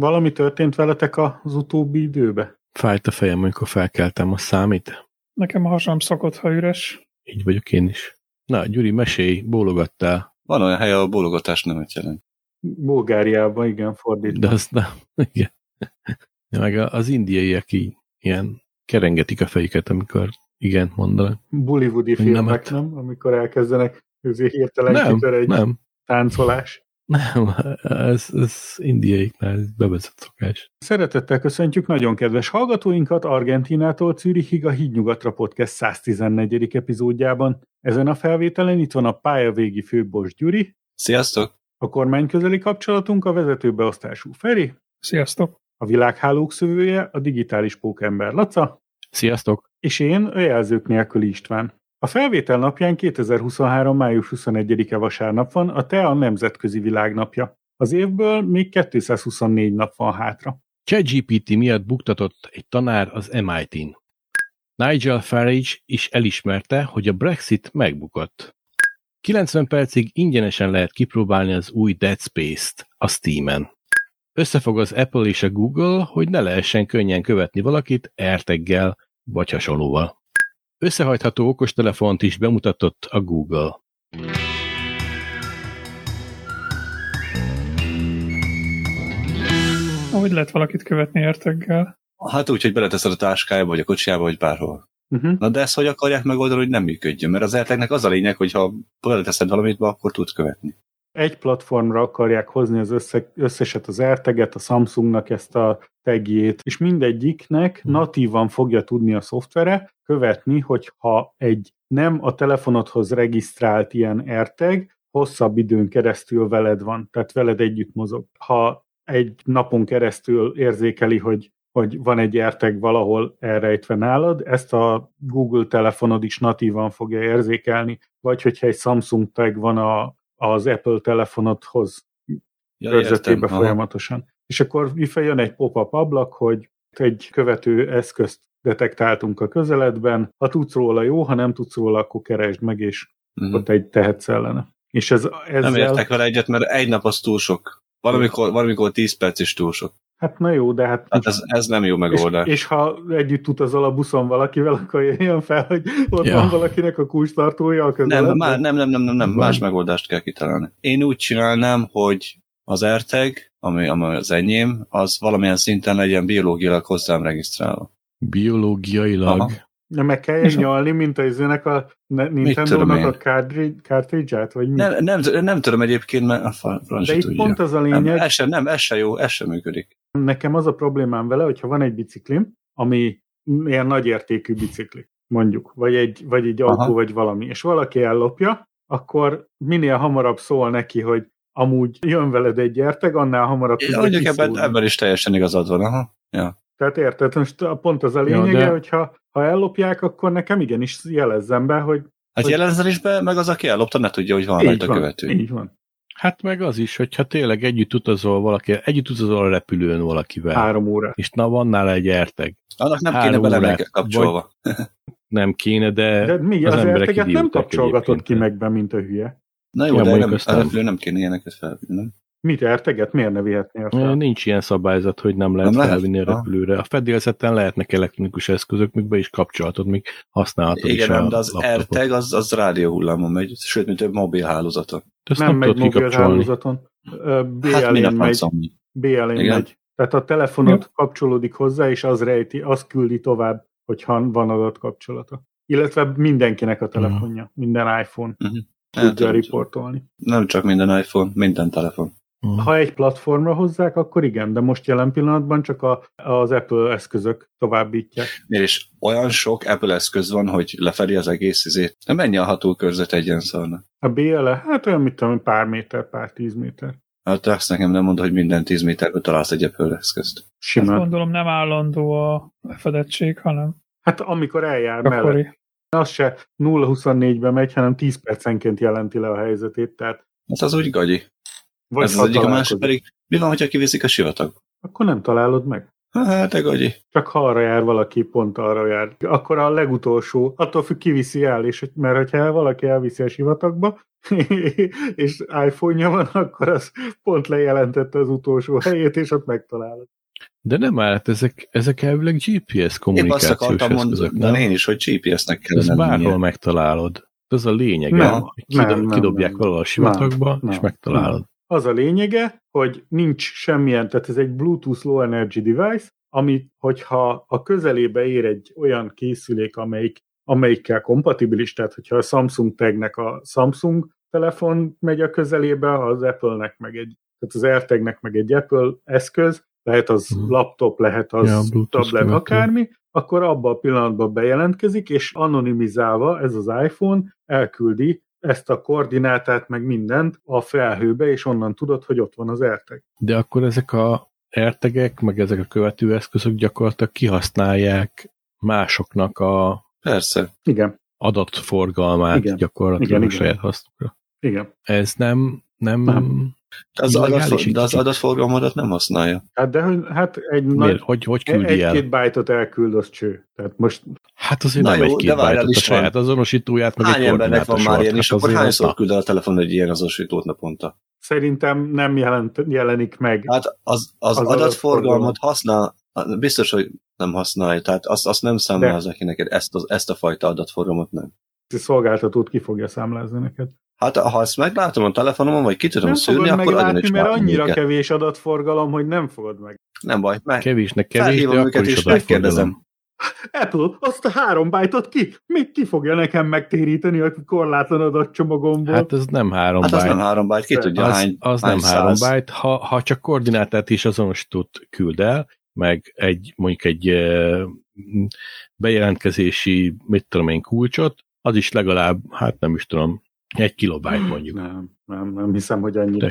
Valami történt veletek az utóbbi időben? Fájt a fejem, amikor felkeltem, a számít? Nekem a hasam szokott, ha üres. Így vagyok én is. Na, Gyuri, mesélj, bólogattál. Van olyan hely, ahol bólogatás nem egy jelent. Bulgáriában, igen, fordítva. De azt nem, igen. Meg az indiaiak így ilyen kerengetik a fejüket, amikor igen mondanak. Bollywoodi filmek, nem? Amikor elkezdenek hirtelen kitör egy táncolás. Nem, ez indiaiknál bevezett szokás. Szeretettel köszöntjük nagyon kedves hallgatóinkat Argentínától Zürichig a Hídnyugatra podcast 114. epizódjában. Ezen a felvételen itt van a pályavégi főbos Gyuri. Sziasztok! A kormányközeli kapcsolatunk a vezetőbeosztású Feri. Sziasztok! A világhálók szövője a digitális pókember Laca. Sziasztok! És én a jelzők nélküli István. A felvétel napján 2023. május 21-e vasárnap van, a TEA nemzetközi világnapja. Az évből még 224 nap van hátra. ChatGPT miatt buktatott egy tanár az MIT-n. Nigel Farage is elismerte, hogy a Brexit megbukott. 90 percig ingyenesen lehet kipróbálni az új Dead Space-t a Steamen. Összefog az Apple és a Google, hogy ne lehessen könnyen követni valakit AirTaggel vagy hasonlóval. Összehajtható okostelefont is bemutatott a Google. Ahogy lehet valakit követni AirTaggel? Hát úgy, hogy beleteszed a táskájába, vagy a kocsijába, vagy bárhol. Uh-huh. Na de ezt hogy akarják megoldani, hogy nem működjön? Mert az AirTagnek az a lényeg, hogy ha beleteszed valamit be, akkor tudsz követni. Egy platformra akarják hozni az összeset, az AirTaget, a Samsungnak ezt a tagjét, és mindegyiknek natívan fogja tudni a szoftvere követni, hogyha egy nem a telefonodhoz regisztrált ilyen AirTag hosszabb időn keresztül veled van, tehát veled együtt mozog. Ha egy napon keresztül érzékeli, hogy van egy AirTag valahol elrejtve nálad, ezt a Google telefonod is natívan fogja érzékelni, vagy hogyha egy Samsung tag van az Apple telefonodhoz körzetébe folyamatosan. Aha. És akkor jön egy pop-up ablak, hogy egy követő eszközt detektáltunk a közeledben, ha tudsz róla jó, ha nem tudsz róla, akkor keresd meg, és ott egy tehetsz ellene. És ezzel... Nem értek vele egyet, mert egy nap az túl sok. Valamikor 10 perc is túl sok. Hát na jó, de hát ez nem jó megoldás. És ha együtt utazol a buszon valakivel, akkor jön fel, hogy ott van valakinek a kulcstartója a közeledben. Nem, más megoldást kell kitalálni. Én úgy csinálnám, hogy az AirTag, ami az enyém, az valamilyen szinten legyen biológiailag hozzám regisztrálva. Biológiailag? Na, meg kell nyalni, mint az önnek a Nintendo-nak a cartridge-át? Vagy nem tudom egyébként, mert a francia tudja. De itt pont az a lényeg. Ez se jó, ez se működik. Nekem az a problémám vele, hogyha van egy biciklim, ami ilyen nagyértékű bicikli, mondjuk, vagy egy autó, vagy valami, és valaki ellopja, akkor minél hamarabb szól neki, hogy amúgy jön veled egy AirTag, annál hamarabb tudja kiszúrni. Ebben is teljesen igazad van. Aha. Ja. Tehát érted, most pont az a lényege, de... hogy ha ellopják, akkor nekem igenis jelezzem be, hogy... Hát jelezzen is be, meg az, aki ellopta, ne tudja, hogy van rajta követő. Így van. Hát meg az is, hogyha tényleg együtt utazol a repülőn valakivel. 3 óra. És na, van nála egy AirTag. Annak nem kéne bele megkapcsolva. Nem kéne, de mi, az AirTaget nem kapcsolgatod ki meg be, mint a hülye. Na jó, de a repülő nem kéne ilyeneket felvinni. Mit AirTaget? Miért ne vihetnél fel? Nincs ilyen szabályzat, hogy nem lehet felvinni a repülőre. A fedélzeten lehetnek elektronikus eszközök, még be is kapcsolhatod, még használhatod. Igen, nem, de az AirTag az rádióhullámon megy, sőt, mint egy mobilhálózaton. Nem megy mobilhálózaton. BLN megy. Tehát a telefonod kapcsolódik hozzá, és az rejti, az küldi tovább, hogyha van adott kapcsolata. Illetve mindenkinek a telefonja, minden iPhone tudja riportolni. Nem csak minden iPhone, minden telefon. Ha egy platformra hozzák, akkor igen, de most jelen pillanatban csak az Apple eszközök továbbítják. És olyan sok Apple eszköz van, hogy lefedi az egész izét. De mennyi a hatókörzet egyen szarnak? A BLE? Hát olyan, mit tudom, pár méter, pár 10 méter. Hát azt nekem nem mondod, hogy minden 10 méterben találsz egy Apple eszközt. Simán. Azt gondolom, nem állandó a fedettség, hanem... Hát amikor eljár mellett. Az se 0-24-ben megy, hanem 10 percenként jelenti le a helyzetét, tehát... Hát az úgy gagyi. Vagy ez az egyik, a másik pedig, mi van, hogyha kiviszik a sivatag? Akkor nem találod meg. Hát, te gagyi. Csak ha arra jár valaki, pont arra jár. Akkor a legutolsó, attól függ kiviszi el, és, mert ha valaki elviszi a sivatagba, és iPhone-ja van, akkor az pont lejelentette az utolsó helyét, és ott megtalálod. De nem állt, ezek elvileg GPS kommunikációs eszközök. Én azt akartam én is, hogy GPS-nek kellene. Ezt bárhol megtalálod. Ez a lényege, hogy kidobják valahol a sivatagba, és megtalálod. Az a lényege, hogy nincs semmilyen, tehát ez egy Bluetooth Low Energy device, amit, hogyha a közelébe ér egy olyan készülék, amelyikkel kompatibilis, tehát hogyha a Samsung tagnek a Samsung telefon megy a közelébe, az Apple-nek meg egy, tehát az AirTag-nek meg egy Apple eszköz, lehet az laptop, lehet az tablet, akármi, akkor abban a pillanatban bejelentkezik, és anonimizálva ez az iPhone elküldi ezt a koordinátát, meg mindent a felhőbe, és onnan tudod, hogy ott van az AirTag. De akkor ezek a AirTagek, meg ezek a követő eszközök gyakorlatilag kihasználják másoknak a Igen. adatforgalmát gyakorlatilag a saját hasznukra. Igen. Ez nem de az adatforgalmadat nem használja. Hát de hát hogy küldi el? Egy-két bájtot elküld, az cső. Tehát most... Hát azért na nem jó, egy-két bájtot a saját azonosítóját, meg hány egy koordináta van már ilyen, és akkor hányszor küld el a telefon egy ilyen azonosítót naponta? Szerintem nem jelenik meg. Hát az adatforgalmat használ, biztos, hogy nem használja, tehát azt nem számláz neki neked, ezt a fajta adatforgalmat nem. Ez szolgáltatót ki fogja számlázni neked? Hát ha ezt meglátom a telefonomon, vagy ki tudom szűrni, akkor nagyon is látom. Nem fogod meglátni, mert annyira minket. Kevés adatforgalom, hogy nem fogod meg. Nem baj, meg. Kevésnek kevés, de akkor is megkérdezem. Apple, azt a 3 bájtot ki fogja nekem megtéríteni a korlátlan adatcsomagomból? Hát ez nem 3 bájt. Hát az nem 3 bájt, ki tudja hány az nem 3 bájt, ha csak koordinátát is azonosítót küld el, meg mondjuk egy bejelentkezési, kulcsot, az is legalább, hát nem is tudom, 1 kilobájt mondjuk. Nem hiszem, hogy annyira.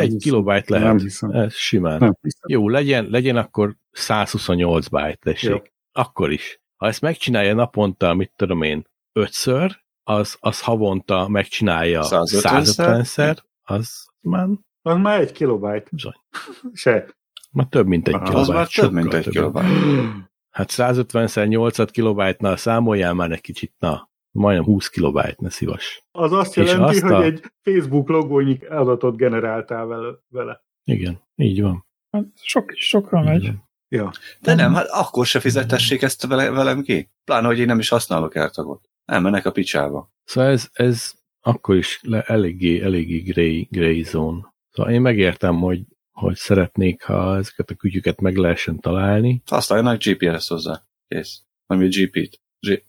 Egy kilobájt lehet. Nem hiszem. Ez simán. Nem hiszem. Jó, legyen akkor 128 bájt, tessék. Jó. Akkor is. Ha ezt megcsinálja naponta, 5-ször, az havonta megcsinálja 150-szer, az már... Az már 1 kilobájt. Bizony. Se. Már több, mint 1 kilobájt. Az már több, mint 1 kilobájt. Hát 150-szer 8 kilobájtnál számoljál már egy kicsit, na. Majdnem 20 kilobájt, ne szívas. Az azt jelenti, hogy egy Facebook logónyi adatot generáltál vele. Igen, így van. Hát sokra megy. Ja. De nem, hát akkor se fizetessék ezt velem ki. Pláne, hogy én nem is használok AirTagot. Elmennek a picsába. Szóval ez akkor is eléggé gray zone. Szóval én megértem, hogy szeretnék, ha ezeket a kütyüket meg lehessen találni. Használjanak GPS hozzá. Kész. Valami GP-t.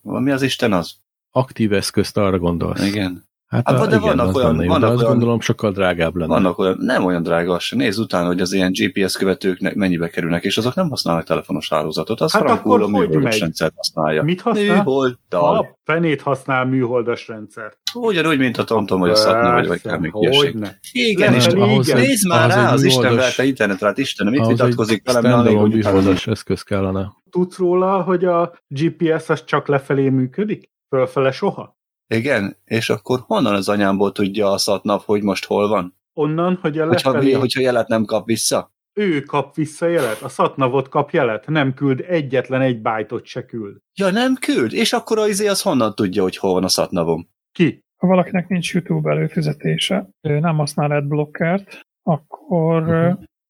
Mi az Isten az? Aktív eszközt arra gondolsz. Igen. Hát de vannak olyan... Azt gondolom, sokkal drágább lenne. Vannak olyan, nem olyan drága se. Nézd utána, hogy az ilyen GPS követők mennyibe kerülnek, és azok nem használnak telefonos hálózatot. Az frankul a műholdas rendszert használja. Mit használ? Műholddal. A fenét használ műholdas rendszert. Ugyanúgy, mint a TomTom, vagy a Szatna, vagy kármi kiesik. Igen, és nézd már rá az Isten verte internetre, hát Istenem, itt vitatkozik velem, hogy műholdas eszköz kellene. Tudsz róla, hogy a GPS az csak lefelé működik? Fölfele soha? Igen, és akkor honnan az anyámból tudja a szatnap, hogy most hol van? Onnan, hogy a lefelé... Hogyha jelet nem kap vissza? Ő kap vissza jelet, a szatnavot kap jelet, nem küld, egyetlen egy bájtot se küld. Ja, nem küld? És akkor az honnan tudja, hogy hol van a szatnavom? Ki? Ha valakinek nincs YouTube előfizetése, nem használ adblockert, akkor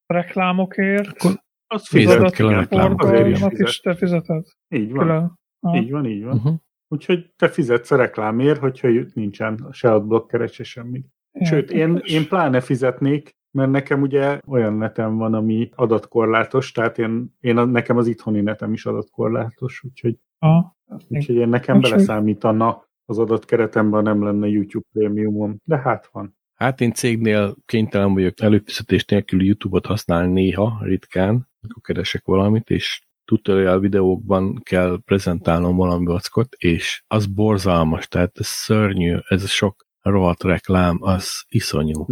reklámokért... Akkor az fizet ki a reklámokért. És te fizeted. Így van, külön. Így van. Úgyhogy te fizetsz a reklámért, hogyha nincsen se adblocker, se semmi. Sőt, én pláne fizetnék, mert nekem ugye olyan netem van, ami adatkorlátos, tehát nekem az itthoni netem is adatkorlátos, úgyhogy én nekem beleszámítana az adatkeretemben, nem lenne YouTube Premiumom, de hát van. Hát én cégnél kénytelen vagyok előfizetés nélkül YouTube-ot használni néha, ritkán, akkor keresek valamit, és tutorial videókban kell prezentálnom valami vackot, és az borzalmas, tehát ez szörnyű, ez a sok rohadt reklám, az iszonyú.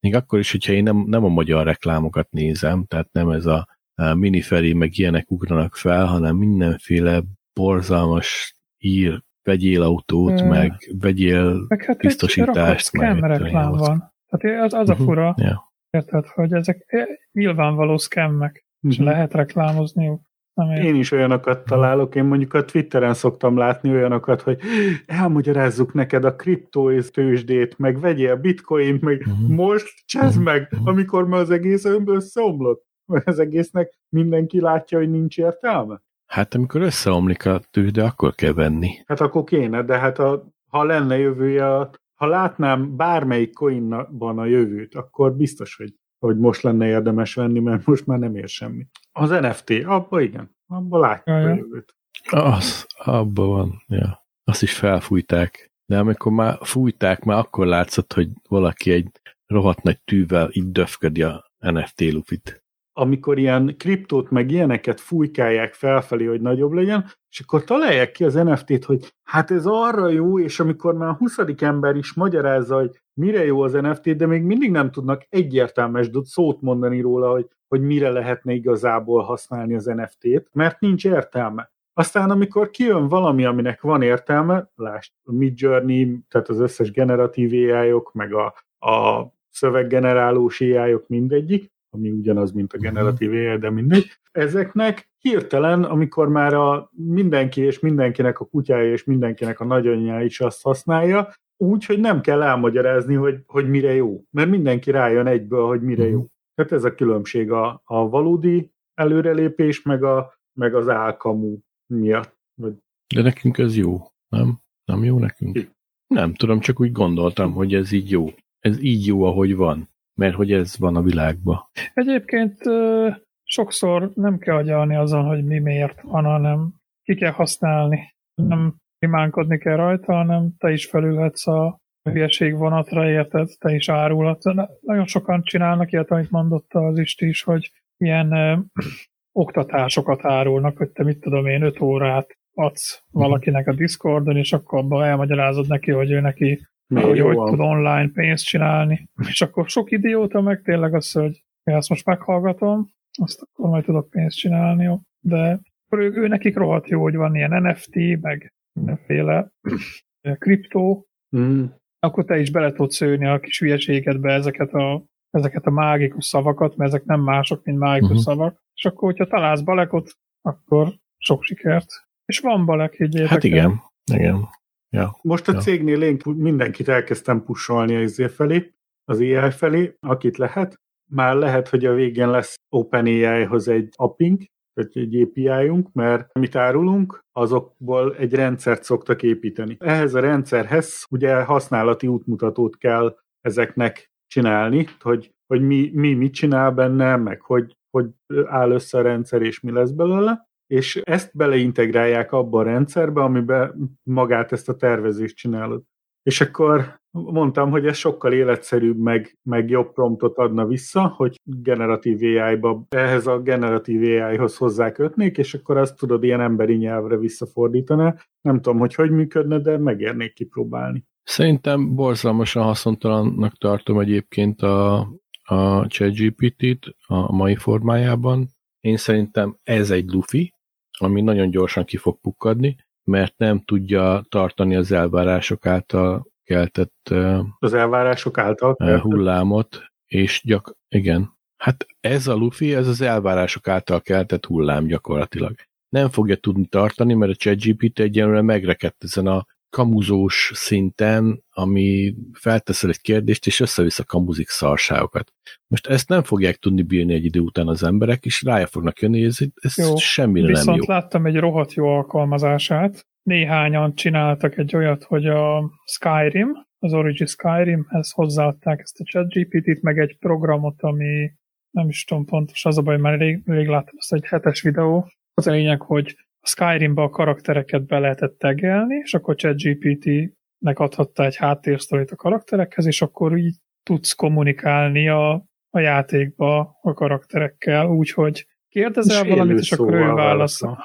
Még akkor is, hogyha én nem a magyar reklámokat nézem, tehát nem ez a miniferi, meg ilyenek ugranak fel, hanem mindenféle borzalmas ír, vegyél autót, meg vegyél biztosítást. Meg hát egy rakott reklám van. Tehát az a fura, érted, hogy ezek nyilvánvaló szkemmek. És lehet reklámozniuk? Én is olyanokat találok, én mondjuk a Twitteren szoktam látni olyanokat, hogy elmagyarázzuk neked a kriptó és tőzsdét, meg vegyél bitcoint, meg most csesz meg, amikor már az egész önből összeomlott. Mert az egésznek mindenki látja, hogy nincs értelme. Hát amikor összeomlik a tőzsde, akkor kell venni. Hát akkor kéne, de hát ha lenne jövője, ha látnám bármelyik coinban a jövőt, akkor biztos, hogy most lenne érdemes venni, mert most már nem ér semmit. Az NFT, abba igen, abba látjuk a jövőt. Az, abba van, ja. Azt is felfújták. De amikor már fújták, már akkor látszott, hogy valaki egy rohadt nagy tűvel így döfködi a NFT lufit. Amikor ilyen kriptót meg ilyeneket fújkálják felfelé, hogy nagyobb legyen, és akkor találják ki az NFT-t, hogy hát ez arra jó, és amikor már a 20. ember is magyarázza, hogy mire jó az NFT, de még mindig nem tudnak egyértelmes szót mondani róla, hogy mire lehetne igazából használni az NFT-t, mert nincs értelme. Aztán amikor kijön valami, aminek van értelme, lásd, a Midjourney, tehát az összes generatív AI-ok, meg a szöveggenerálós AI-ok mindegyik, ami ugyanaz, mint a generatív AI, de mindegy. Ezeknek hirtelen, amikor már mindenki és mindenkinek a kutyája és mindenkinek a nagyanyja is azt használja, úgy, hogy nem kell elmagyarázni, hogy mire jó. Mert mindenki rájön egyből, hogy mire jó. Tehát ez a különbség a valódi előrelépés, meg az álkamú miatt. De nekünk ez jó, nem? Nem jó nekünk? Nem tudom, csak úgy gondoltam, hogy ez így jó. Ez így jó, ahogy van. Mert hogy ez van a világban. Egyébként sokszor nem kell agyalni azon, hogy mi miért van, hanem ki kell használni. Nem imánkodni kell rajta, hanem te is felülhetsz a hülyeség vonatra, érted? Te is árulhatsz. Nagyon sokan csinálnak ilyet, amit mondott az Isti is, hogy ilyen oktatásokat árulnak, hogy te mit tudom én 5 órát adsz valakinek a Discordon, és akkor abban elmagyarázod neki, hogy ő neki hogy tud online pénzt csinálni. És akkor sok idióta meg tényleg az, hogy én ezt most meghallgatom, azt akkor majd tudok pénzt csinálni, de ő nekik rohadt jó, hogy van ilyen NFT, meg mindenféle kriptó, akkor te is bele tudsz szőni a kis hülyeségedbe ezeket a mágikus szavakat, mert ezek nem mások, mint mágikus szavak, és akkor, hogyha találsz Balekot, akkor sok sikert. És van Balek, higgyétek. Hát igen, igen. Ja, most a cégnél én mindenkit elkezdtem pusolni az AI felé, akit lehet. Már lehet, hogy a végén lesz OpenAI-hoz egy appink, vagy egy API-unk, mert amit árulunk, azokból egy rendszert szoktak építeni. Ehhez a rendszerhez ugye használati útmutatót kell ezeknek csinálni, hogy mi mit csinál benne, meg hogy áll össze a rendszer, és mi lesz belőle. És ezt beleintegrálják abba a rendszerbe, amiben magát ezt a tervezést csinálod. És akkor mondtam, hogy ez sokkal életszerűbb, meg jobb promptot adna vissza, hogy generatív AI-ba, ehhez a generatív AI-hoz hozzákötnék, és akkor azt tudod ilyen emberi nyelvre visszafordítaná. Nem tudom, hogy működne, de megérnék kipróbálni. Szerintem borzalmasan haszontalannak tartom egyébként a ChatGPT-t a mai formájában. Én szerintem ez egy lufi, ami nagyon gyorsan ki fog pukkadni, mert nem tudja tartani az elvárások által keltett hullámot, és igen. Hát ez a lufi, ez az elvárások által keltett hullám gyakorlatilag. Nem fogja tudni tartani, mert a ChatGPT egyenlően megrekedt ezen a kamuzós szinten, ami felteszel egy kérdést, és össze-vissza kamuzik szarságokat. Most ezt nem fogják tudni bírni egy idő után az emberek, és rája fognak jönni, ez semmi nem jó. Viszont láttam egy rohadt jó alkalmazását. Néhányan csináltak egy olyat, hogy a Skyrim, az Origin Skyrimhez hozzáadták ezt a ChatGPT-t, meg egy programot, ami nem is tudom pontos, az a baj, mert rég láttam ezt egy 7-es videó. Az a lényeg, hogy a Skyrimbe a karaktereket be lehetett tegelni, és akkor ChatGPT-nek adhatta egy háttérsztorit a karakterekhez, és akkor így tudsz kommunikálni a játékba a karakterekkel, úgyhogy kérdezel és valamit, és akkor ő válaszol.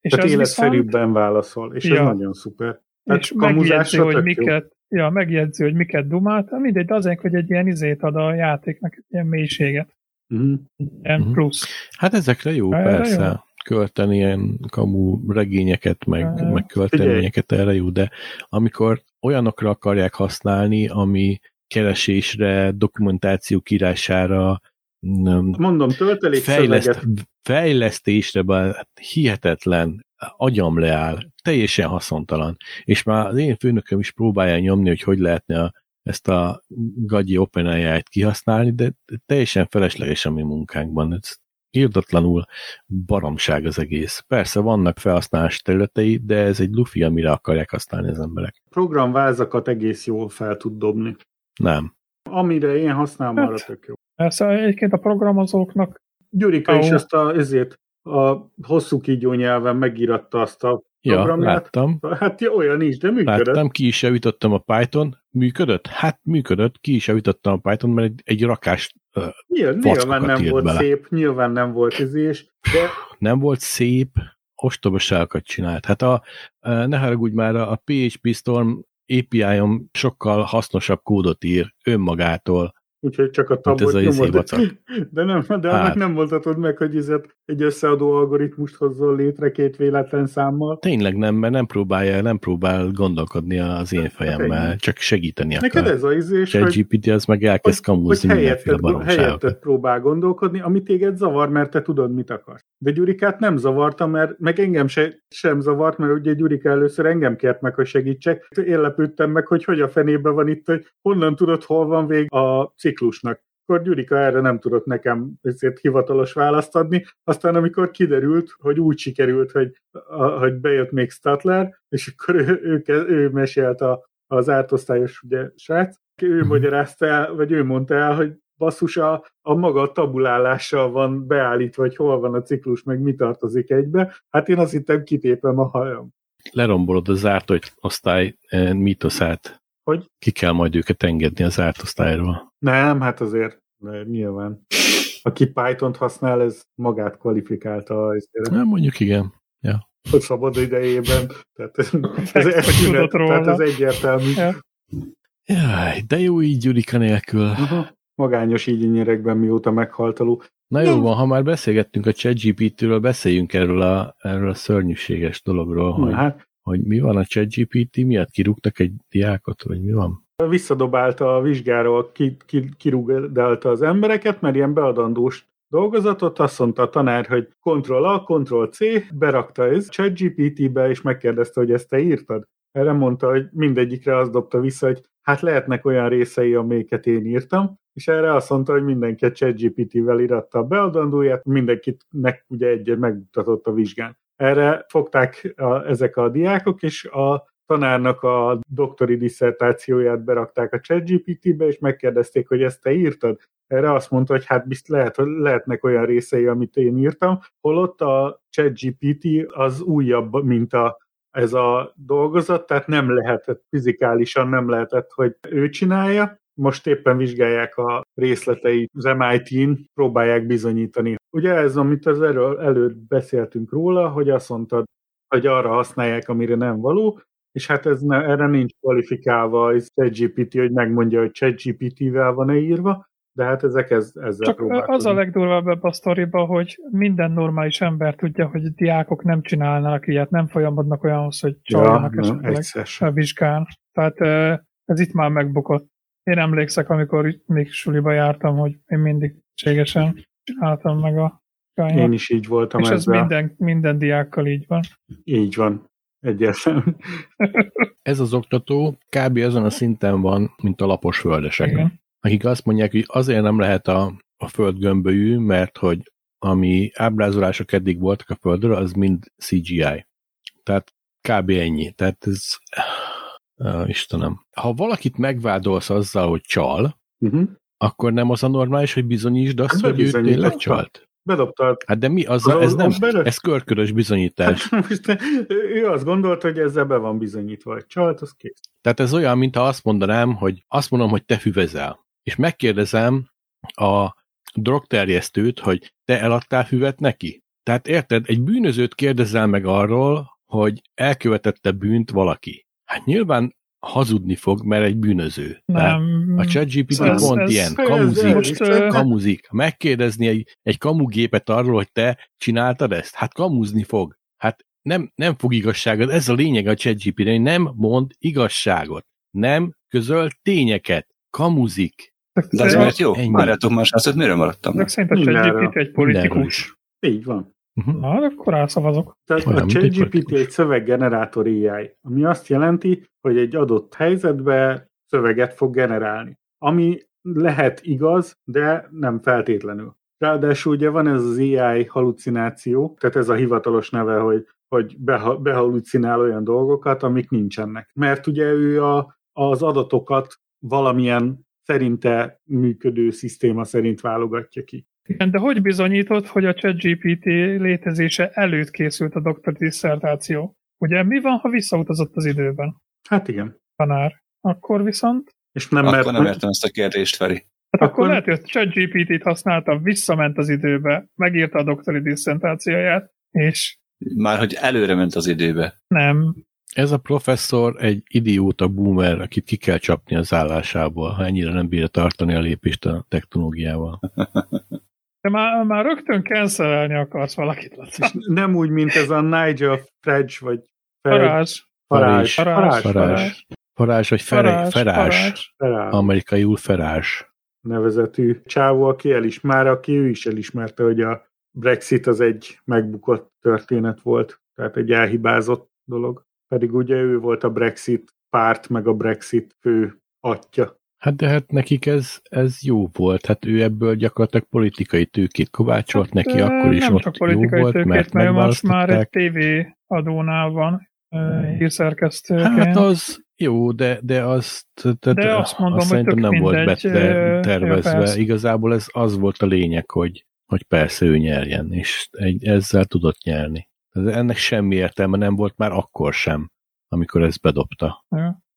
És tehát életszerűbben válaszol, és ez nagyon szuper. Tehát és megjegyzi, hogy miket dumáltam, mindegy, de azért, hogy egy ilyen izét ad a játéknak, egy ilyen mélységet. Ilyen plusz. Hát ezekre jó, persze. Jó? Költeni ilyen kamu regényeket, meg költeményeket erre jó, de amikor olyanokra akarják használni, ami keresésre, dokumentáció írására, nem, mondom, fejlesztésre, bár hihetetlen, agyam leáll, teljesen haszontalan. És már az én főnököm is próbálja nyomni, hogy lehetne ezt a gagyi OpenAI-t kihasználni, de teljesen felesleges a mi munkánkban. Ez irdatlanul baromság az egész. Persze vannak felhasználás területei, de ez egy lufi, amire akarják használni az emberek. Programvázakat egész jól fel tud dobni. Nem. Amire én használom, arra tök jó. Persze egyébként a programozóknak... Gyurika is ezt ezért a hosszú kígyó nyelven megíratta azt a programját. Ja, láttam. Hát ja, olyan is, de működött. Láttam, ki is javítottam a Python. Működött? Hát működött, ki is javítottam a Python, mert egy rakás nyilván nem volt bele. Szép, nyilván nem volt izés, de... Nem volt szép, ostobaságokat csinált. Hát ne haragudj már, a PHP Storm API-om sokkal hasznosabb kódot ír önmagától. Úgyhogy csak a tabot nyomod. De annak nem voltatod meg, hogy egy összeadó algoritmust hozzon létre két véletlen számmal. Tényleg nem, mert nem próbál gondolkodni az én fejemmel, hát csak segíteni akar. Neked ez az izés, hogy ChatGPT az meg elkezd kamúzni mindenféle baromságokat. Helyettet próbál gondolkodni, ami téged zavar, mert te tudod, mit akarsz. De Gyurikát nem zavarta, mert meg engem sem zavart, mert ugye Gyurika először engem kért meg, hogy segítsek. Én lepődtem meg, hogy a fenében van itt, hogy honnan tudod, hol van vég a ciklusnak. Akkor Gyurika erre nem tudott nekem ezért hivatalos választ adni. Aztán amikor kiderült, hogy úgy sikerült, hogy bejött még Statler, és akkor ő mesélt az ártosztályos ugye, srác. Ő magyarázta el, vagy ő mondta el, hogy basszus, a maga tabulálással van beállítva, hogy hol van a ciklus, meg mi tartozik egybe. Hát én azt hittem, kitépem a hajam. Lerombolod az zárt osztály mítoszát. Hogy? Ki kell majd őket engedni az zárt osztályról. Nem, hát azért nyilván. Aki Python-t használ, ez magát kvalifikálta. Nem, mondjuk igen. Ja. A szabad idejében. Tehát ez egyértelmű. Ja. Jaj, de jó így Gyurika nélkül. Aha. Magányos így nyerekben mióta meghaltaló. Na jó van, ha már beszélgettünk a ChatGPT-ről, beszéljünk erről a szörnyűséges dologról, hogy mi van a ChatGPT, miatt kirúgtak egy diákot, vagy mi van? Visszadobálta a vizsgáról, kirúgdálta az embereket, mert ilyen beadandós dolgozatot, azt mondta a tanár, hogy Ctrl-A, Ctrl-C, berakta ez ChatGPT-be, és megkérdezte, hogy ezt te írtad. Erre mondta, hogy mindegyikre azt dobta vissza, hogy hát lehetnek olyan részei, amiket én írtam, és erre azt mondta, hogy mindenki a ChatGPT-vel íratta a beadandóját, mindenkinek ugye egy megmutatott a vizsgán. Erre fogták ezek a diákok, és a tanárnak a doktori disszertációját berakták a ChatGPT-be, és megkérdezték, hogy ezt te írtad. Erre azt mondta, hogy hát biztos lehetnek olyan részei, amit én írtam, holott a ChatGPT az újabb, mint ez a dolgozat, tehát nem lehetett, fizikálisan nem lehetett, hogy ő csinálja. Most éppen vizsgálják a részleteit az MIT-n, próbálják bizonyítani. Ugye ez, amit az előtt beszéltünk róla, hogy azt mondtad, hogy arra használják, amire nem való, és hát erre nincs kvalifikálva ez ChatGPT, hogy megmondja, hogy ChatGPT-vel van-e írva, de hát ezek ezzel próbálkozik. Csak az a legdurvább ebben a sztoriban, hogy minden normális ember tudja, hogy diákok nem csinálnak ilyet, nem folyamodnak olyanhoz, hogy csaljanak esetleg a vizsgán. Tehát ez itt már megbukott. Én emlékszek, amikor még suliba jártam, hogy én mindig ségesen csináltam meg a kányat. Én is így voltam ezzel. És ez minden diákkal így van. Így van. Egyértelmű. Ez az oktató kb. Azon a szinten van, mint a lapos földesek. Igen. Akik azt mondják, hogy azért nem lehet a föld gömbölyű, mert hogy ami ábrázolások eddig voltak a földről, az mind CGI. Tehát kb. Ennyi. Tehát ez... Istenem. Ha valakit megvádolsz azzal, hogy csal, akkor nem az a normális, hogy bizonyítsd azt, hogy ő tényleg csalt. Bedobtad. Hát de mi az? Ez nem. Ez körkörös bizonyítás. Hát, most ő azt gondolt, hogy ezzel be van bizonyítva, hogy csalt, az kész. Tehát ez olyan, mintha azt mondom, hogy te füvezel. És megkérdezem a drogterjesztőt, hogy te eladtál füvet neki. Tehát érted, egy bűnözőt kérdezel meg arról, hogy elkövetette bűnt valaki. Hát nyilván hazudni fog, mert egy bűnöző. Nem. A ChatGPT pont ilyen, kamuzik. Megkérdezni egy kamugépet arról, hogy te csináltad ezt? Hát kamuzni fog. Hát nem fog igazságot. Ez a lényeg a ChatGPT-nek, nem mond igazságot. Nem közöl tényeket. Kamuzik. De ez miért jó? Várjátok már srácot, miről maradtam? De szerinted ChatGPT egy politikus. Így van. Na, akkor elszavazok. Tehát a ChatGPT egy szöveggenerátor AI, ami azt jelenti, hogy egy adott helyzetben szöveget fog generálni. Ami lehet igaz, de nem feltétlenül. Ráadásul ugye van ez az AI hallucináció, tehát ez a hivatalos neve, hogy behallucinál olyan dolgokat, amik nincsenek. Mert ugye ő az adatokat valamilyen szerinte működő szisztéma szerint válogatja ki. Igen, de hogy bizonyítod, hogy a ChatGPT létezése előtt készült a doktori disszertáció? Ugye mi van, ha visszautazott az időben? Hát igen. Tanár. Akkor viszont... És nem akkor nem értem ezt a kérdést, Feri. Hát akkor lehet, hogy a ChatGPT-t használta, visszament az időbe, megírta a doktori disszertációját, és... Már hogy előre ment az időbe. Nem. Ez a professzor egy idióta boomer, akit ki kell csapni az állásából, ha ennyire nem bírja tartani a lépést a technológiával. De már rögtön cancelelni akarsz valakit. Nem úgy, mint ez a Nigel Farage, vagy Farage, amerikai úr Farage nevezetű csávó, aki ő is elismerte, hogy a Brexit az egy megbukott történet volt, tehát egy elhibázott dolog. Pedig ugye ő volt a Brexit párt, meg a Brexit fő atya. Hát de hát nekik ez jó volt. Hát ő ebből gyakorlatilag politikai tőkét kovácsolt, hát neki akkor is ott jó volt, mert megválasztották. Már egy tévéadónál van hírszerkesztőként. Hát az jó, de azt szerintem nem volt betervezve. Igazából ez az volt a lényeg, hogy persze ő nyerjen, és ezzel tudott nyerni. Ennek semmi értelme nem volt már akkor sem, amikor ezt bedobta.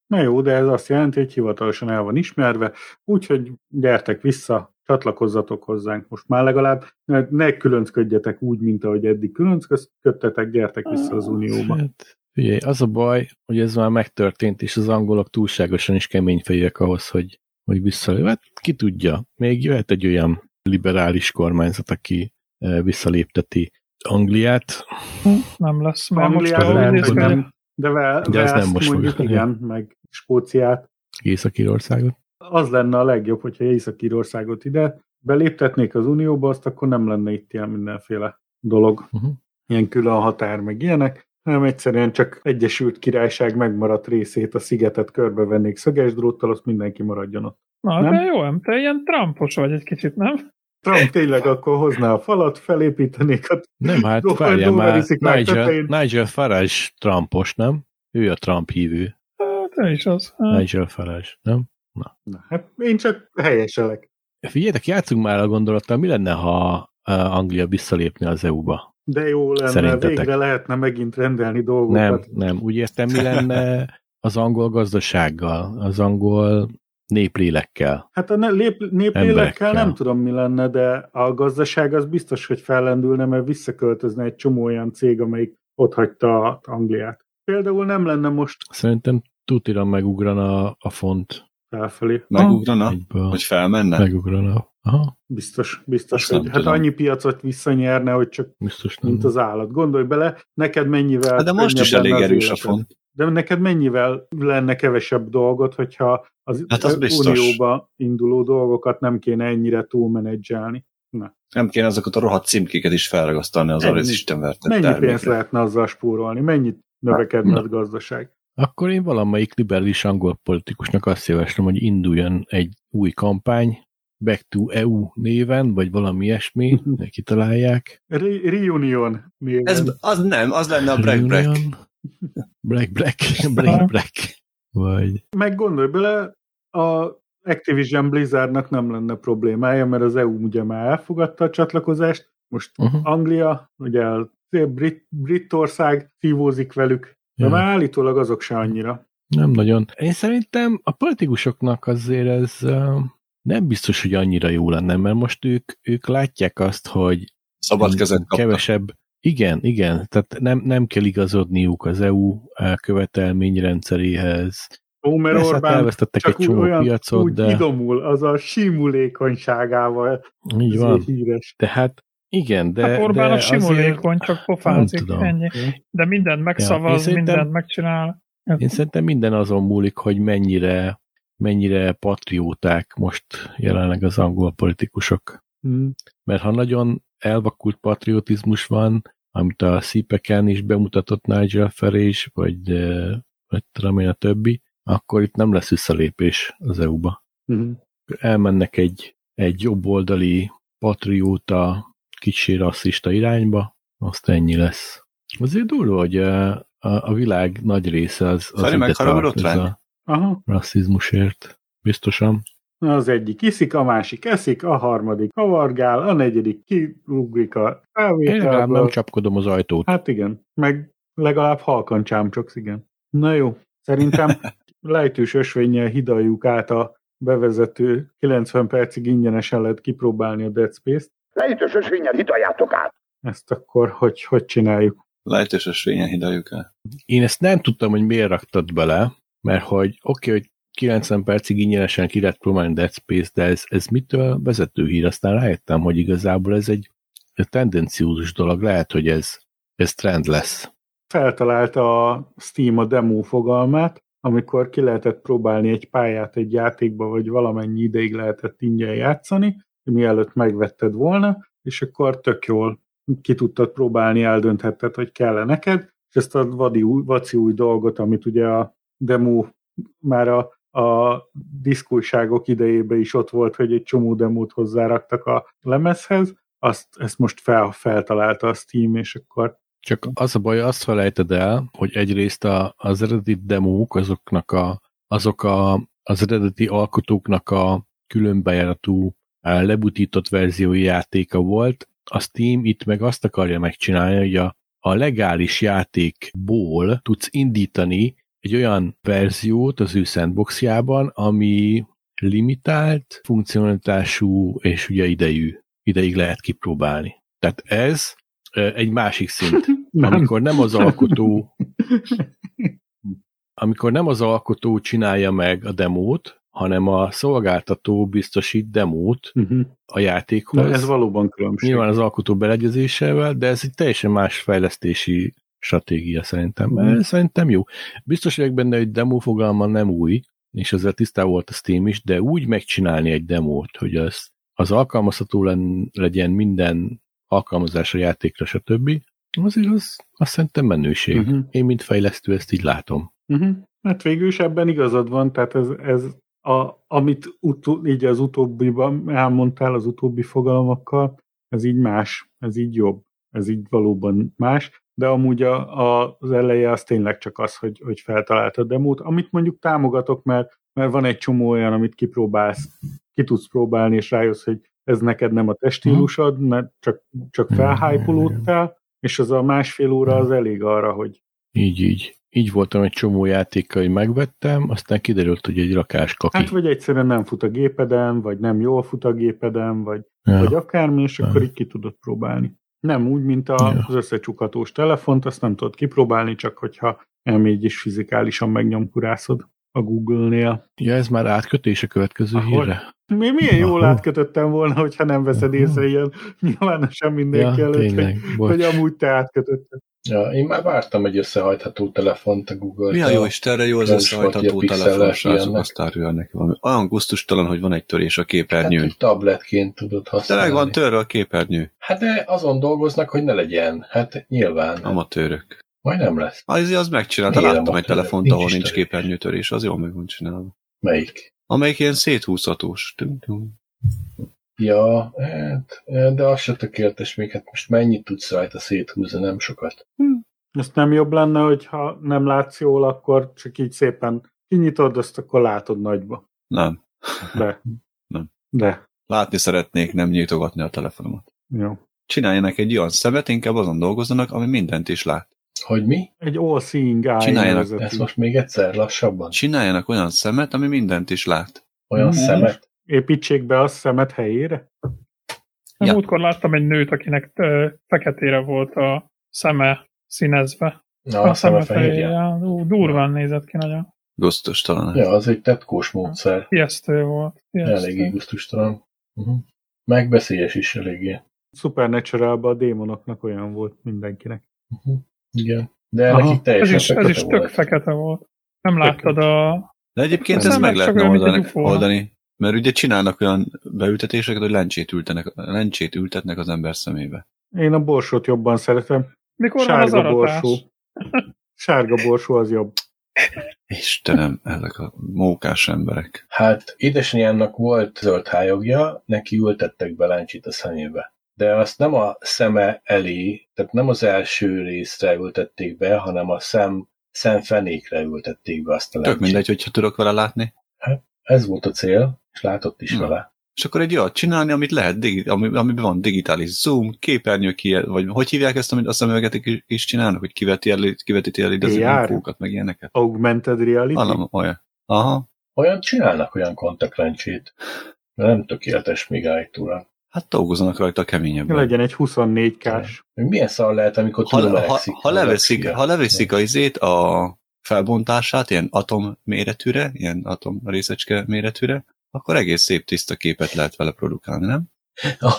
Na jó, de ez azt jelenti, hogy hivatalosan el van ismerve, úgyhogy gyertek vissza, csatlakozzatok hozzánk most már legalább, ne különcködjetek úgy, mint ahogy eddig különcködtetek, gyertek vissza az Unióba. Figyelj, az a baj, hogy ez már megtörtént, és az angolok túlságosan is keményfejűek ahhoz, hogy visszalép. Hát ki tudja, még jöhet egy olyan liberális kormányzat, aki visszalépteti Angliát. Nem lesz. De ez nem most mondjuk, igen, meg Skóciát. Észak-Írországot. Az lenne a legjobb, hogyha Észak-Írországot ide beléptetnék az Unióba, azt akkor nem lenne itt ilyen mindenféle dolog. Ilyen külön határ, meg ilyenek. Nem egyszerűen csak Egyesült Királyság megmaradt részét, a szigetet körbevennék szöges dróttal, azt mindenki maradjon ott. Na, de jó, te ilyen Trumpos vagy egy kicsit, nem? Trump tényleg akkor hozná a falat, felépítenék a... Nem, hát várjál már, Nigel Farage Trumpos, nem? Ő a Trump hívő. Hát ő is az. Nigel Farage, nem? Na. Hát én csak helyeselek. Figyeljetek, játszunk már a gondolattal, mi lenne, ha Anglia visszalépne az EU-ba? De jó lenne, szerintetek? Végre lehetne megint rendelni dolgokat. Nem, úgy értem, mi lenne az angol gazdasággal, az angol... néplélekkel. Hát a néplélekkel nem tudom, mi lenne, de a gazdaság az biztos, hogy fellendülne, mert visszaköltözne egy csomó olyan cég, amelyik otthagyta Angliát. Például nem lenne most... Szerintem tutira megugrana a font. Felfelé. Megugrana? Hogy felmenne? Megugrana. Aha. Biztos, hogy hát annyi piacot visszanyerne, hogy csak biztos mint az állat. Gondolj bele, neked mennyivel... Hát de most is elég erős a font. De neked mennyivel lenne kevesebb dolgot, hogyha az Unióba induló dolgokat nem kéne ennyire túlmenedzselni? Nem kéne azokat a rohadt címkéket is felragasztalni az arra, és istenvertett termékre. Mennyi pénzt lehetne azzal spórolni? Mennyit növekedne a gazdaság? Akkor én valamelyik liberális angol politikusnak azt javaslom, hogy induljon egy új kampány, Back to EU néven, vagy valami ilyesmi, kitalálják. Reunion néven. Az nem, az lenne a break. Black. Vagy. Meg gondolj bele, a Activision Blizzardnak nem lenne problémája, mert az EU ugye már elfogadta a csatlakozást, most Anglia, ugye a Britország szívózik velük, de már állítólag azok se annyira. Nem nagyon. Én szerintem a politikusoknak azért ez nem biztos, hogy annyira jó lenne, mert most ők látják azt, hogy szabad kezet kevesebb. Igen, tehát nem kell igazodniuk az EU követelményrendszeréhez. Mert Orbán elvesztettek egy csomó piacot, úgy de... idomul, az a simulékonyságával. Így van. Tehát igen, de... Hát Orbán de a simulékony, csak pofázik, ennyi. De mindent megszavaz, mindent megcsinál. Én szerintem minden azon múlik, hogy mennyire mennyire patrióták most jelenleg az angol politikusok. Mert ha nagyon elvakult patriotizmus van, amit a CPEC-en is bemutatott Nigel Farage, vagy tudom én a többi, akkor itt nem lesz visszalépés az EU-ba. Elmennek egy jobboldali patrióta, kicsi rasszista irányba, azt ennyi lesz. Azért durva, hogy a világ nagy része az ide tart ez a rasszizmusért. Biztosan. Az egyik iszik, a másik eszik, a harmadik kavargál, a negyedik kilugrik a felvételből. Én legalább nem csapkodom az ajtót. Hát igen, meg legalább halkan csámcsoksz, igen. Na jó, szerintem lejtős ösvénnyel hidaljuk át a bevezető 90 percig ingyenesen lehet kipróbálni a Dead Space-t. Lejtős ösvénnyel hidaljátok át! Ezt akkor hogy csináljuk? Lejtős ösvénnyel hidaljuk át. Én ezt nem tudtam, hogy miért raktad bele, mert hogy hogy 90 percig ingyenesen ki lehet próbálni Dead Space, de ez mitől vezető hír? Aztán rájöttem, hogy igazából ez egy tendenciózus dolog. Lehet, hogy ez trend lesz. Feltalálta a Steam a demo fogalmát, amikor ki lehetett próbálni egy pályát egy játékba, vagy valamennyi ideig lehetett ingyen játszani, mielőtt megvetted volna, és akkor tök jól ki tudtad próbálni, eldönthetted, hogy kell-e neked, és ezt a vaci új dolgot, amit ugye a demo már a diszkújságok idejében is ott volt, hogy egy csomó demót hozzáraktak a lemezhez, ezt most feltalálta a Steam, és akkor... Csak az a baj, azt felejted el, hogy egyrészt az eredeti demók, az eredeti alkotóknak a különbejáratú lebutított verziói játéka volt. A Steam itt meg azt akarja megcsinálni, hogy a legális játékból tudsz indítani egy olyan verziót az ő sandboxjában, ami limitált, funkcionalitású és ugye ideig lehet kipróbálni. Tehát ez egy másik szint, amikor nem az alkotó csinálja meg a demót, hanem a szolgáltató biztosít demót a játékhoz. De ez valóban különbség. Nyilván az alkotó beleegyezésével, de ez egy teljesen más fejlesztési stratégia szerintem. Szerintem jó. Biztos vagyok benne, hogy demo fogalma nem új, és ezzel tisztában volt a Steam is, de úgy megcsinálni egy demót, hogy az alkalmazható legyen minden alkalmazásra, játékra, stb. Azért azt szerintem menőség. Én, mint fejlesztő, ezt így látom. Hát végül is ebben igazad van, tehát amit így az utóbbiban elmondtál, az utóbbi fogalmakkal, ez így más, ez így jobb, ez így valóban más, de amúgy az eleje az tényleg csak az, hogy feltalált a demót, amit mondjuk támogatok, mert van egy csomó olyan, amit kipróbálsz, ki tudsz próbálni, és rájössz, hogy ez neked nem a te stílusod, csak felhájpolódtál, és az a másfél óra az elég arra, hogy... Így. Így voltam egy csomó játékkal, hogy megvettem, aztán kiderült, hogy egy rakás kaki. Hát vagy egyszerűen nem fut a gépeden, vagy nem jól fut a gépeden, vagy akármi, és akkor így ki tudod próbálni. Nem úgy, mint az összecsukhatós telefont, azt nem tudod kipróbálni, csak hogyha mégis fizikálisan megnyomkurászod a Google-nél. Ja, ez már átkötés a következő hírre. Milyen jól átkötöttem volna, hogyha nem veszed észre ilyen nyilvánosan mindenki előtt, tényleg, hogy amúgy te átkötötted. Ja, én már vártam egy összehajtható telefont a Google-től. Mi a jó Istenre, jó az összehajtható telefon, azt árulja neki valami. Olyan gusztustalan, hogy van egy törés a képernyőn. Hát, hogy tabletként tudod használni. Tényleg van törve a képernyő. Hát de azon dolgoznak, hogy ne legyen. Hát nyilván. Amatőrök. Majd nem lesz. Az megcsinálta, láttam egy telefont, ahol nincs képernyőtörés. Az jól meg van csinálva. Melyik? Amelyik ilyen széthúzhatós. Ja, de az se tökéletes még, hát most mennyit tudsz rajta széthúzni, nem sokat. Ezt nem jobb lenne, hogyha nem látsz jól, akkor csak így szépen kinyitod, azt akkor látod nagyba. Nem. De. Látni szeretnék, nem nyitogatni a telefonomat. Jó. Csináljanak egy olyan szemet, inkább azon dolgozzanak, ami mindent is lát. Hogy mi? Egy all-seeing eye. Ezt most még egyszer lassabban. Csináljanak olyan szemet, ami mindent is lát. Olyan szemet? Építsék be a szemet helyére? Ja. Múltkor láttam egy nőt, akinek feketére volt a szeme színezve. Na, a szeme fehérje. Durván nézett ki nagyon. Gusztustalan. Ja, az egy tetkós módszer. Ijesztő volt. Eléggé gusztustalan. Megbeszélyes is eléggé. Supernatural-ban a démonoknak olyan volt mindenkinek. Igen. De nekik teljesen fekete volt. Ez is tök fekete volt. Nem láttad a De egyébként ez meg lehetne oldani. Mert ugye csinálnak olyan beültetéseket, hogy lencsét ültetnek az ember szemébe. Én a borsót jobban szeretem. Mikor van az aratás? Sárga borsó az jobb. Istenem, ezek a mókás emberek. Hát édesanyámnak volt zöld hályogja, neki ültettek be lencsit a szemébe. De azt nem a szeme elé, tehát nem az első részre ültették be, hanem a szemfenékre ültették be azt a lencsét. Tök mindegy, hogyha tudok vele látni. Hát ez volt a cél, és látott is vele. És akkor egy olyat csinálni, amit lehet, amiben van digitális zoom, képernyő, vagy hogy hívják ezt, amit a szemüveget is csinálnak, hogy kivetíti el ide az infókat, meg ilyeneket. Augmented reality? Alam, olyan. Aha. Olyan csinálnak olyan kontaktlencsét, de nem tökéletes még állítólag. Hát dolgozzanak rajta keményebben. Legyen egy 24K-s. Milyen szar lehet, amikor túlverekszik? Ha leveszik a izét, a felbontását ilyen atom méretűre, ilyen atom részecske méretűre, akkor egész szép tiszta képet lehet vele produkálni, nem?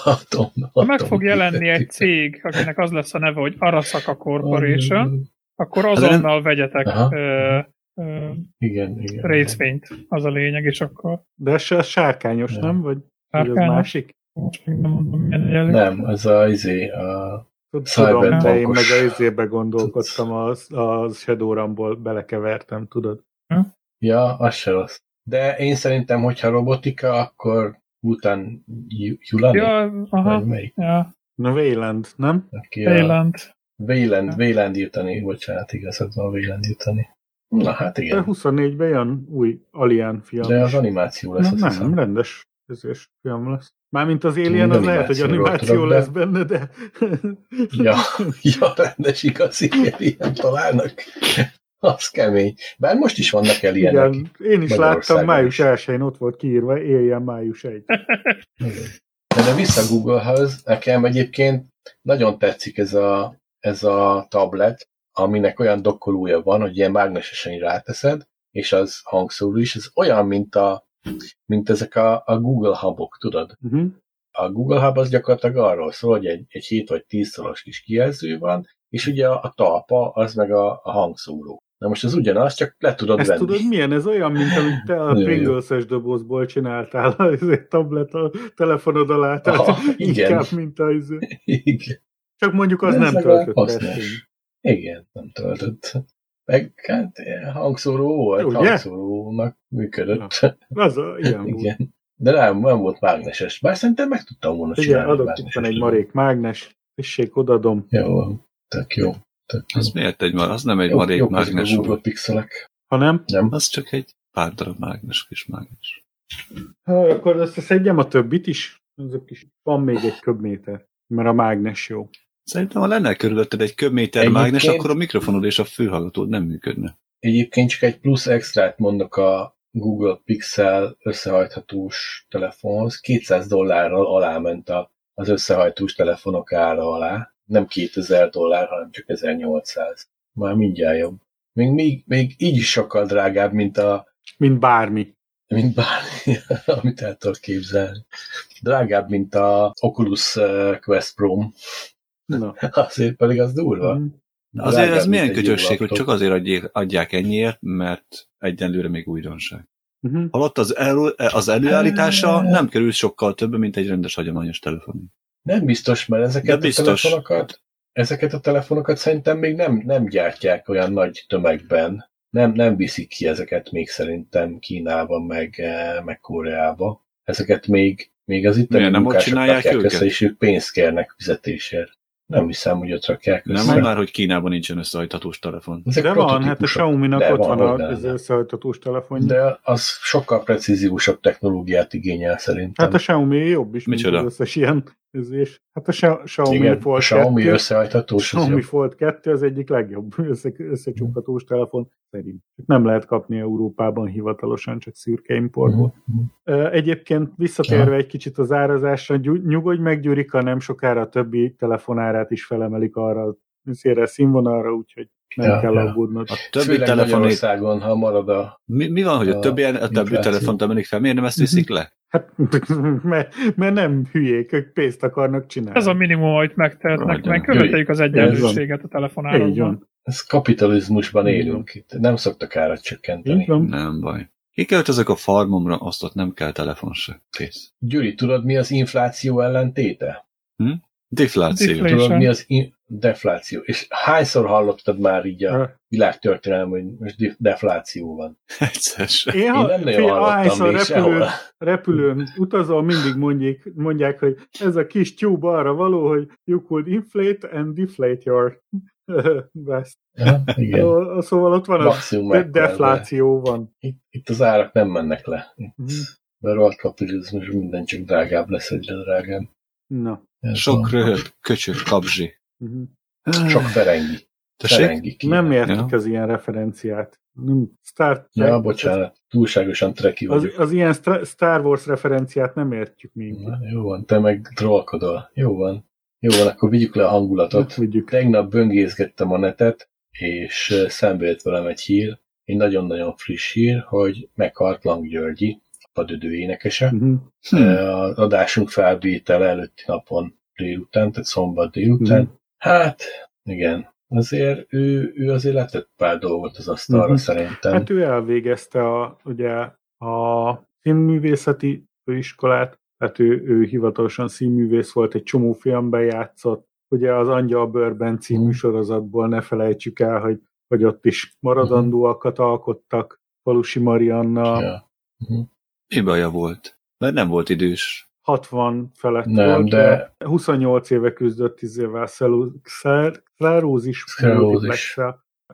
Atom meg fog jelenni egy cég, akinek az lesz a neve, hogy Arasaka Corporation, akkor azonnal vegyetek igen. részvényt, az a lényeg, és akkor... De ez a sárkányos, nem? Vagy sárkányos? Másik? Most még nem mondom, nem, ez a izé, a cyberbankos. Tudom, én meg a izébe gondolkodtam, a Shadowrunból belekevertem, tudod? Ja, az se rossz. De én szerintem, hogyha robotika, akkor után Julani? Ja, aha. Ja. Na Wayland, nem? Wayland írtani, bocsánat, igazad van Wayland írtani. Na hát igen. De 24-ben jön új Alien film. De az animáció lesz. Na, nem, rendes közös film lesz. Mármint az Alien, az lehet, hogy animáció lesz benne, de... ja, rendes igazi Alien találnak. Az kemény. Bár most is vannak el ilyenek. Igen, én is láttam, május 1-én ott volt kiírva, Alien május 1. De vissza Google-hoz, nekem egyébként nagyon tetszik ez a tablet, aminek olyan dokkolója van, hogy ilyen mágnesesen ráteszed, és az hangszóró is, ez olyan, mint ezek a Google Hubok, tudod? Uh-huh. A Google Hub az gyakorlatilag arról szól, hogy egy 7 vagy 10 szoros kis kijelző van, és ugye a talpa, az meg a hangszóró. Na most ez ugyanaz, csak le tudod venni. Ezt tudod milyen? Ez olyan, mint amit te a Pringles-es dobozból csináltál, a tablet a telefonod alá, inkább mint a izé. Igen. Csak mondjuk az nem töltött. Igen, nem töltött. Meg hát, hangszóró volt, hangszórónak működött. Az ilyen igen. Volt. De nem volt mágneses. Bár szerintem meg tudtam volna csinálni. Igen, adok itt egy marék mágnes, tessék, odadom. Jó, tök jó. Az miért egy már? Az nem egy marék mágnes. Jó, a pixelek. Ha nem? Az csak egy pár darab mágnes, kis mágnes. Ha, akkor azt szedjem a többit is. Azok is. Van még egy köbméter, mert a mágnes jó. Szerintem, ha lenne körülötted egy köbméter mágnes, akkor a mikrofonod és a fülhallgatód nem működne. Egyébként csak egy plusz extrát mondok a Google Pixel összehajthatós telefonhoz. $200 aláment az összehajtós telefonok ára alá. Nem $2000, hanem csak $1800. Már mindjárt jobb. Még így is sokkal drágább, mint bármi. Mint bármi, amit el tudok képzelni. Drágább, mint a Oculus Quest Pro. No. Azért pedig az durva. Drágább, azért ez milyen kötyösség, hogy csak azért adják ennyiért, mert egyenlőre még újdonság. Uh-huh. Holott az előállítása nem kerül sokkal több, mint egy rendes hagyományos telefon. Nem biztos, mert ezeket a telefonokat szerintem még nem gyártják olyan nagy tömegben. Nem viszik ki ezeket még szerintem Kínába, meg Koreába. Ezeket még az itteni munkások rakják össze, és ők pénzt kérnek fizetésért. Nem hiszem, hogy ott rakják össze. Nem már, hogy Kínában nincsen összehajtatós telefon. De van, hát a Xiaomi-nak ott van az összehajtatós telefon. De az sokkal precíziósabb technológiát igényel szerintem. Hát a Xiaomi jobb is, micsoda? Mint az összes ilyen üzés. Hát a Xiaomi Fold 2. Xiaomi összehajtatós. A Xiaomi Fold 2 az egyik legjobb összecsukhatós telefon. Nem lehet kapni Európában hivatalosan, csak szürke importból. Mm-hmm. Egyébként visszatérve egy kicsit az árazásra, nyugodj meg, Gyurika, nem sokára a többi telefonárát is felemelik arra a színvonalra, úgyhogy nem kell aggódnod. A többi telefonországon, ha marad a... Mi van, hogy a többi telefont emelik fel? Miért nem ezt viszik le? Hát, mert nem hülyék, ők pénzt akarnak csinálni. Ez a minimum, hogy megtehetnek, mert követeljük az egyenlőséget a telefonárokban. Ez kapitalizmusban élünk itt. Nem szoktak árat csökkenteni. Nem baj. Kiköltözök a farmomra, azt ott nem kell telefon se. Kész. Gyuri, tudod mi az infláció ellentéte? Defláció. Tudod mi az defláció? És hányszor hallottad már így a világtörténelem, hogy most defláció van? Egyszer sem. Én nem nagyon hallottam még sehol. Repülőn utazol, mindig mondják, hogy ez a kis tyúb arra való, hogy you could inflate and deflate your vest. Ja, igen. Szóval ott van maximum a defláció van. Itt az árak nem mennek le. Mert a kapitalizmus minden csak drágább lesz, hogy drágább. Na. Sok röhög, köcsög, kapzsi. Sok ferengi. Nem értik az ilyen referenciát. Star Trek, ja, bocsánat, túlságosan treki vagyok. Az ilyen Star Wars referenciát nem értjük még. Na, jó van, te meg trollkodol. Jó van, akkor vigyük le a hangulatot. Tegnap böngészgettem a netet, és szembe jött velem egy hír, egy nagyon-nagyon friss hír, hogy meghalt Lang Györgyi, Pa-Dö-Dö énekese. Az adásunk felvétele előtti napon délután, tehát szombat délután. Hát, igen. Azért ő azért letett pár dolgot az asztalra szerintem. Hát ő elvégezte a filmművészeti főiskolát, tehát ő hivatalosan színművész volt, egy csomó filmben játszott. Ugye az Angyal Börben című sorozatból ne felejtsük el, hogy ott is maradandóakat alkottak, Palusi Marianna. Ja. Mi baja volt? Mert nem volt idős. 60 felett nem, volt, de 28 éve küzdött izével szklerózis,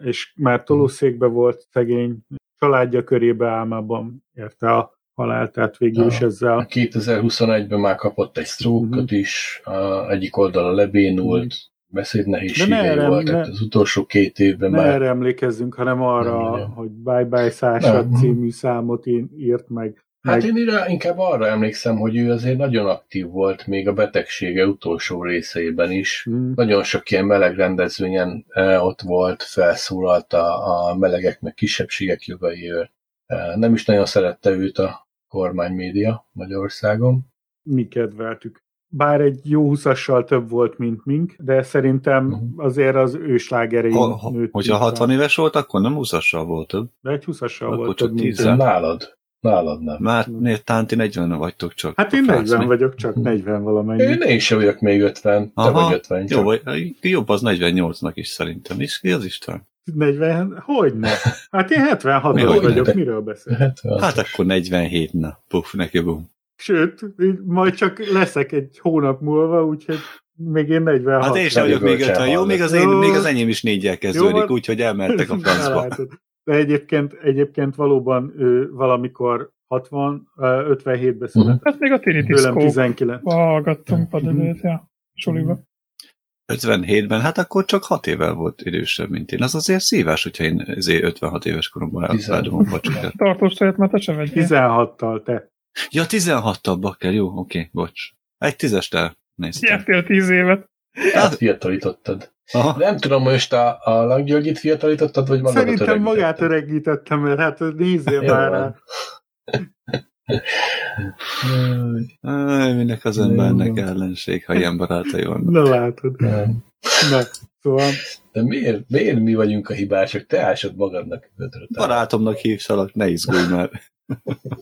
és már tolószékbe volt szegény, családja körébe álmában érte a halált, tehát végül is ezzel. 2021-ben már kapott egy stroke-ot is, egyik oldala lebénult, beszédnehézségei volt, tehát az utolsó 2 évben már. Ne erre emlékezzünk, hanem arra, hogy Bye Bye Sasha című számot írt meg. Hát én inkább arra emlékszem, hogy ő azért nagyon aktív volt még a betegsége utolsó részeiben is. Nagyon sok ilyen meleg rendezvényen ott volt, felszólalt a melegeknek, kisebbségek jogaiért. Nem is nagyon szerette őt a kormánymédia Magyarországon. Mi kedveltük. Bár egy jó 20-assal több volt, mint mink, de szerintem azért az ő slágerei nőtt. Hogyha 60 éves volt, akkor nem 20-assal volt több. De egy 20-assal volt több, mint ő. Nálad nem. Már tánti 40 vagytok csak. Hát én 40 vagyok, csak 40 valamennyi. Én sem vagyok még 50, te vagy 50. Jobb az 48-nak is szerintem. És ki az Isten? 40? Hogyne? Hát én 76 vagyok, miről beszélek? Hát akkor 47, na. Puff, neki bum. Sőt, majd csak leszek egy hónap múlva, úgyhogy még én 46. Hát én sem vagyok még 50. Jó, még az enyém is 4-jel kezdődik, úgyhogy elmertek a francba. De egyébként valóban valamikor 57-ben született. Hát még a Tinitiszkóba hallgattunk Padadőt, Soliba. 57-ben, hát akkor csak 6 évvel volt idősebb, mint én. Az azért szívás, hogyha én 56 éves koromban elszállom a vacsikát. Tartós tehet, mert te sem vegyél. 16-tal te. Ja, 16-tal bakker, jó, oké, bocs. Egy 10-estel néztem. Gyertél 10 évet. Hát fiatalítottad. Aha. Nem tudom, most a Lang Györgyit fiatalítottad, vagy magad öregítettem? Szerintem magát öregítettem, mert hát nézzél már rá. Minek az embernek ellenség, ha ilyen barátai vannak. Na látod. Szóval. De miért mi vagyunk a hibások? Te ásod magadnak. Barátomnak hívsalak, ne izgulj már.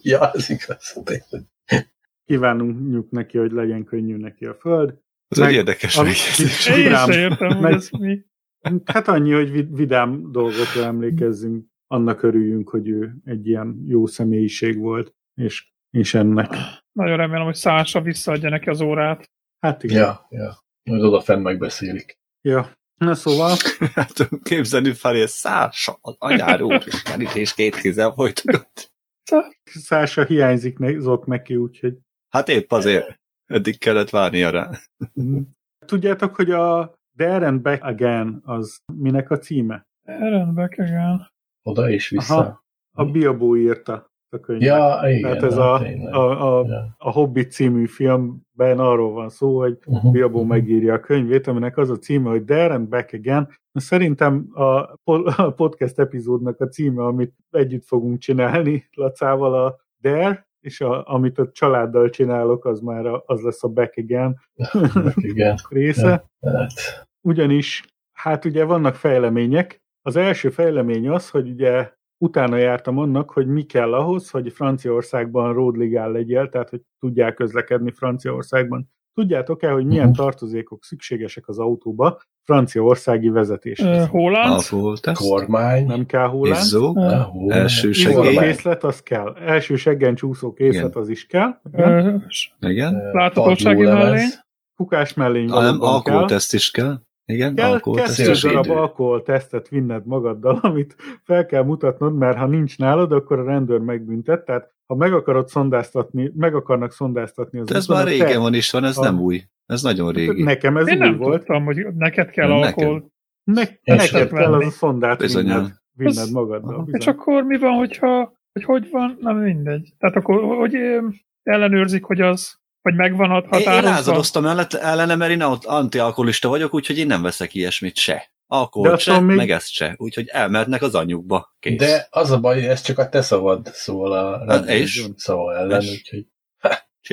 Ja, az igaz. Kívánunk neki, hogy legyen könnyű neki a föld. Ez egy érdekes megjegyzés. Én sem értem, hogy ez mi. Hát annyi, hogy vidám dolgokra emlékezzünk, annak örüljünk, hogy ő egy ilyen jó személyiség volt, és ennek. Nagyon remélem, hogy Sasha visszaadja neki az órát. Hát igen. Ja. Majd odafenn megbeszélik. Ja. Na szóval. Hát képzelni felé, Sasha az anyár úr, és 2 kézzel folytatott. Sasha hiányzik neki, úgyhogy. Hát épp azért. Eddig kellett várnia rá. Tudjátok, hogy a There and Back Again az minek a címe? There and Back Again. Oda és vissza. Aha, a Biabó írta a könyvet. Ja, igen. Tehát ez a Hobbit című filmben arról van szó, hogy Biabó megírja a könyvét, aminek az a címe, hogy There and Back Again. Szerintem a podcast epizódnak a címe, amit együtt fogunk csinálni Lacával, a There, és amit a családdal csinálok, az már az lesz a Back Again része. Hát. Ugyanis, hát ugye vannak fejlemények. Az első fejlemény az, hogy ugye utána jártam annak, hogy mi kell ahhoz, hogy Franciaországban roadligán legyél, tehát hogy tudjál közlekedni Franciaországban. Tudjátok-e, hogy milyen tártozékok szükségesek az autóba franciaországi vezetéshez? Holland? Kormány? Nem kell holland. Izzó? Első segélykészlet, az kell. Első seggen csúszó készlet, az is kell. Igen. Láthatósági mellény? Kukás mellény valóban kell. Alkoholteszt is kell. Igen, alkoholtesztet vinned magaddal, amit fel kell mutatnod, mert ha nincs nálad, akkor a rendőr megbüntet, tehát ha meg akarnak szondáztatni az ez már régen van is van, ez nem új. Ez nagyon régi. Nekem ez új volt. Tudtam, hogy neked kell alkohol. Neked kell az a szondát vinned magaddal. És akkor mi van, hogyha hogy van? Nem mindegy. Tehát akkor hogy ellenőrzik, hogy az vagy megvan határozva? Én lázadoztam ellene, mert én antialkoholista vagyok, úgyhogy én nem veszek ilyesmit se. Alkohol se, még... meg ezt se. Úgyhogy elmertnek az anyjukba. Kész. De az a baj, hogy ez csak a te szavad szól a rendőr szava ellen. Úgyhogy...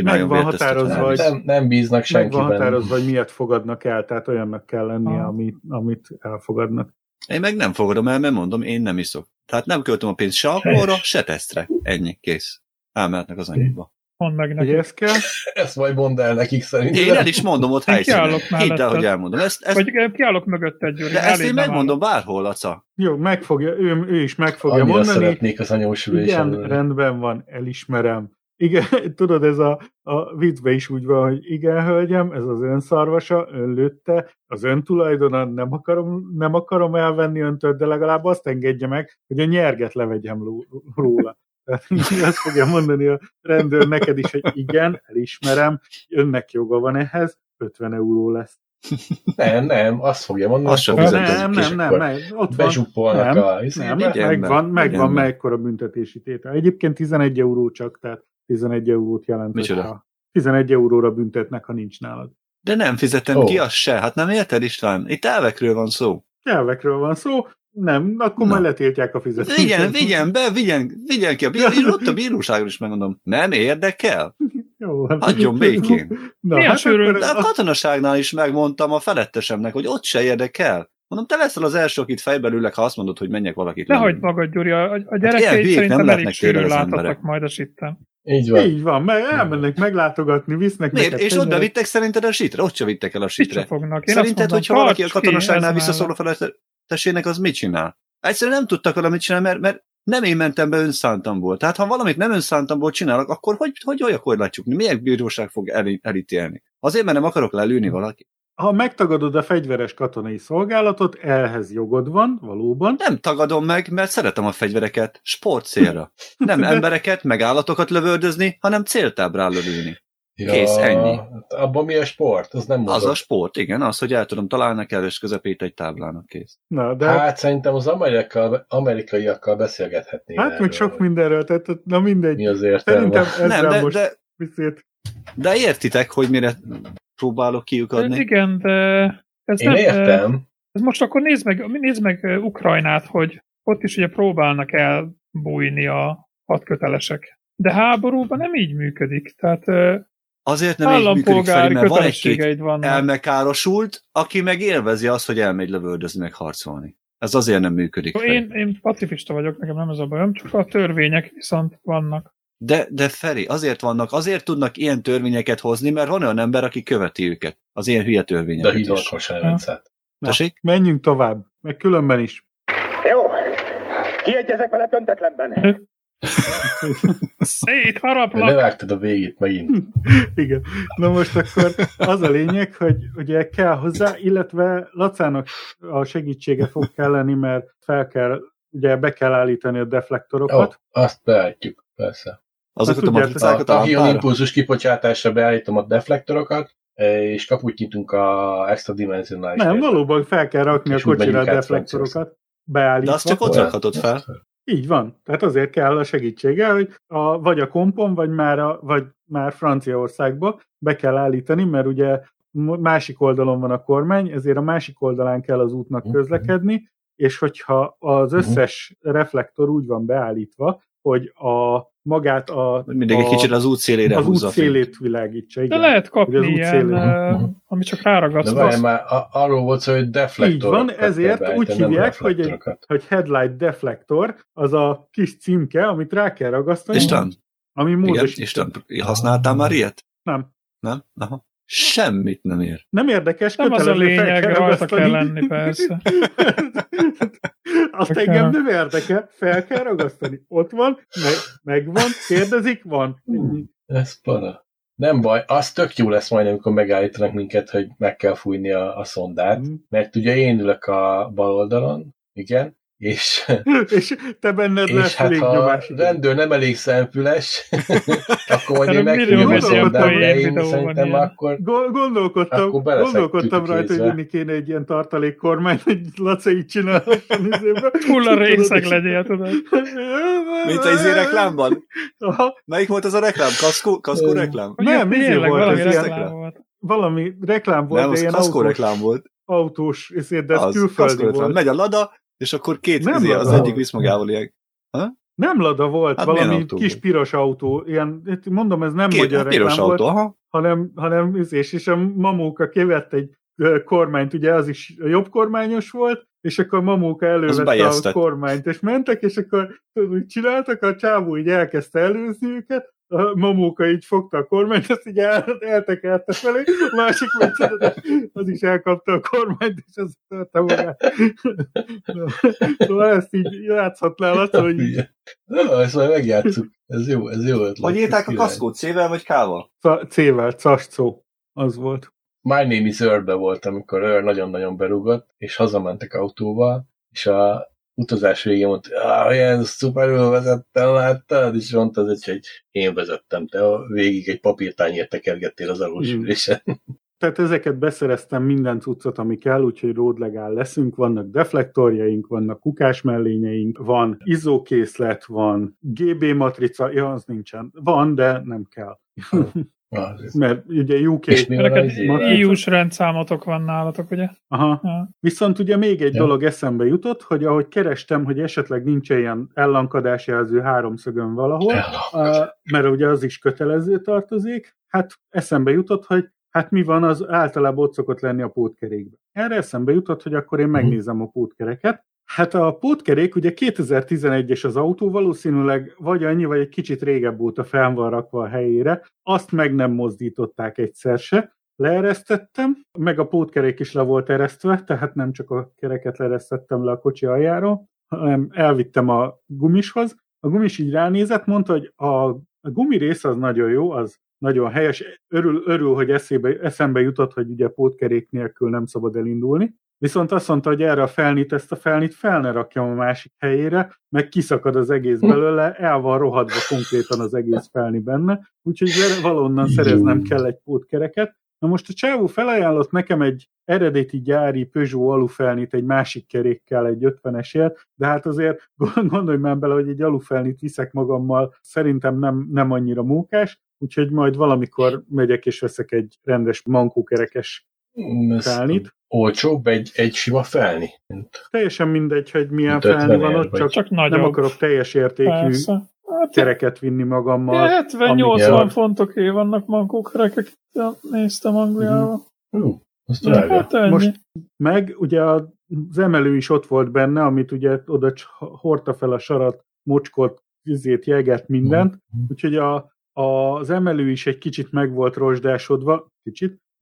Meg van határozva, hogy nem bíznak senkiben. Meg van határozva, hogy miért fogadnak el, tehát olyannak kell lennie, amit elfogadnak. Én meg nem fogadom el, mert mondom, én nem iszok. Tehát nem költöm a pénzt se alkoholra, se tesztre. Ennyi, kész. Elmertnek az anyjukba. Mondd meg nekik. Ezt kell? Ezt majd mondd el nekik szerintem. Én el is mondom ott helyszínen. Hidd el, hogy elmondom. Vagy kiállok mögötted, Gyuri. De ezt én megmondom bárhol, Laca. Jó, megfogja, ő is meg fogja mondani. Annyira szeretnék az anyósülés. Igen, rendben van, elismerem. Igen, tudod, ez a viccbe is úgy van, hogy igen, hölgyem, ez az ön szarvasa, ön lőtte, az ön tulajdona, nem akarom elvenni öntől, de legalább azt engedje meg, hogy a nyerget levegyem róla. Azt fogja mondani a rendőr neked is, hogy igen, elismerem, önnek joga van ehhez, 50 euró lesz. Nem, azt fogja mondani. Azt nem. Ott bezsupolnak a... Megvan, mekkora büntetési tétel. Egyébként 11 euró csak, tehát 11 eurót jelent. Micsoda? 11 euróra büntetnek, ha nincs nálad. De nem fizetem ki azt se. Hát nem érted, István? Itt elvekről van szó. Nem, akkor már letiltják a fizetést. Igen, vigyen ki a bíróságra, ott a bíróságra is megmondom. Nem érdekel? Jó, hagyjon békén. A katonaságnál is megmondtam a felettesemnek, hogy ott se érdekel. Mondom, te leszel az első, akit fejbe lőlek, ha azt mondod, hogy menjek valakit. Lehagyd magad, Gyuri, a gyerekei szerintem elég sűrűn láthatnak majd a sitten. Így van, mert elmennek meglátogatni, visznek neked. És oda vittek szerinted a sítre? Ott se vittek el a sítre. Szerinted, hogyha valaki a katonaságnál visszaszóló tessének, az mit csinál? Egyszerűen nem tudtak valamit csinálni, mert nem én mentem be önszántamból. Tehát ha valamit nem önszántamból csinálok, akkor hogy olyan korlátjuk? Milyen bíróság fog elítélni? Azért, mert nem akarok lelőni valakit. Ha megtagadod a fegyveres katonai szolgálatot, ehhez jogod van, valóban. Nem tagadom meg, mert szeretem a fegyvereket sport célra. Nem embereket, meg állatokat lövöldözni, hanem céltábrá lövülni. Ja, kész, ennyi. Abban mi a sport? Az nem mozog. Az a sport, igen, az, hogy el tudom találni a keres közepét egy táblának, kész. Na, de... Hát szerintem az amerikaiakkal beszélgethetnél. Hát még sok mindenről, tehát na mindegy. Mi az értelme? Nem, de értitek, hogy mire próbálok kiukadni? Igen, de... Én értem. Ez most akkor nézd meg Ukrajnát, hogy ott is ugye próbálnak elbújni a hadkötelesek. De háborúban nem így működik, tehát... Azért nem így működik felé, mert van egy-két elmekárosult, aki meg élvezi azt, hogy elmegy lövöldözni, meg harcolni. Ez azért nem működik felé. Én pacifista vagyok, nekem nem ez a bajom, csak a törvények viszont vannak. De Feri, azért vannak, azért tudnak ilyen törvényeket hozni, mert van olyan ember, aki követi őket, az ilyen hülye törvényeket is. De hidalkosan rendszert. Menjünk tovább, meg különben is. Jó, kiegyezek vele döntetlenben. Szétharaplak! Levágtad a végét megint. Igen. Na most akkor az a lényeg, hogy ugye kell hozzá, illetve Lacának a segítsége fog kelleni, mert be kell állítani a deflektorokat. Jó, azt beállítjuk, persze. Azokat a matricákat a ion impulzus kibocsátásra beállítom a deflektorokat, és kaput nyitunk a extra dimenzionális. Nem, valóban fel kell rakni a kocsira a deflektorokat. Beállítva. De azt csak ott rakhatod fel. Így van. Tehát azért kell a segítsége, hogy vagy a kompon, vagy már Franciaországba be kell állítani, mert ugye másik oldalon van a kormány, ezért a másik oldalán kell az útnak közlekedni, és hogyha az összes reflektor úgy van beállítva, hogy a magát a... Mindig egy kicsit az út szélére húzza. Az út szélét világítsa, igen. De lehet kapni ilyen, ami csak ráragasztasz. De arról volt szó, hogy deflektor. Így van, ezért úgy hívják, hogy headlight deflektor, az a kis címke, amit rá kell ragasztani. István? Ami módosít. István, használtál már ilyet? Nem. Nem? Aha. Semmit nem ér. Nem érdekes, nem az a lényeg, rajta kell lenni, persze. Azt engem nem érdekel, fel kell ragasztani. Ott van, megvan, kérdezik, van. Ez para. Nem baj, az tök jó lesz majd, amikor megállítanak minket, hogy meg kell fújni a szondát, mert ugye én ülök a bal oldalon, igen, és te benned lesz hát légnyomás. Ha a rendőr nem elég szempüles, akkor majd én megfújom a szondát, de én szerintem akkor gondolkodtam rajta, hogy vinni kéne egy ilyen tartalékkormányt, hogy Laca így csinál. Hull a részeg legyél, tudod. Mint az izé reklámban? Melyik volt az a reklám? Kaszkó reklám? Nem, tényleg valami reklám volt. Valami reklám volt, de ilyen autós, de ez külföldi volt. Megy a Lada, és akkor két közé az egyik visz magával ilyen. Nem Lada volt, hát valami kis piros autó. Ilyen, mondom, ez nem magyar reklám volt, autó, hanem és a Mamóka kivett egy kormányt, ugye az is jobb kormányos volt, és akkor Mamóka elővette a kormányt, és mentek, és akkor úgy csináltak, a csávó így elkezdte előzni őket, a Mamóka így fogta a kormányt, azt így eltekelte felé, a másik meccset, az is elkapta a kormányt, és az törte magát. Szóval ezt így láthatnál, Laca, hogy... Na, ezt majd megjátszuk. Ez jó ötlet. Hogy írták a kaszkót, C-vel vagy K-val? C-vel, Casco. Az volt. My Name is Earl-be volt, amikor Earl nagyon-nagyon berúgott, és hazamentek autóval, és a utazás végén mondta, ilyen szuperül vezettem, láttad? És mondta az egyszer, hogy én vezettem, te végig egy papírtányért tekergettél az alulsülésen. Tehát ezeket beszereztem, minden cuccot, ami kell, úgyhogy roadlegál leszünk, vannak deflektorjaink, vannak kukásmellényeink, van izzókészlet, van GB matrica, ja, az nincsen. Van, de nem kell. Mert ugye UK EU-s rendszámotok van nálatok, ugye? Aha. Ja. Viszont ugye még egy dolog eszembe jutott, hogy ahogy kerestem, hogy esetleg nincs ilyen ellankadásjelző háromszögön valahol, mert ugye az is kötelező tartozik, hát eszembe jutott, hogy hát mi van, az általában ott szokott lenni a pótkerékben. Erre eszembe jutott, hogy akkor én megnézem a pótkereket. Hát a pótkerék ugye 2011-es az autó, valószínűleg vagy annyi, vagy egy kicsit régebb óta fenn van rakva a helyére. Azt meg nem mozdították egyszer se. Leeresztettem, meg a pótkerék is le volt eresztve, tehát nem csak a kereket leeresztettem le a kocsi aljáról, hanem elvittem a gumishoz. A gumis így ránézett, mondta, hogy a gumirész az nagyon jó, az nagyon helyes. Örül, hogy eszembe jutott, hogy ugye pótkerék nélkül nem szabad elindulni. Viszont azt mondta, hogy erre a felnit, ezt a felnit fel ne rakjam a másik helyére, meg kiszakad az egész belőle, el van rohadva konkrétan az egész felni benne, úgyhogy valonnan szereznem kell egy pótkereket. Na most a csávó felajánlott nekem egy eredeti gyári Peugeot alufelnit egy másik kerékkel, egy 50-esért, de hát azért gondolj már bele, hogy egy alufelnit viszek magammal, szerintem nem annyira mókás, úgyhogy majd valamikor megyek és veszek egy rendes mankókerekes felnit. Olcsóbb egy sima felni. Teljesen mindegy, hogy milyen felni van ott, csak nem akarok teljes értékű kereket vinni magammal. 70-80 fontoké vannak mankókerek, néztem Angliába. Most meg ugye az emelő is ott volt benne, amit ugye oda hordta fel a sarat, mocskot, vizét, jeget, mindent, úgyhogy az emelő is egy kicsit meg volt rozsdásodva,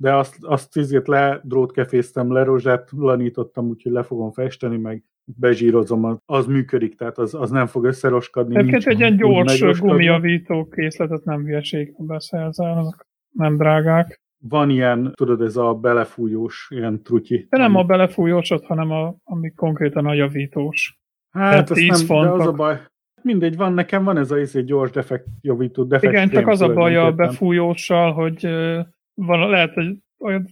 de azt ezért drótkeféztem le, rozsdátlanítottam, úgyhogy le fogom festeni, meg bezsírozom, az működik, tehát az nem fog összeroskadni. Egyébként egy ilyen gyors gumijavító készletet nem hülyeségben beszerzel, azok nem drágák. Van ilyen, tudod, ez a belefújós, ilyen trutyi. De nem a belefújósot, hanem ami konkrétan a javítós. Hát ez nem, fontok. De az a baj. Mindegy, van ez a gyors defekt. Igen, csak az a baj a befújóssal, hogy lehet, hogy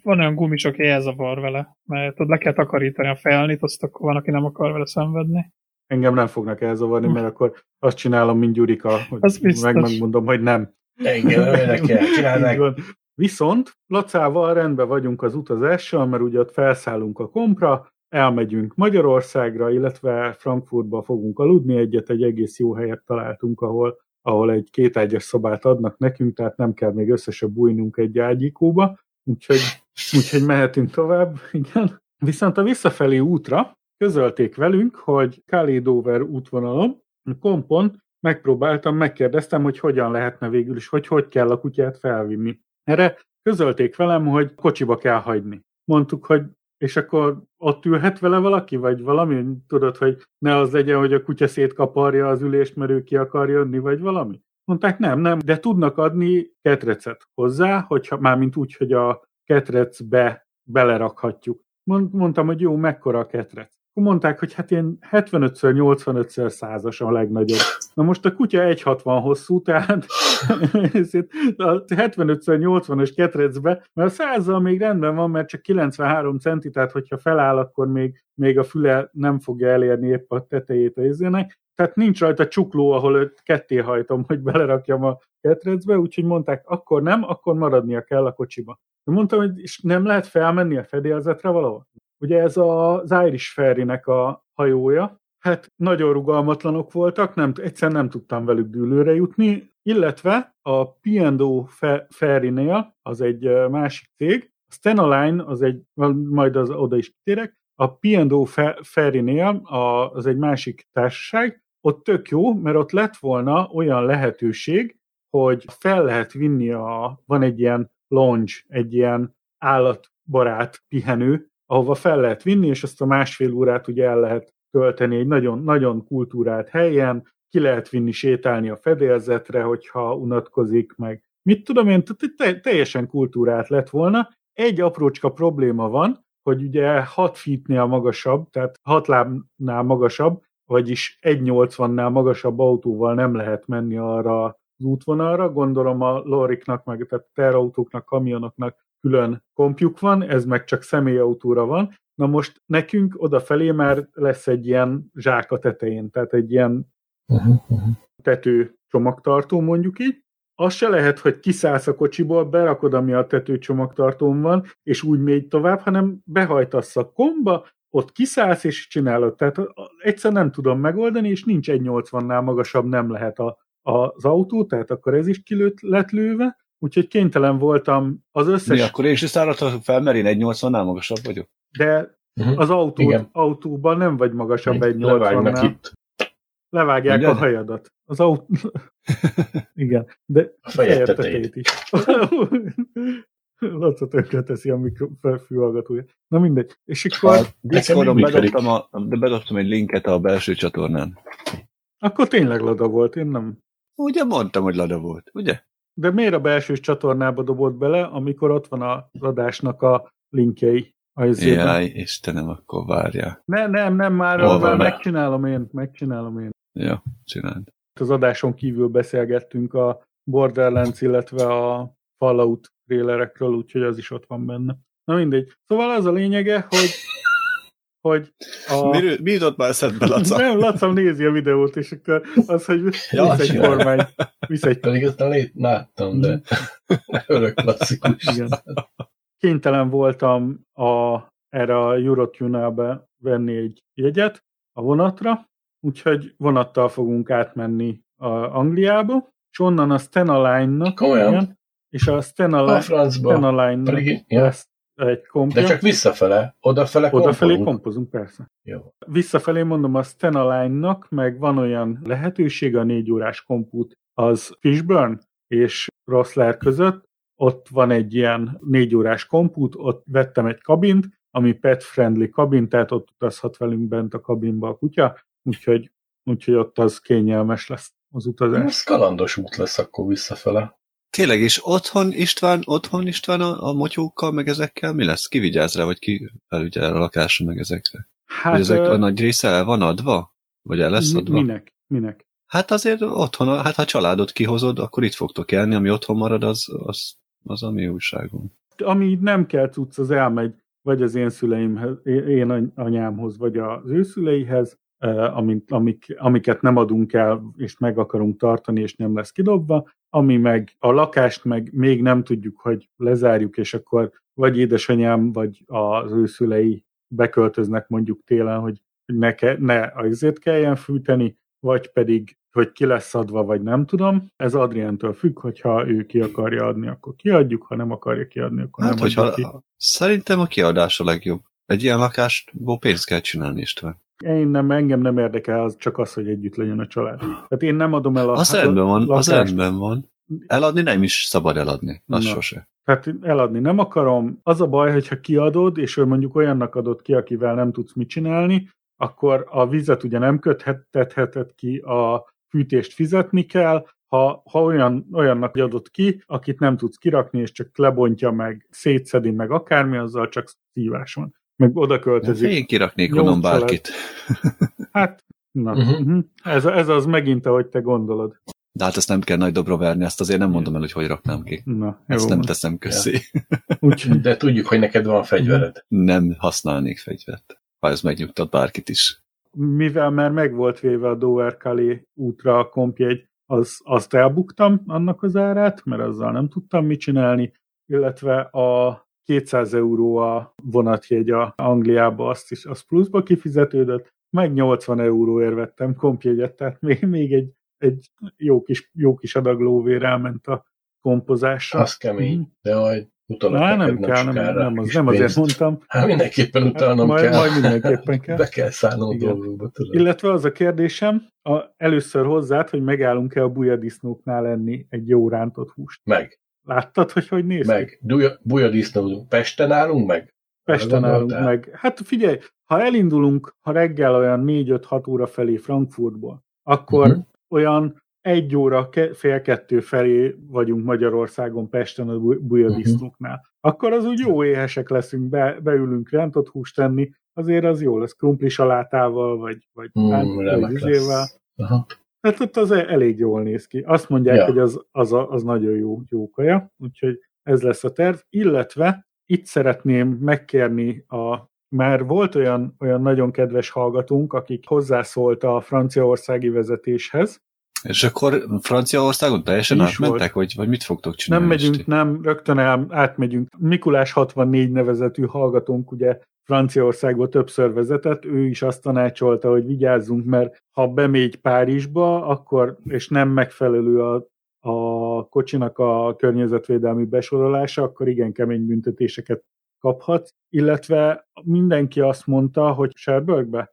van olyan gumis, aki elzavar vele, mert le kell takarítani a felnit, azt akkor van, aki nem akar vele szenvedni. Engem nem fognak elzavarni, mert akkor azt csinálom, mint Gyurika, hogy megmondom, hogy nem. Engem nem kell csinálni. Viszont Lacával rendben vagyunk az utazással, mert ugye ott felszállunk a kompra, elmegyünk Magyarországra, illetve Frankfurtba fogunk aludni egyet, egy egész jó helyet találtunk, ahol egy kétágyas szobát adnak nekünk, tehát nem kell még összesen bújnunk egy ágyikóba, úgyhogy mehetünk tovább, igen. Viszont a visszafelé útra közölték velünk, hogy Calais-Dover útvonalon, kompon megkérdeztem, hogy hogyan lehetne végül is, hogy kell a kutyát felvinni. Erre közölték velem, hogy kocsiba kell hagyni. Mondtuk, hogy és akkor ott ülhet vele valaki, vagy valami? Tudod, hogy ne az legyen, hogy a kutya szétkaparja az ülést, mert ő ki akar jönni, vagy valami? Mondták, nem, de tudnak adni ketrecet hozzá, hogyha, mármint úgy, hogy a ketrecbe belerakhatjuk. Mondtam, hogy jó, mekkora a ketrec. Akkor mondták, hogy hát ilyen 75x85x100-as a legnagyobb. Na most a kutya 1,60 hosszú, tehát a 75x80-as ketrecbe, mert a 100-zal még rendben van, mert csak 93 centi, tehát hogyha feláll, akkor még a füle nem fogja elérni épp a tetejét a izének. Tehát nincs rajta csukló, ahol őt ketté hajtom, hogy belerakjam a ketrecbe, úgyhogy mondták, akkor nem, akkor maradnia kell a kocsiba. Mondtam, hogy és nem lehet felmenni a fedélzetre valahol? Ugye ez az Irish Ferry-nek a hajója, hát nagyon rugalmatlanok voltak, egyszerűen nem tudtam velük dűlőre jutni, illetve a P&O Ferry-nél, az egy másik cég, a Stena Line, az egy, majd az oda is kitérek, a P&O Ferry-nél az egy másik társaság, ott tök jó, mert ott lett volna olyan lehetőség, hogy fel lehet vinni, van egy ilyen lounge, egy ilyen állatbarát pihenő, ahova fel lehet vinni, és azt a 1,5 órát ugye el lehet tölteni egy nagyon-nagyon kultúrált helyen, ki lehet vinni sétálni a fedélzetre, hogyha unatkozik meg. Mit tudom én, teljesen kultúrált lett volna. Egy aprócska probléma van, hogy ugye 6 feet-nél magasabb, tehát 6 lábnál magasabb, vagyis 1,80-nál magasabb autóval nem lehet menni arra az útvonalra. Gondolom a loriknak, meg a terautóknak, kamionoknak külön kompjuk van, ez meg csak személyautóra van. Na most nekünk odafelé már lesz egy ilyen zsák a tetején, tehát egy ilyen tető csomagtartó, mondjuk így. Az se lehet, hogy kiszállsz a kocsiból, berakod, ami a tető csomagtartón van, és úgy mégy tovább, hanem behajtasz a komba, ott kiszállsz, és csinálod. Tehát egyszer nem tudom megoldani, és nincs 1,80-nál magasabb nem lehet az autó, tehát akkor ez is lett lőve. Úgyhogy kénytelen voltam az összes... Mi, akkor én is szállhatom fel, mert én 1,80-nál magasabb vagyok. De az autóban nem vagy magasabb 1,80-nál. Levágnak itt. Levágják a hajadat. Az autó... Igen. De a fejed tetejét is. Laca tönkreteszi a fülhallgatója. Na mindegy. És akkor... Discordon bedobtam egy linket a belső csatornán. Akkor tényleg Lada volt, én nem... Ugye mondtam, hogy Lada volt, ugye? De miért a belsős csatornába dobott bele, amikor ott van az adásnak a linkjei? Jaj, Istenem, akkor várjál. Nem, már megcsinálom én. Jó, csináld. Az adáson kívül beszélgettünk a Borderlands, illetve a Fallout trailerekről, úgyhogy az is ott van benne. Na mindegy. Szóval az a lényege, hogy mi jutott már eszedbe, Laca? Nem, Laca nézi a videót, és akkor az, hogy visz egy kormány. Pedig ezt láttam, de örök klasszikus. Igen. Kénytelen voltam erre a Eurotunnelbe venni egy jegyet a vonatra, úgyhogy vonattal fogunk átmenni Angliába, és onnan a Stena Line-nak, igen, és a Stena Line-nak egy kompja. De csak visszafele? Odafelé kompozunk, persze. Jó. Visszafelé mondom, a Stena Line-nak meg van olyan lehetőség, a 4 órás kompút az Fishburn és Rosslare között. Ott van egy ilyen 4 órás kompút, ott vettem egy kabint, ami pet-friendly kabin, tehát ott utazhat velünk bent a kabinba a kutya, úgyhogy ott az kényelmes lesz az utazás. Ez kalandos út lesz akkor visszafele. Tényleg, és otthon István a motyókkal, meg ezekkel mi lesz? Ki vigyáz rá, vagy ki felügyel a lakáson, meg ezekre? Hát, vagy ezek a nagy része el van adva? Vagy el lesz adva? Minek? Hát azért otthon, hát ha családot kihozod, akkor itt fogtok élni, ami otthon marad, az a mi újságunk. Ami nem kell tudsz, az elmegy, vagy az én szüleimhez, én anyámhoz, vagy az ő szüleihez, amiket nem adunk el, és meg akarunk tartani, és nem lesz kidobva, ami meg a lakást meg még nem tudjuk, hogy lezárjuk, és akkor vagy édesanyám, vagy az ő szülei beköltöznek mondjuk télen, hogy ne azért kelljen fűteni, vagy pedig, hogy ki lesz adva, vagy nem tudom. Ez Adriántól függ, hogyha ő ki akarja adni, akkor kiadjuk, ha nem akarja kiadni, akkor hát, nem adjuk ki. Szerintem a kiadás a legjobb. Egy ilyen lakásból pénzt kell csinálni, István. Engem nem érdekel az, csak az, hogy együtt legyen a család. Tehát én nem adom el a lakást. Az rendben van. Eladni nem is szabad eladni, az sose. Hát eladni nem akarom. Az a baj, hogyha kiadod, és ő mondjuk olyannak adod ki, akivel nem tudsz mit csinálni, akkor a vizet ugye nem kötheted ki, a fűtést fizetni kell, ha olyannak adod ki, akit nem tudsz kirakni, és csak lebontja meg, szétszedi meg akármi, azzal csak szívás van. Meg oda költözik. Én kiraknék onnan bárkit. Hát, ez az megint, ahogy te gondolod. De hát ezt nem kell nagy dobra verni, ezt azért nem mondom el, hogy raknám ki. Na, ezt nem teszem közzé. Ja. De tudjuk, hogy neked van fegyvered. Nem használnék fegyvert. Ha ez megnyugtat bárkit is. Mivel már meg volt véve a Dover-Calais útra a kompjegy, azt elbuktam annak az árát, mert azzal nem tudtam mit csinálni, illetve a 200 euró a vonatjegy a Angliába, az pluszba kifizetődött, meg 80 euróért vettem kompjegyet, tehát még egy jó kis adag lóvér elment a kompozásra. Az kemény, de majd utalak neked nem sokára. Nem azért mondtam. Hát mindenképpen utalnom kell. Majd mindenképpen kell. Be kell szállnom dolgokba. Illetve az a kérdésem, először hozzád, hogy megállunk-e a bujadisznóknál enni egy jó rántott húst. Meg. Láttad, hogy néz meg. Bujadisznózunk. Pesten állunk meg? Pesten állunk meg. Hát figyelj, ha elindulunk, ha reggel olyan 4-5-6 óra felé Frankfurtból, akkor olyan 1 óra, fél 2 felé vagyunk Magyarországon Pesten a bujadisznóknál. Akkor az úgy jó éhesek leszünk, beülünk rántott húst tenni, azért az jó lesz, krumplisalátával, vagy rántott. Hát ott az elég jól néz ki. Azt mondják, hogy az nagyon jó kaja, úgyhogy ez lesz a terv. Illetve itt szeretném megkérni már volt olyan nagyon kedves hallgatónk, akik hozzászólt a franciaországi vezetéshez. És akkor Franciaországon teljesen átmentek, vagy mit fogtok csinálni? Nem megyünk, rögtön átmegyünk. Mikulás 64 nevezetű hallgatónk, ugye, Franciaországba többször vezetett, ő is azt tanácsolta, hogy vigyázzunk, mert ha bemegy Párizsba, akkor, és nem megfelelő a kocsinak a környezetvédelmi besorolása, akkor igen kemény büntetéseket kaphat. Illetve mindenki azt mondta, hogy Cherbourgbe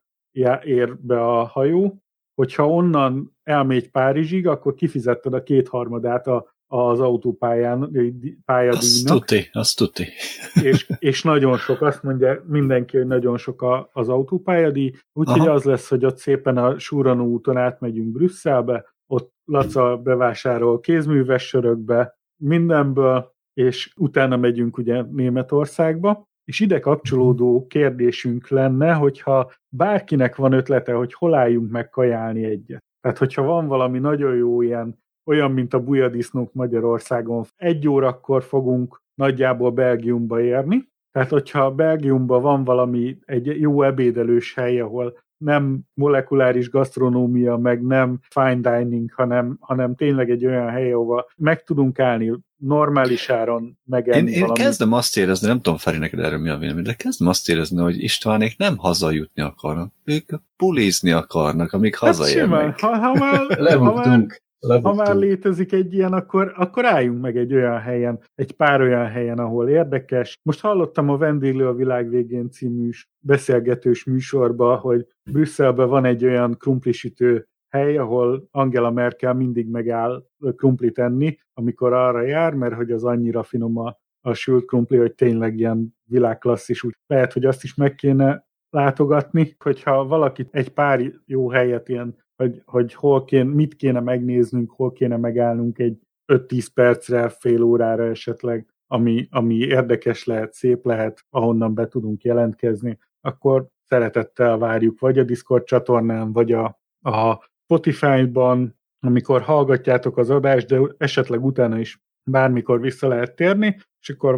ér be a hajó, hogyha onnan elmegy Párizsig, akkor kifizetted a 2/3 az autópályán, pályadíjnak. Azt tuti. És nagyon sok, azt mondja mindenki, hogy nagyon sok az autópályadíj, úgyhogy az lesz, hogy ott szépen a Súranó úton átmegyünk Brüsszelbe, ott Laca bevásárol kézműves sörökbe, mindenből, és utána megyünk ugye Németországba, és ide kapcsolódó kérdésünk lenne, hogyha bárkinek van ötlete, hogy hol álljunk meg kajálni egyet. Tehát, hogyha van valami nagyon jó ilyen, olyan, mint a bujadisznók Magyarországon. 1 órakor fogunk nagyjából Belgiumba érni, tehát hogyha Belgiumban van valami, egy jó ebédelős hely, ahol nem molekuláris gasztronómia, meg nem fine dining, hanem tényleg egy olyan hely, ahol meg tudunk állni normális áron megenni valamit. Én kezdem azt érezni, nem tudom, Feri, neked erről mi a vélemény, de kezdem azt érezni, hogy Istvánék nem hazajutni akarnak, ők pulizni akarnak, amíg hazaérnek. Ha már létezik egy ilyen, akkor álljunk meg egy olyan helyen, egy pár olyan helyen, ahol érdekes. Most hallottam a Vendéglő a világ végén című beszélgetős műsorban, hogy Brüsszelben van egy olyan krumplisütő hely, ahol Angela Merkel mindig megáll krumplit enni, amikor arra jár, mert hogy az annyira finom a sült krumpli, hogy tényleg ilyen világklasszis. Úgy lehet, hogy azt is meg kéne látogatni, hogyha valakit egy pár jó helyet ilyen, hogy hol kéne, mit kéne megnéznünk, hol kéne megállnunk egy 5-10 percre, fél órára esetleg, ami érdekes lehet, szép lehet, ahonnan be tudunk jelentkezni, akkor szeretettel várjuk, vagy a Discord csatornán, vagy a Spotify-ban, amikor hallgatjátok az adást, de esetleg utána is bármikor vissza lehet térni, és akkor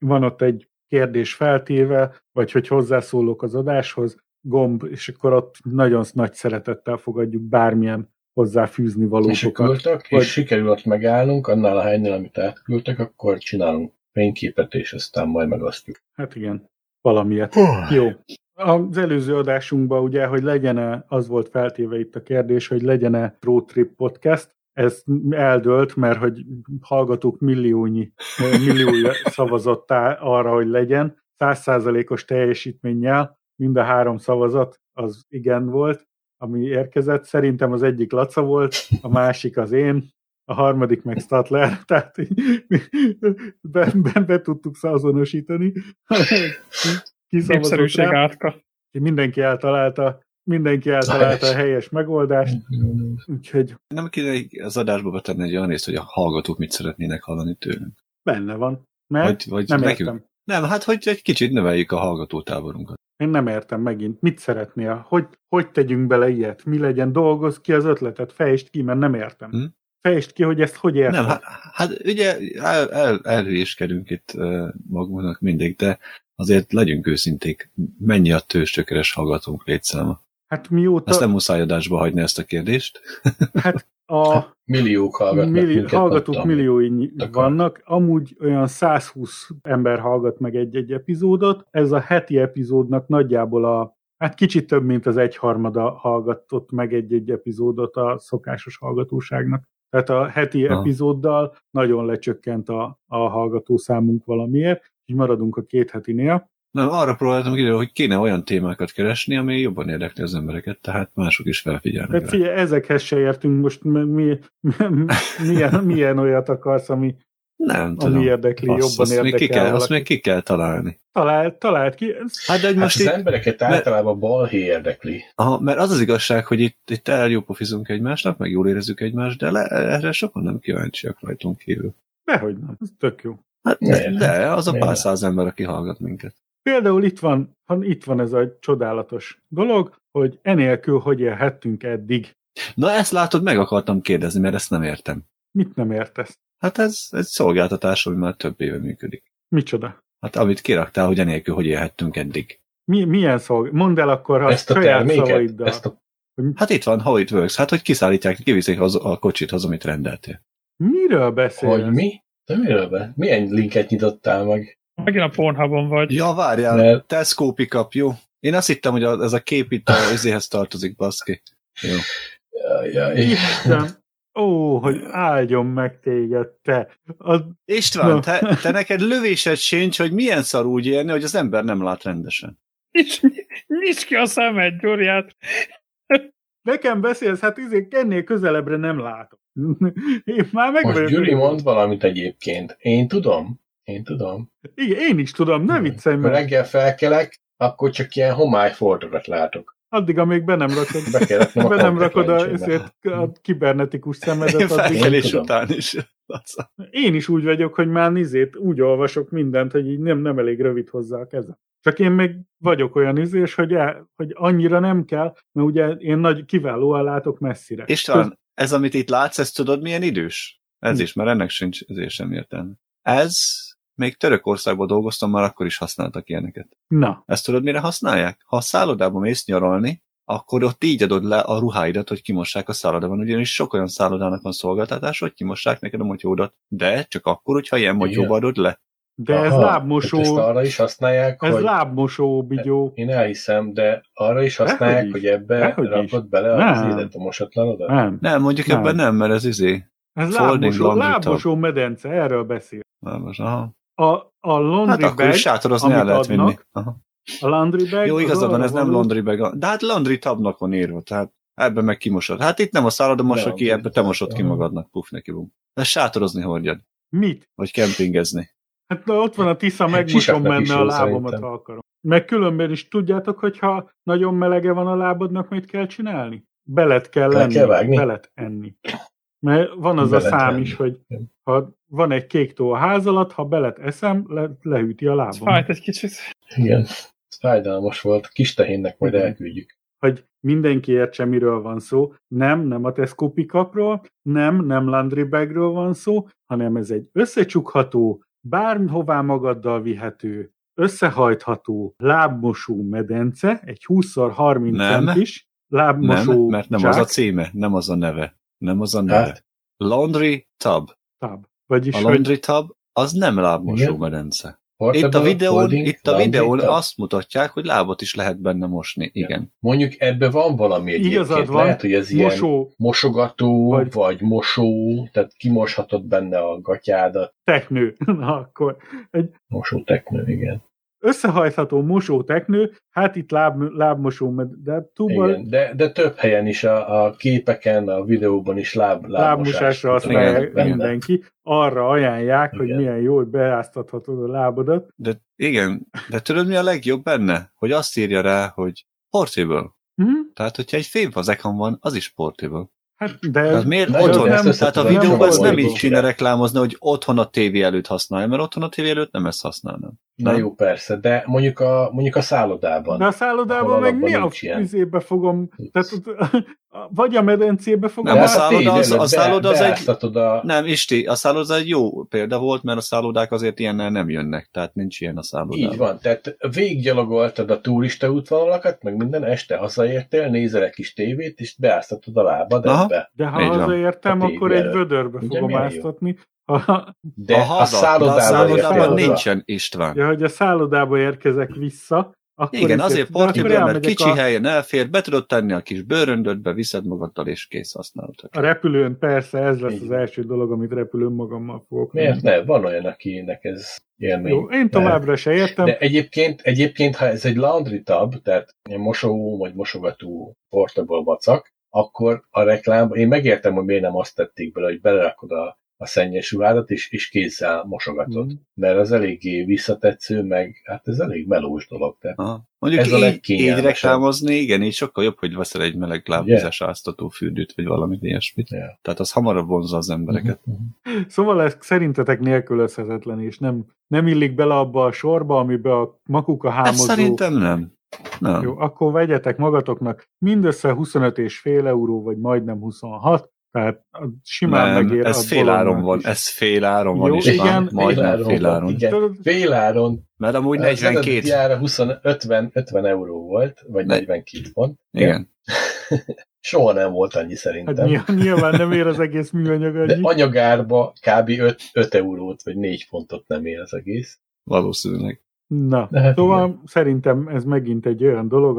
van ott egy kérdés feltéve, vagy hogy hozzászólok az adáshoz, gomb, és akkor ott nagyon nagy szeretettel fogadjuk bármilyen hozzáfűzni valósokat. És sikerül ott megállunk, annál a helynél, amit átküldtek, akkor csinálunk fényképet, és aztán majd megosztjuk. Hát igen. valamilyet. Jó. Az előző adásunkban ugye, hogy legyen-e, az volt feltéve itt a kérdés, hogy legyen-e road trip podcast. Ez eldőlt, mert hogy hallgatók milliója szavazott arra, hogy legyen. 100%-os teljesítménnyel mind a 3 szavazat az igen volt, ami érkezett. Szerintem az egyik Laca volt, a másik az én, a harmadik meg Statler, tehát be tudtuk azonosítani. Népszerűség átka. Mindenki eltalálta a helyes megoldást. Úgyhogy... Nem kéne az adásba betenni egy olyan részt, hogy a hallgatók mit szeretnének hallani tőlünk. Benne van. Mert vagy nem nekünk... értem. Nem, hát hogy egy kicsit növeljük a hallgatótáborunkat. Én nem értem megint. Mit szeretnél? Hogy tegyünk bele ilyet? Mi legyen? Dolgozz ki az ötletet, fejtsd ki, mert nem értem. Fejtsd ki, hogy ezt hogy értem. Nem, hát ugye elhülyéskedünk itt magunknak mindig, de azért legyünk őszinték, mennyi a tőzstökeres hallgatónk létszáma? Hát mióta... Ezt nem muszáj adásba hagyni ezt a kérdést. Hát a milliók hallgatók milliói vannak, amúgy olyan 120 ember hallgat meg egy-egy epizódot, ez a heti epizódnak nagyjából hát kicsit több, mint az 1/3 hallgatott meg egy-egy epizódot a szokásos hallgatóságnak. Tehát a heti epizóddal nagyon lecsökkent a hallgatószámunk valamiért, így maradunk a 2 hetinél. Nem, arra próbáltam ide, hogy kéne olyan témákat keresni, ami jobban érdekli az embereket, tehát mások is felfigyelnek. Hát figyelj, ezekhez se értünk most, milyen olyat akarsz, ami, nem tudom, ami érdekli, jobban érdekel. Azt még ki kell találni. Találd ki. Hát az embereket általában balhé érdekli. Aha, mert az az igazság, hogy itt eljópofizunk egymásnak, meg jól érezzük egymást, de erre sokan nem kíváncsiak rajtunk kívül. Dehogy nem, ez tök jó. Hát de az a pár száz ember, aki hallgat minket. Például itt van ez a csodálatos dolog, hogy enélkül hogy élhettünk eddig. Na ezt látod, meg akartam kérdezni, mert ezt nem értem. Mit nem értesz? Hát ez egy szolgáltatás, ami már több éve működik. Micsoda? Hát amit kiraktál, hogy enélkül hogy élhettünk eddig. Milyen szolgáltatás? Mondd el akkor a saját szavaiddal. Hát itt van, how it works. Hát hogy kiszállítják, kiviszik a kocsit, amit rendeltél. Miről beszélsz? Hogy mi? De miről be? Milyen linket nyitottál meg? Megint a Pornhubon vagy. Ja, várjál, mert... Tesco pick-up, jó? Én azt hittem, hogy ez a kép itt az özéhez tartozik, baszki. Jó. Jaj. Ó, hogy áldjon meg téged, te. István, no. te neked lövésed sincs, hogy milyen szar úgy élni, hogy az ember nem lát rendesen. Nyisd ki a szemed, Gyurját. Nekem beszélsz, hát ennél közelebbre nem látom. Én már most Gyuri mond valamit egyébként. Én tudom. Igen, én is tudom, ne viccelj meg. Ha reggel felkelek, akkor csak ilyen homályfordulat látok. Addig, amíg be nem rakod, a kibernetikus szemedet. Felkelés után is. Én is úgy vagyok, hogy már úgy olvasok mindent, hogy így nem elég rövid hozzá a kezem. Csak én még vagyok olyan izés, hogy annyira nem kell, mert ugye én kiválóan látok messzire. István, ez, amit itt látsz, ezt tudod, milyen idős? Ez is, mert ennek sincs, ezért sem értelme. Ez, még Törökországban dolgoztam, már akkor is használtak ilyeneket. Na. Ezt tudod, mire használják? Ha a szállodába mész nyaralni, akkor ott így adod le a ruháidat, hogy kimossák a szállodában. Ugyanis sok olyan szállodának van szolgáltatás, hogy kimossák neked a motyódat. De csak akkor, hogyha ilyen motyóba adod le. De ez lábmosó. Ezt arra is használják, ez hogy... lábmosó, bigyó. Én elhiszem, de arra is használják, hogy ebbe rakod bele az élet a mosatlanodat? Nem, mondjuk nem. Ebben nem, mert ez ez lábmosó medence, erről beszél. Lábos, aha. A laundry bag, akkor sátorozni el lehet vinni. Aha. A laundry bag... Jó, igazadban, ez nem laundry bag. De hát laundry tabnak van írva, tehát ebben meg kimosod. Hát itt nem a szállod, mosod ki, ebben te mosod ki magadnak, puf neki. De sátorozni hordjad. Mit? Vagy kempingezni. Hát ott van a Tisza, megmosom benne a lábamat, szerintem. Ha akarom. Meg különben is tudjátok, hogyha nagyon melege van a lábadnak, mit kell csinálni? Belet kell enni. Belet enni. Mert van az belet a szám lenni. Is, hogy ha van egy kék tó a ház alatt, ha belet eszem, lehűti a lábam. Fájt egy kicsit. Igen, fájdalmas volt. Kis tehénnek majd elküldjük. Hogy mindenki értse, miről van szó. Nem a Tesco pick-upról, nem laundry bagről van szó, hanem ez egy összecsukható, bárhová magaddal vihető, összehajtható lábmosó medence, egy 20x30 centis lábmosó nem, mert nem zsák. Az a címe, nem az a neve. Nem az a neve. Hát? Laundry tub. Vagyis a laundry tub az nem lábmosó medence. Itt a videón azt mutatják, hogy lábat is lehet benne mosni. Igen. Mondjuk ebben van valami egyébként. Van. Lehet, hogy ez mosó, ilyen mosogató, vagy mosó, tehát kimoshatod benne a gatyádat. Teknő. Na akkor. Mosó teknő, igen. Összehajtható mosó teknő, hát itt lábmosó, de túlban... Igen, de több helyen is, a képeken, a videóban is lábmosásra használják mindenki. Arra ajánlják, igen, hogy milyen jól beáztathatod a lábadat. De igen, de tudod mi a legjobb benne? Hogy azt írja rá, hogy portable. Tehát, hogyha egy fémfazekon van, az is portable. Hát, de miért otthon? Tehát a videóban ezt nem így kéne reklámozni, hogy otthon a tévé előtt használja, mert otthon a tévé előtt nem ezt használnám. Na jó, persze, de mondjuk a szállodában. De a szállodában meg mi a fűzébe fogom, tehát, vagy a medencébe fogom. Nem, a szálloda egy jó példa volt, mert a szállodák azért ilyennel nem jönnek, tehát nincs ilyen a szállodában. Így van, tehát végiggyalogoltad a turista útvonalakat, meg minden este hazaértél, nézel egy kis tévét, és beáztatod a lábad ebbe. De ha hazaértem, akkor egy vödörbe fogom áztatni. De a szállodában nincsen István. Ja, hogy a szállodába érkezek vissza, akkor igen, azért portiből, mert kicsi helyen elfér, be tudod tenni a kis bőröndödbe, viszed magaddal és kész, használod. A repülőn persze ez lesz az első dolog, amit repülőn magammal fogok. Miért ne? Van olyan, akinek ez élmény. Jó, én továbbra se értem. De egyébként, ha ez egy laundry tab, tehát mosó vagy mosogató portable vacak, akkor a reklámban, én megértem, hogy miért nem azt tették bele, hogy belerakod a szennyes ruhádat, és kézzel mosogatod. Mert az eléggé visszatetsző, meg hát ez elég melós dolog. Mondjuk ez így reklámozni, igen, így sokkal jobb, hogy veszel egy meleg lábhúzás áztató fürdőt, vagy valamit ilyesmit. Yeah. Tehát az hamarabb vonzza az embereket. Szóval ez szerintetek nélkülözhetetlen, és nem illik bele abba a sorba, amiben a makuka hámozó... Hát szerintem nem. Nem. Jó, akkor vegyetek magatoknak mindössze 25,5 euró, vagy majdnem 26, tehát simán megér. Ez féláron van, jó, is igen, majdnem féláron. Féláron. Mert amúgy 42. Az eredetiára 50 euró volt, vagy 42 pont. Igen. Soha nem volt annyi szerintem. Hát nyilván nem ér az egész műanyag annyi. De anyagárba kb. 5 eurót, vagy 4 pontot nem ér az egész. Valószínűleg. Na, hát tovább igen. Szerintem ez megint egy olyan dolog,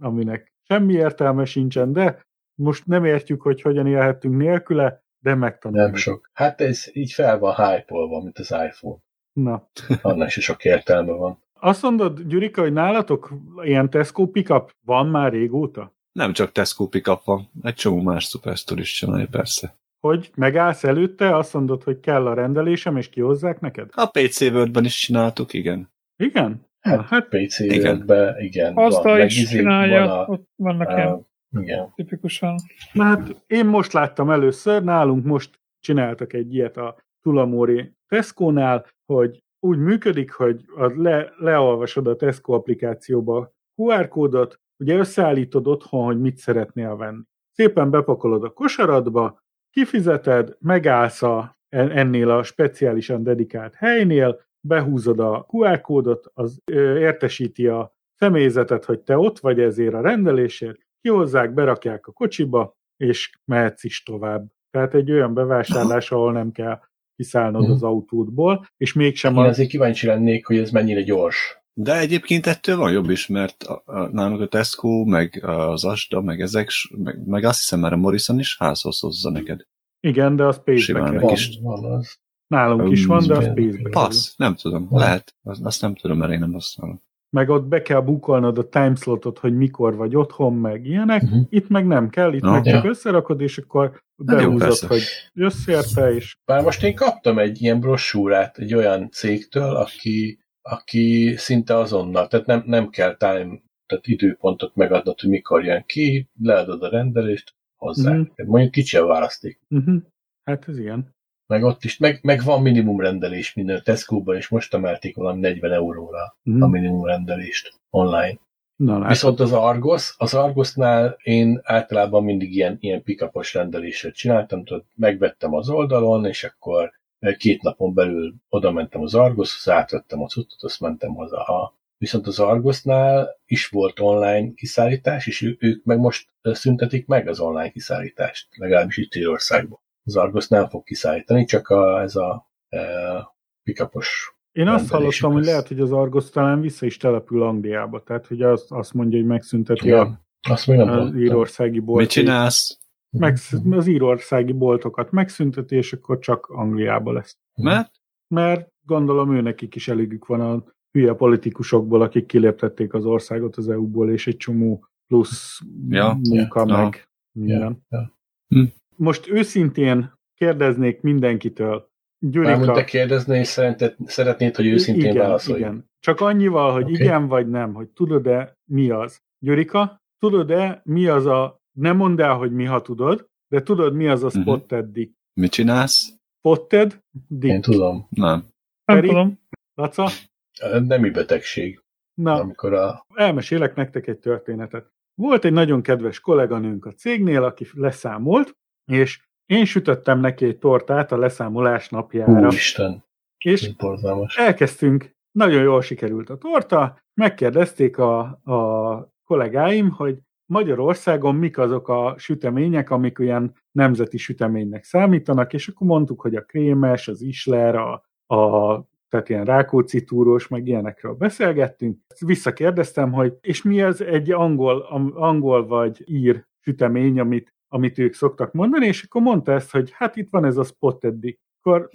aminek semmi értelme sincsen, de most nem értjük, hogy hogyan élhettünk nélküle, de megtanuljuk. Nem sok. Hát ez így fel van hype-olva, mint az iPhone. Na. Annak is sok értelme van. Azt mondod, Gyurika, hogy nálatok ilyen Tesco pick-up van már régóta? Nem csak Tesco pick-up van, egy csomó más szupersztor is csinálja, persze. Hogy megállsz előtte, azt mondod, hogy kell a rendelésem, és kihozzák neked? A PC World-ben is csináltuk, igen. Igen? Hát PC World-ben, igen. Aztán is csinálja, ott vannak ilyen. Igen. Tipikusan. Na hát én most láttam először, nálunk most csináltak egy ilyet a Tulamóri Tesco-nál, hogy úgy működik, hogy leolvasod a Tesco applikációba QR kódot, ugye összeállítod otthon, hogy mit szeretnél venni. Szépen bepakolod a kosaradba, kifizeted, megállsz ennél a speciálisan dedikált helynél, behúzod a QR kódot, az értesíti a személyzetet, hogy te ott vagy ezért a rendelésért, kihozzák, berakják a kocsiba, és mehetsz is tovább. Tehát egy olyan bevásárlás, ahol nem kell kiszállnod az autódból, és mégsem... Én azért kíváncsi lennék, hogy ez mennyire gyors. De egyébként ettől van jobb is, mert nálunk a Tesco, meg az Asda, meg ezek, meg azt hiszem már a Morrison is házhoz hozza neked. Igen, de az pénzbe van. Nálunk is van, de az pénzbe. Passz, nem tudom, lehet. Azt nem tudom, mert én nem használom. Meg ott be kell bukolnod a timeslotot, hogy mikor vagy otthon, meg ilyenek. Itt meg nem kell, itt meg csak összerakod, és akkor behúzod, hogy jössz érte is. Bár most én kaptam egy ilyen brosúrát egy olyan cégtől, aki szinte azonnal, tehát nem kell time, tehát időpontot megadnod, hogy mikor jön ki, leadod a rendelést hozzá. Mondjuk kicsi a választék. Hát ez ilyen. Meg ott is, meg van minimum rendelés minden Tesco-ban, és most emelték valami 40 euróra a minimum rendelést online. Na, viszont az Argosnál én általában mindig ilyen pick-up-os rendelésre csináltam, tehát megvettem az oldalon, és akkor 2 napon belül oda mentem az Argoshoz, átvettem a cuccot, azt mentem haza. Viszont az Argosnál is volt online kiszállítás, és ők meg most szüntetik meg az online kiszállítást, legalábbis itt Írországban. Az Argos nem fog kiszállítani, csak ez a pick-upos Én azt hallottam, hogy lehet, hogy az Argos talán vissza is települ Angliába. Tehát, hogy azt mondja, hogy megszünteti az írországi boltot. Mit csinálsz? Az írországi boltokat megszünteti, és akkor csak Angliába lesz. Mert? Mert gondolom őnekik is elégük van a hülye politikusokból, akik kiléptették az országot az EU-ból, és egy csomó plusz munka meg minden. Most őszintén kérdeznék mindenkitől, Gyurika. Mármint te kérdeznél, és szeretnéd, hogy őszintén válaszolj. Igen. Csak annyival, hogy igen vagy nem, hogy tudod-e, mi az. Gyurika, tudod-e, mi az a... Nem mondd el, hogy mi, ha tudod, de tudod, mi az a spotted dick. Mit csinálsz? Spotted dick. Én tudom. Nem tudom. Laca? Nemi betegség. Elmesélek nektek egy történetet. Volt egy nagyon kedves kolléganőnk a cégnél, aki leszámolt, és én sütöttem neki egy tortát a leszámolás napjára. Úristen, és elkezdtünk, nagyon jól sikerült a torta, megkérdezték a kollégáim, hogy Magyarországon mik azok a sütemények, amik olyan nemzeti süteménynek számítanak, és akkor mondtuk, hogy a krémes, az isler, tehát ilyen Rákóczi túrós, meg ilyenekről beszélgettünk. Visszakérdeztem, hogy és mi az egy angol vagy ír sütemény, amit ők szoktak mondani, és akkor mondta ezt, hogy hát itt van ez a spotted dick, akkor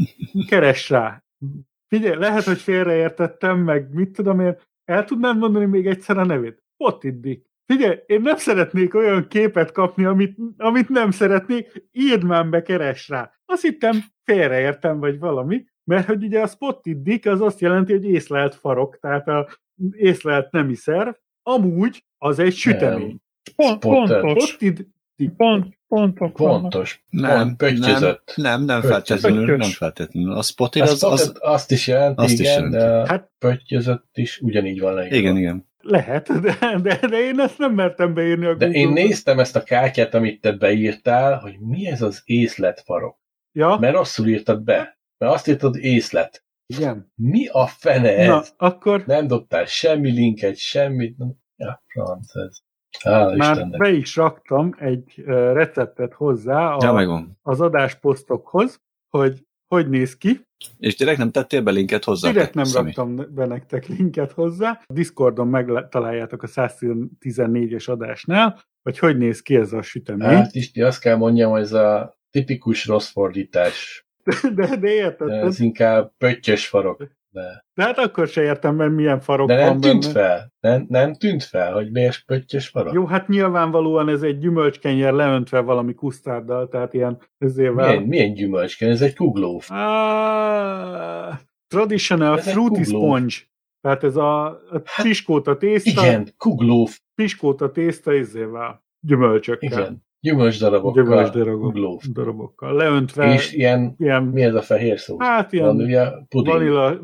keresd rá. Figyelj, lehet, hogy félreértettem, meg mit tudom én, el tudnád mondani még egyszer a nevét? Spotted dick. Figyelj, én nem szeretnék olyan képet kapni, amit nem szeretnék, írd már be, keresd rá. Azt hittem, félreértem, vagy valami, mert hogy ugye a spotted dick az azt jelenti, hogy észlelt farok, tehát az észlelt nemiszer, amúgy az egy sütemény. Pontos. Pontos. Nem feltétlenül. A spotted azt is jelenti, de hát, pöttyözött is ugyanígy van leírva. Igen. Lehet, de én ezt nem mertem beírni a Google-t. De én néztem ezt a kártyát, amit te beírtál, hogy mi ez az észletfarok. Ja? Mert rosszul írtad be. Mert azt írtad észlet. Igen. Mi a fene ez? Na, akkor... Nem dobtál semmi linket, semmit. Ja, franc ez. Már be is raktam egy receptet hozzá az adásposztokhoz, hogy néz ki. És direkt nem tettél be linket hozzá? Direkt nem raktam be nektek linket hozzá. Discordon megtaláljátok a 114-es adásnál, hogy néz ki ez a sütemény. Hát Isti, azt kell mondjam, hogy ez a tipikus rossz fordítás. De értettem. Ez inkább pöttyös farok. De hát akkor se értem, mert milyen farok van benne. De nem tűnt fel. Nem tűnt fel, hogy miért pöttyös farok. Jó, hát nyilvánvalóan ez egy gyümölcskenyér leöntve valami kusztárdal, tehát ilyen ezével... Milyen gyümölcskenyér? Ez egy kuglóf. Traditional fruity sponge. Tehát ez a piskóta tészta. Igen, kuglóf. Piskóta tészta ezével gyümölcsökkel. Igen, gyümölcs darabokkal. Leöntve... És ilyen... Mi ez a fehér szósz? Hát ilyen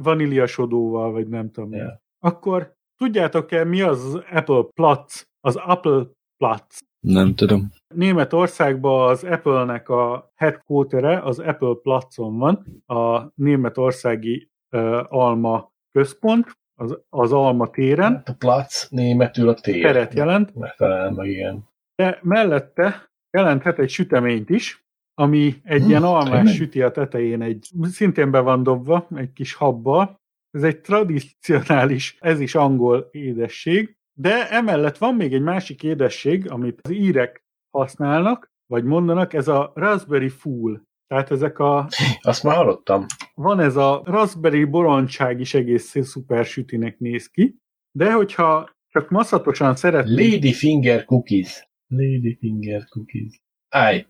vaníliasodóval, vagy nem tudom. Yeah. Akkor tudjátok-e, mi az Apple Platz? Az Apple Platz. Nem tudom. Németországban az Apple-nek a headquartere az Apple Platzon van, a németországi alma központ, az alma téren. Hát a Platz németül a tér. Teret jelent. Talán meg ilyen. De mellette jelenthet egy süteményt is, ami egy ilyen almás süti a tetején, szintén be van dobva, egy kis habba. Ez egy tradicionális, ez is angol édesség, de emellett van még egy másik édesség, amit az írek használnak, vagy mondanak, ez a raspberry fool. Tehát ezek a... Azt már hallottam. Van ez a raspberry borontság is egész szuper sütinek néz ki, de hogyha csak masszatosan szeretnék... Ladyfinger cookies.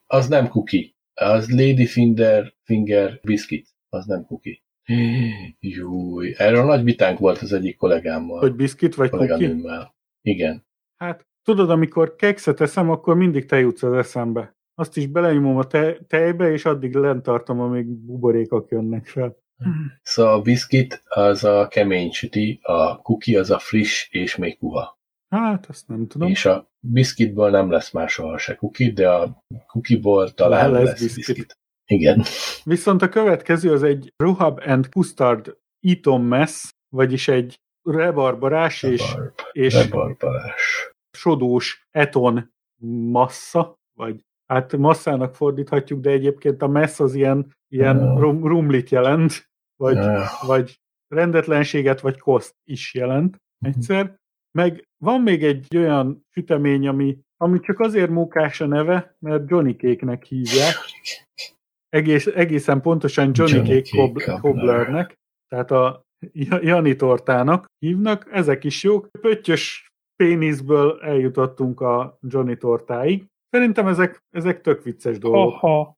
Az nem cookie. Az Ladyfinger biscuit. Az nem cookie. Júj, erről nagy vitánk volt az egyik kollégámmal. Hogy biscuit vagy cookie? Igen. Hát tudod, amikor kekszet eszem, akkor mindig te jutsz az eszembe. Azt is belenyomom a tejbe, és addig lentartom, amíg buborékak jönnek fel. Szóval a biscuit az a kemény süti, a cookie az a friss és még puha. Hát, azt nem tudom. És a biszkitből nem lesz már soha se kuki, de a kukiból talán lesz biszkit. Igen. Viszont a következő az egy Ruhab and Custard Eton Mess, vagyis egy rebarbarás és sodós eton massza, vagy hát masszának fordíthatjuk, de egyébként a mess az ilyen rumlit jelent, vagy rendetlenséget vagy koszt is jelent egyszer. Meg van még egy olyan sütemény, ami csak azért mókás a neve, mert Johnny Cake-nek hívják. Egészen pontosan Johnny Cake Cobblernek, tehát a Jani tortának hívnak, ezek is jók. Pöttyös péniszből eljutottunk a Johnny tortáig. Szerintem ezek tök vicces dolgok.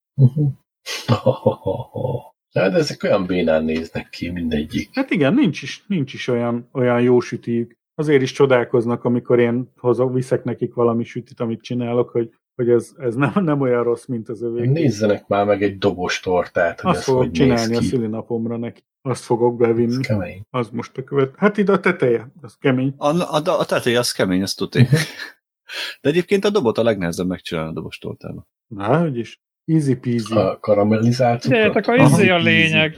De ezek olyan bénán néznek ki mindegyik. Hát igen, nincs is olyan jó sütijük. Azért is csodálkoznak, amikor én viszek nekik valami sütit, amit csinálok, hogy ez nem olyan rossz, mint az övék. Nézzenek már meg egy dobos tortát, hogy azt fogok csinálni a szülinapomra neki. Azt fogok bevinni. Ez kemény. Az most a követ. Hát ide a teteje, az kemény. A teteje az kemény, azt tudni. De egyébként a dobot a legnehezebb megcsinálni a dobos tortába. Na, úgyis. Easy peasy. A karamellizált cukrot. Akkor easy a lényeg,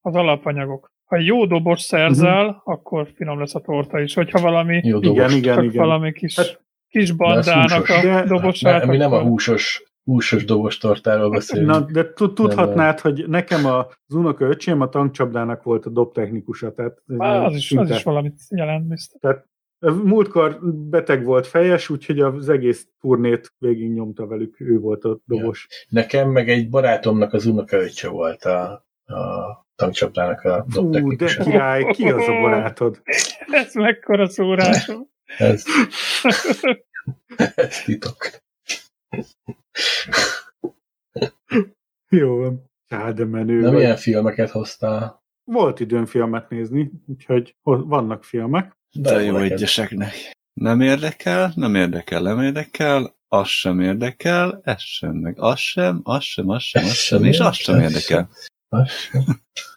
az alapanyagok. Ha jó dobos szerzel, akkor finom lesz a torta is. Hogyha valami, jó dobos, igen. Valami kis bandának a dobosát. Mi nem a húsos dobos tortáról beszélünk. Na, de tudhatnád, hogy nekem az unokaöcsém a tankcsapdának volt a dobtechnikusa. Tehát az is valamit jelent, biztos. Tehát múltkor beteg volt fejes, úgyhogy az egész turnét végig nyomta velük, ő volt a dobos. Ja. Nekem meg egy barátomnak az unokaöccse volt a tankcsapdának a dobtechnikusa. De király, ki az a barátod? Ez mekkora szórásom. Ez titok. Jó van. De menő. Na, milyen filmeket hoztál? Volt időm filmet nézni, úgyhogy vannak filmek. De jó egyeseknek. Nem érdekel, az sem érdekel, ez sem, meg az sem érdekel.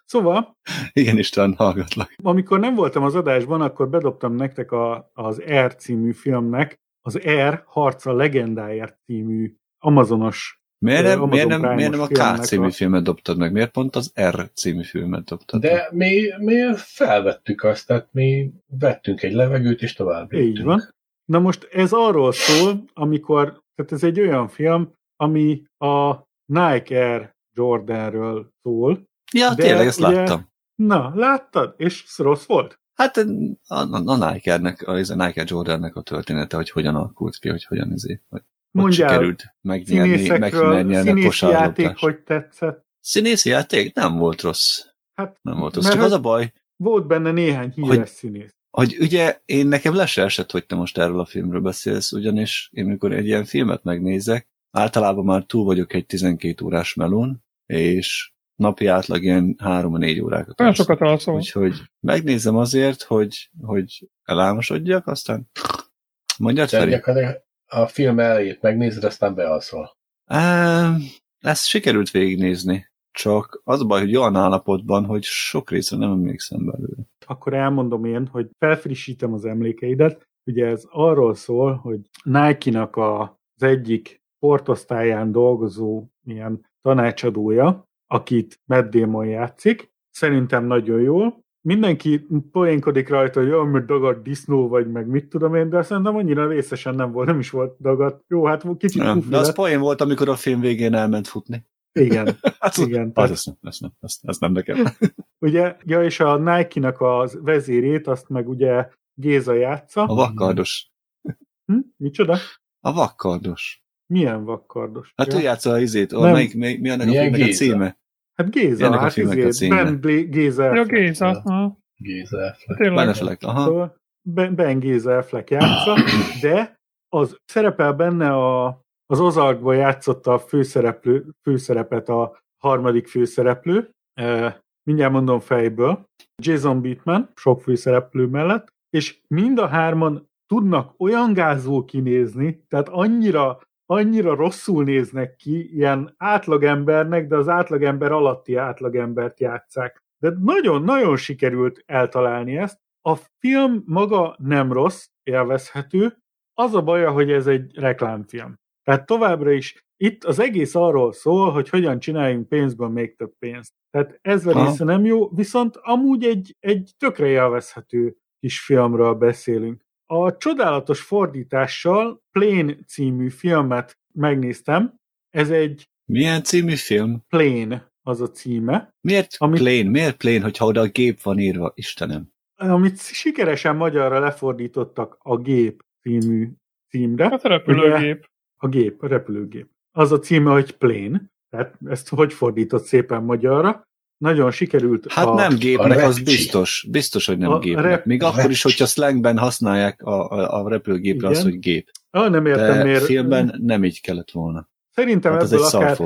Szóval... Igen, Isten, hallgatlak. Amikor nem voltam az adásban, akkor bedobtam nektek az Air című filmnek, az Air Harc a legendáért című Amazonos. Miért nem a K című filmet dobtad meg? Miért pont az R című filmet dobtad meg? De mi felvettük azt, tehát mi vettünk egy levegőt, és tovább jöttünk. Így van. Na most ez arról szól, tehát ez egy olyan film, ami a Nike Air Jordanről szól. Ja, tényleg, ezt láttam. Na, láttad? És rossz volt? Hát a Nike Airnek, a Nike Jordannek a története, hogy hogyan alakult ki, hogy hogyan mondjál, megnyerni a kosárlabdát. Hogy tetszett? Színészi játék? Nem volt rossz. Hát, nem volt rossz, csak az a baj. Volt benne néhány híres színész. Hogy ugye nekem le se esett, hogy te most erről a filmről beszélsz, ugyanis én mikor egy ilyen filmet megnézek, általában már túl vagyok egy 12 órás melón, és napi átlag ilyen 3-4 órákat. Nagyon sokat alszom. Úgyhogy megnézem azért, hogy elámosodjak, aztán mondjad, Feri. A film elejét megnézed, aztán bealszol. Ezt sikerült végignézni. Csak az baj, hogy olyan állapotban, hogy sok részre nem emlékszem belőle. Akkor elmondom én, hogy felfrissítem az emlékeidet. Ugye ez arról szól, hogy Nike-nak az egyik sportosztályán dolgozó ilyen tanácsadója, akit Matt Damon játszik. Szerintem nagyon jól. Mindenki poénkodik rajta, hogy olyan, mert dagadt disznó vagy, meg mit tudom én, de szerintem annyira részesen nem volt, nem is volt dagadt. Jó, hát kicsit kufi. De az poén volt, amikor a film végén elment futni. Igen. Igen. Ez nem nekem. Ugye, ja, és a Nike-nak a vezérét, azt meg ugye Géza játsza. A vakkardos. Micsoda? A vakkardos. Milyen vakkardos? Hát ő játsza az izét, mi annak a filmnek a címe? Hát Géza, hát Ben Géza Affleck játsza, de az szerepel benne az Ozarkban játszotta a főszerepet a harmadik főszereplő, mindjárt mondom fejből, Jason Bateman, sok főszereplő mellett, és mind a hárman tudnak olyan gázul kinézni, tehát annyira rosszul néznek ki ilyen átlagembernek, de az átlagember alatti átlagembert játsszák. De nagyon-nagyon sikerült eltalálni ezt. A film maga nem rossz, élvezhető. Az a baja, hogy ez egy reklámfilm. Tehát továbbra is itt az egész arról szól, hogy hogyan csináljunk pénzből még több pénzt. Tehát ez része nem jó, viszont amúgy egy tökre élvezhető kis filmről beszélünk. A csodálatos fordítással Plane című filmet megnéztem. Ez egy... Milyen című film? Plane. az a címe. Miért Plane? Miért Plane, hogyha oda a gép van írva? Istenem. Amit sikeresen magyarra lefordítottak a gép című címre. Hát a repülőgép. A repülőgép. Az a címe, hogy Plane. Tehát ezt hogy fordított szépen magyarra? Nagyon sikerült. Hát nem gépnek, az biztos. Biztos, hogy nem gépnek. Még akkor is, hogyha slangben használják a repülőgépre azt, hogy gép. Nem értem, de miért. Filmben nem így kellett volna. Szerintem hát ebből akár,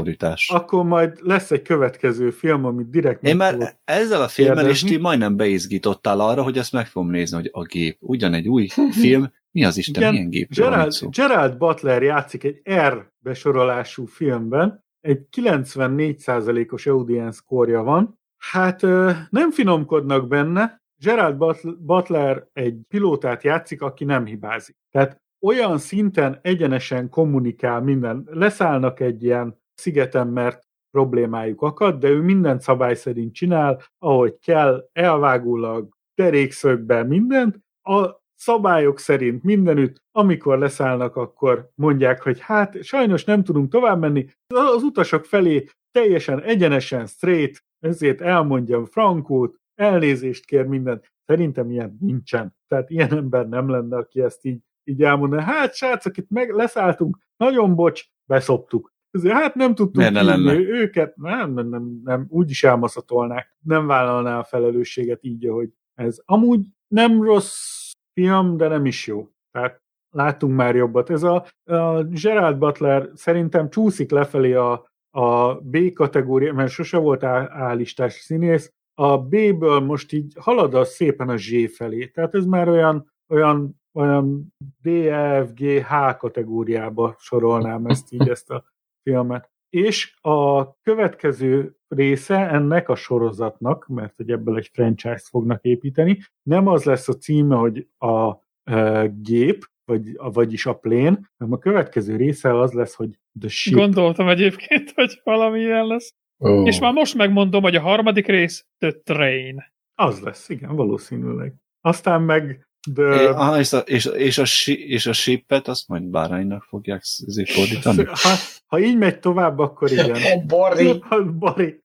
akkor majd lesz egy következő film, amit direkt én már ezzel a filmmel is ti majdnem beizgítottál arra, hogy ezt meg fogom nézni, hogy a gép. Ugyan egy új film, mi az Isten, igen, milyen gépről van szó? Gerard Butler játszik egy R besorolású filmben, egy 94%-os audience score-ja van, hát nem finomkodnak benne, Gerard Butler egy pilótát játszik, aki nem hibázik. Tehát olyan szinten egyenesen kommunikál minden. Leszállnak egy ilyen szigeten, mert problémájuk akad, de ő mindent szabály szerint csinál, ahogy kell, elvágólag, derékszögben mindent. A szabályok szerint mindenütt, amikor leszállnak, akkor mondják, hogy hát sajnos nem tudunk tovább menni. Az utasok felé teljesen egyenesen, straight, ezért elmondjam frankót, elnézést kér mindent. Szerintem ilyen nincsen. Tehát ilyen ember nem lenne, aki ezt így elmondani, hát srácok, itt leszálltunk, nagyon bocs, beszoptuk. Ezért, hát nem tudtunk hívni őket, nem, úgyis elmaszatolnák, nem vállalná a felelősséget így, ahogy ez. Amúgy nem rossz film, de nem is jó. Tehát láttunk már jobbat. Ez a Gerard Butler szerintem csúszik lefelé a B kategória, mert sose volt A-listás színész, a B-ből most így halad az szépen a Z felé. Tehát ez már olyan DFGH kategóriába sorolnám ezt a filmet. És a következő része ennek a sorozatnak, mert hogy ebből egy franchise-t fognak építeni, nem az lesz a címe, hogy a gép, vagyis a plane, hanem a következő része az lesz, hogy the ship. Gondoltam egyébként, hogy valami ilyen lesz. Oh. És már most megmondom, hogy a harmadik rész the train. Az lesz, igen, valószínűleg. Aztán meg és a ship-et azt majd báránynak fogják fordítani. Ha így megy tovább, akkor igen. Bari.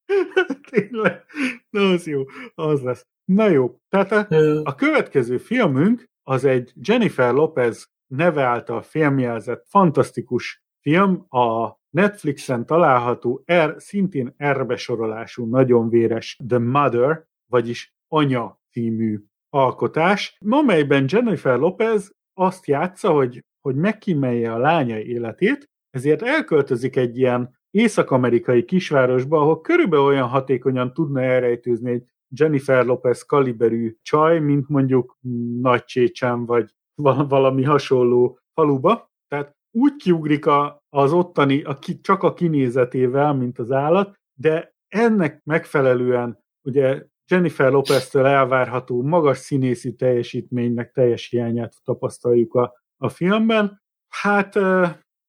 Tényleg. Na, az jó. Az lesz. Na jó. Tehát a következő filmünk az egy Jennifer Lopez neve által filmjelzett fantasztikus film, a Netflixen található szintén R-besorolású, nagyon véres The Mother, vagyis Anya című alkotás, amelyben Jennifer Lopez azt játsza, hogy megkímélje a lánya életét, ezért elköltözik egy ilyen észak-amerikai kisvárosba, ahol körülbelül olyan hatékonyan tudna elrejtőzni egy Jennifer Lopez kaliberű csaj, mint mondjuk Nagycsécsán vagy valami hasonló faluba. Tehát úgy kiugrik az ottani, csak a kinézetével, mint az állat, de ennek megfelelően ugye Jennifer Lopez-től elvárható magas színészi teljesítménynek teljes hiányát tapasztaljuk a filmben. Hát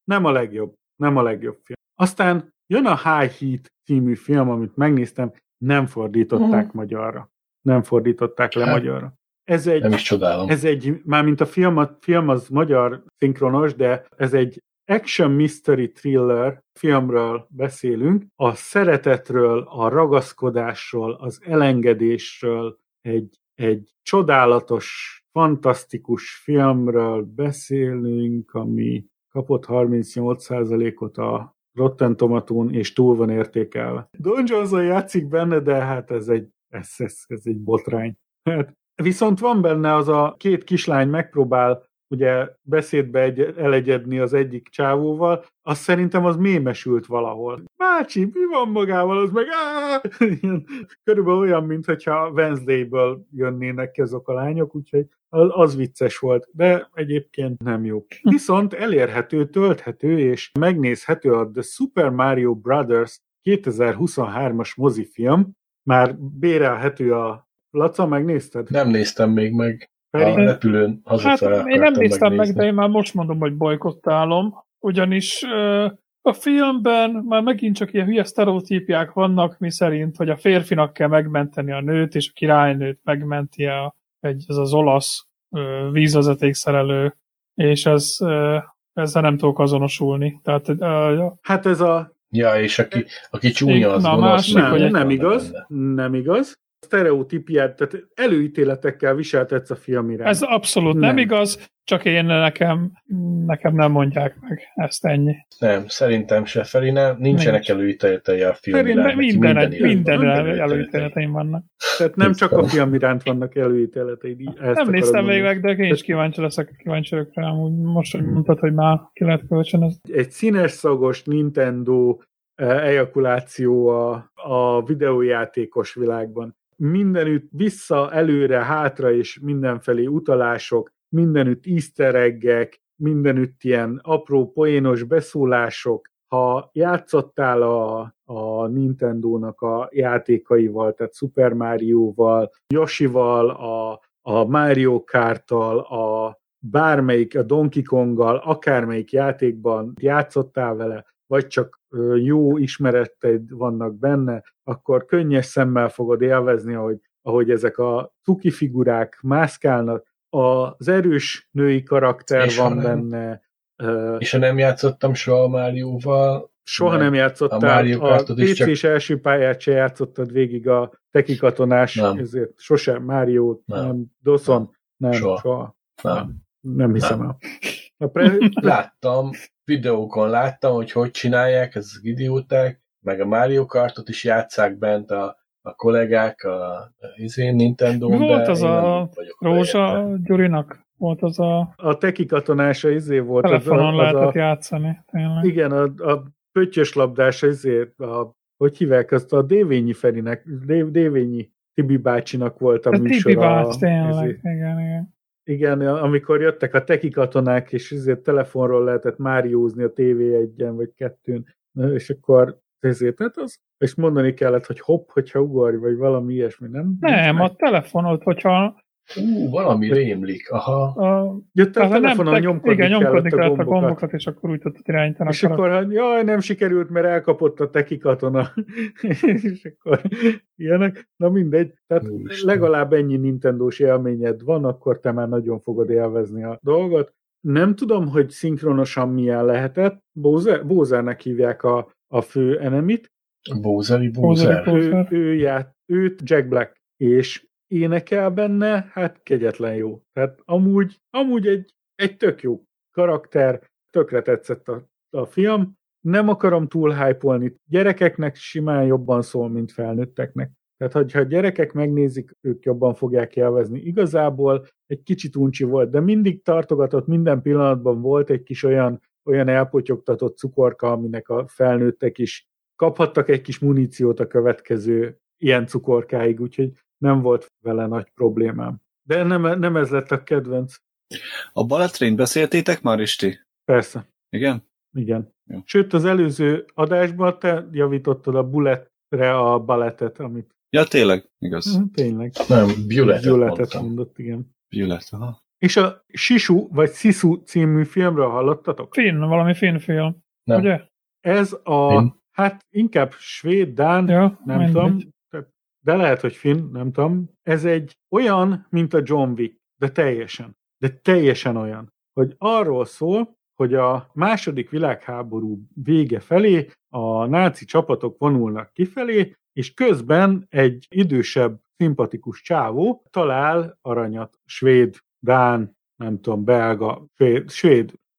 nem a legjobb film. Aztán jön a High Heat című film, amit megnéztem, nem fordították magyarra. Nem fordították le magyarra. Nem is csodálom. Ez egy, mármint a film az magyar szinkronos, de ez egy action mystery thriller filmről beszélünk, a szeretetről, a ragaszkodásról, az elengedésről, egy csodálatos, fantasztikus filmről beszélünk, ami kapott 38%-ot a Rotten Tomatón, és túl van értékelve. Don Johnson játszik benne, de hát ez egy botrány. Hát, viszont van benne az a két kislány megpróbál ugye beszédbe elegyedni az egyik csávóval, azt szerintem az mémesült valahol. Bácsi, mi van magával? Az meg körülbelül olyan, mintha Wednesday-ből jönnének ki azok a lányok, úgyhogy az vicces volt, de egyébként nem jó. Viszont elérhető, tölthető és megnézhető a The Super Mario Brothers 2023-as mozifilm. Már bérelhető a Laca, megnézted? Nem néztem még meg. A repülőn hazafelé akartam megnézni. Én nem néztem meg, de én már most mondom, hogy bojkottálom, ugyanis a filmben már megint csak ilyen hülye sztereotípiák vannak, miszerint, hogy a férfinak kell megmenteni a nőt, és a királynőt megmenti ez az olasz vízvezetékszerelő, és ezzel nem tudok azonosulni. Tehát, hát ez a Ja, és aki csúnya, az gonosz. Nem igaz. Sztereotípiát, tehát előítéletekkel viseltetsz a film iránt. Ez abszolút nem igaz, csak én nekem nem mondják meg ezt ennyi. Nem, szerintem se Feri, nincsenek előítéletei a film iránt. Minden előítéleteim vannak. Tehát nem csak a film iránt vannak előítéleteid. Nem néztem még meg, de én is kíváncsi leszek rá, amúgy most, hogy mondtad, hogy már ki lehet kölcsön. Egy színes szagos Nintendo ejakuláció a videójátékos világban. Mindenütt vissza, előre, hátra és mindenfelé utalások, mindenütt easter eggek, mindenütt ilyen apró poénos beszólások. Ha játszottál a Nintendónak a játékaival, tehát Super Mario-val, Yoshi-val, a Mario Kart-tal, a Donkey Kong-gal, akármelyik játékban játszottál vele, vagy csak jó ismeretteid vannak benne, akkor könnyes szemmel fogod élvezni, ahogy ezek a cuki figurák mászkálnak. Az erős női karakter és van benne. És ha nem játszottam soha Márióval... Soha nem játszottál. A PC-s első pályát se játszottad végig a teki katonás, ezért sosem Máriót, nem Doson, nem soha. Nem hiszem el. Videókon láttam, hogy csinálják ezek az idióták, meg a Mario Kartot is játsszák bent a kollégák a Nintendo-n. Volt az a Rózsa Gyurinak? Volt az a teki katonása volt. Telefonon az lehetett játszani, tényleg. Igen, a pöttyös labdása hogy hívják azt, a Dévényi Ferinek, Dévényi Tibi bácsinak volt a műsora. Tibi bács, tényleg, igen. Igen, amikor jöttek a teki katonák, és ezért telefonról lehetett máriózni a TV1-en, vagy 2-n, és akkor ezért, hát az, és mondani kellett, hogy hopp, hogyha ugorj, vagy valami ilyesmi, nem? Nem, a telefonot, hogyha... valami rémlik, jött a telefonon, nyomkodni kellett a gombokat, és akkor úgy tudtad irányítani. És akkor, jaj, nem sikerült, mert elkapott a teki katona. És akkor ilyenek. Na mindegy, tehát legalább ennyi Nintendós élményed van, akkor te már nagyon fogod élvezni a dolgot. Nem tudom, hogy szinkronosan milyen lehetett. Bowsernek hívják a fő enemit. Bowser. Őt Jack Black, és énekel benne, hát kegyetlen jó. Tehát amúgy egy tök jó karakter, tökre tetszett a film. Nem akarom túl hype-olni. Gyerekeknek simán jobban szól, mint felnőtteknek. Tehát, hogyha gyerekek megnézik, ők jobban fogják élvezni. Igazából egy kicsit uncsi volt, de mindig tartogatott, minden pillanatban volt egy kis olyan elpotyogtatott cukorka, aminek a felnőttek is kaphattak egy kis muníciót a következő ilyen cukorkáig, úgyhogy nem volt vele nagy problémám. De nem ez lett a kedvenc. A Balettrényt beszéltétek már, Isti? Persze. Igen. Jó. Sőt, az előző adásban te javítottad a Bullettre a Balettet, amit... Ja, tényleg? Igaz. Tényleg. Nem, Bullettet mondott, igen. Bullet, aha. És a Sisu című filmről hallottatok? Valami finn film. Nem. Ugye? Ez hát inkább svéd, dán, nem tudom. De lehet, hogy finn, nem tudom. Ez egy olyan, mint a John Wick, de teljesen olyan, hogy arról szól, hogy a II. Világháború vége felé a náci csapatok vonulnak kifelé, és közben egy idősebb, szimpatikus csávó talál aranyat svéd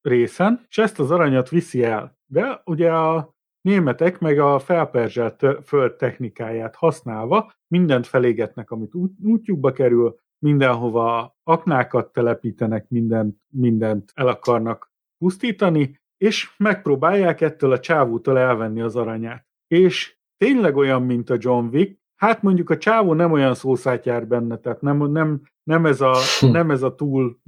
részen, és ezt az aranyat viszi el. De ugye a németek meg a felperzselt föld technikáját használva mindent felégetnek, amit útjukba kerül, mindenhova aknákat telepítenek, mindent el akarnak pusztítani, és megpróbálják ettől a csávótól elvenni az aranyát. És tényleg olyan, mint a John Wick, hát mondjuk a csávó nem olyan szószát jár benne, tehát nem ez a túl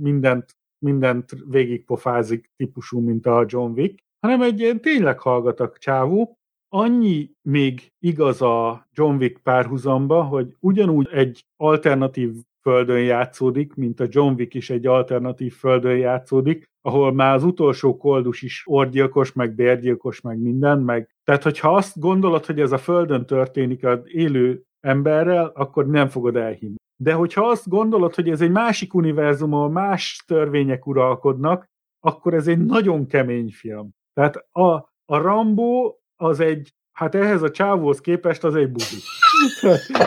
mindent végigpofázik típusú, mint a John Wick, hanem egy ilyen tényleg hallgatak csávó. Annyi még igaz a John Wick párhuzamba, hogy ugyanúgy egy alternatív földön játszódik, mint a John Wick is egy alternatív földön játszódik, ahol már az utolsó koldus is orgyilkos, meg bérgyilkos, meg minden, meg... Tehát, hogyha azt gondolod, hogy ez a földön történik az élő emberrel, akkor nem fogod elhinni. De hogyha azt gondolod, hogy ez egy másik univerzum, ahol más törvények uralkodnak, akkor ez egy nagyon kemény film. Tehát a Rambó az egy, hát ehhez a csávóhoz képest az egy buzi.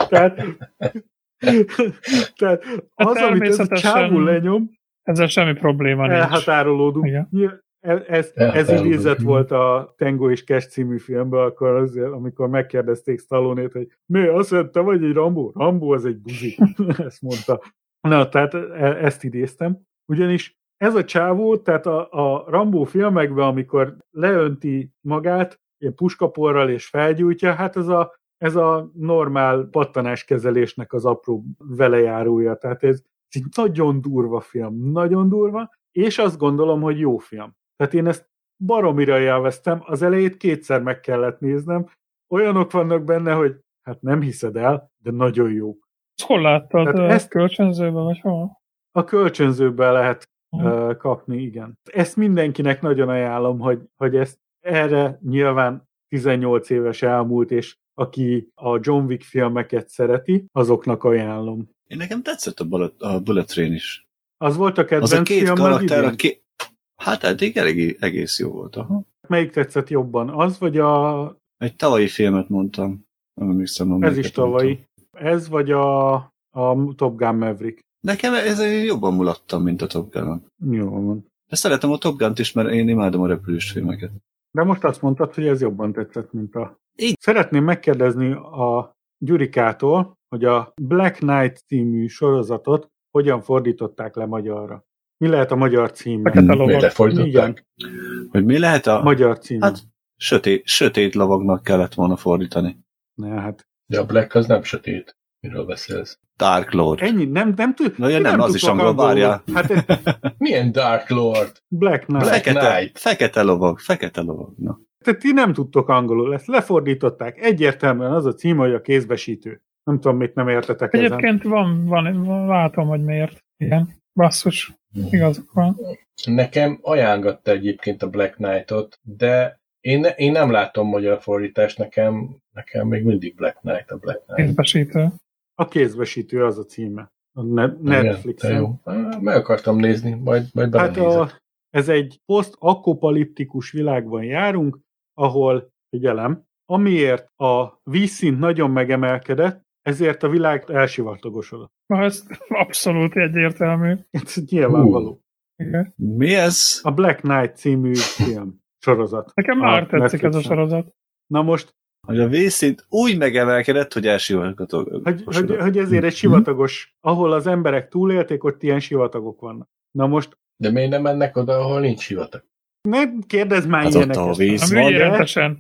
Tehát az, hát amit ez a csávó lenyom... Ezzel semmi probléma nincs. Elhatárolódunk. Igen. Ez idézet volt a Tango és Cash című filmben, akkor azért, amikor megkérdezték Stallonét, hogy mi, azt mondta, te vagy egy Rambó? Rambó az egy buzi. Ezt mondta. Na, tehát ezt idéztem. Ugyanis ez a csávó, tehát a Rambó filmekben, amikor leönti magát puskaporral és felgyújtja, hát ez a normál pattanáskezelésnek az apró velejárója. Tehát ez egy nagyon durva film, és azt gondolom, hogy jó film. Tehát én ezt baromira jelveztem, az elejét kétszer meg kellett néznem, olyanok vannak benne, hogy hát nem hiszed el, de nagyon jó. Hol láttad? Ezt kölcsönzőben vagy hol? A kölcsönzőben lehet kapni, igen. Ezt mindenkinek nagyon ajánlom, hogy ezt erre nyilván 18 éves elmúlt, és aki a John Wick filmeket szereti, azoknak ajánlom. Én nekem tetszett a Bullet Train is. Az volt a kedvenc filmem. Hát eddig egész jó volt. Aha. Melyik tetszett jobban? Az vagy a... Egy tavalyi filmet mondtam. Ez is tavalyi. Mondtam. Ez vagy a Top Gun Maverick. Nekem ez jobban mulattam, mint a Top Gun-on. Jó van. De szeretem a Top Gun-t is, mert én imádom a repülős filmeket. De most azt mondtad, hogy ez jobban tetszett, mint a... Így. Szeretném megkérdezni a Gyurikától, hogy a Black Knight című sorozatot hogyan fordították le magyarra. Mi lehet a magyar címe? Miért fordították? Hogy mi lehet a... magyar címe? Hát sötét lovagnak kellett volna fordítani. Ne, hát... De a Black az nem sötét. Miről beszélsz? Dark Lord. Ennyi? Nem tudok. Na ja, nem, az is angol, várjál. Hát ez... Milyen Dark Lord? Black Knight. Black Knight. Fekete lovag. Na. Tehát ti nem tudtok angolul, ezt lefordították. Egyértelműen az a címe, hogy a kézbesítő. Nem tudom, mit nem értetek ezen. Egyébként van, látom, hogy miért. Igen, basszus, igazuk van. Nekem ajánlatta egyébként a Black Knight-ot, de én nem látom magyar fordítást, nekem még mindig Black Knight a Black Knight. Kézbesítő. A kézbesítő az a címe. A Netflixen. Meg akartam nézni, majd belenézek. Hát ez egy posztapokaliptikus világban járunk, ahol, figyelem, amiért a vízszint nagyon megemelkedett, ezért a világ elsivatagosodott. Na, ez abszolút egyértelmű. Ez nyilvánvaló. Igen. Mi ez? A Black Knight című film sorozat. Nekem már tetszik ez a sorozat. Na most... Hogy a vízszint úgy megemelkedett, hogy elsivatagosodott. Hogy ezért egy sivatagos, ahol az emberek túlélték, ott ilyen sivatagok vannak. Na most... De miért nem mennek oda, ahol nincs sivatag? Nem kérdezz már hát ilyeneket.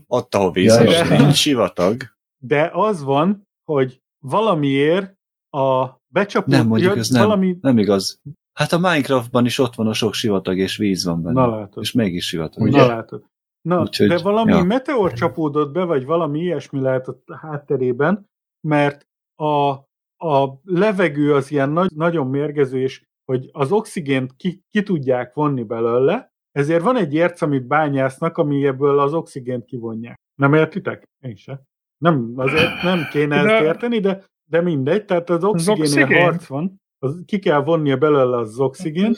Ott, ahol víz van, nincs sivatag. De az van, hogy valamiért a becsapó... Nem, mondjuk ez nem igaz. Hát a Minecraftban is ott van a sok sivatag, és víz van benne. Na látod. És mégis sivatag. Ugye? Na látod. Na, úgyhogy, de valami meteor csapódott be, vagy valami ilyesmi lehet a hátterében, mert a levegő az ilyen nagyon mérgező, és hogy az oxigént ki tudják vonni belőle, ezért van egy érc, amit bányásznak, ami ebből az oxigént kivonják. Nem értitek? Én sem. Nem, azért nem kéne ezt érteni, de mindegy. Tehát az oxigénért harc van. Ki kell vonnia belőle az oxigént.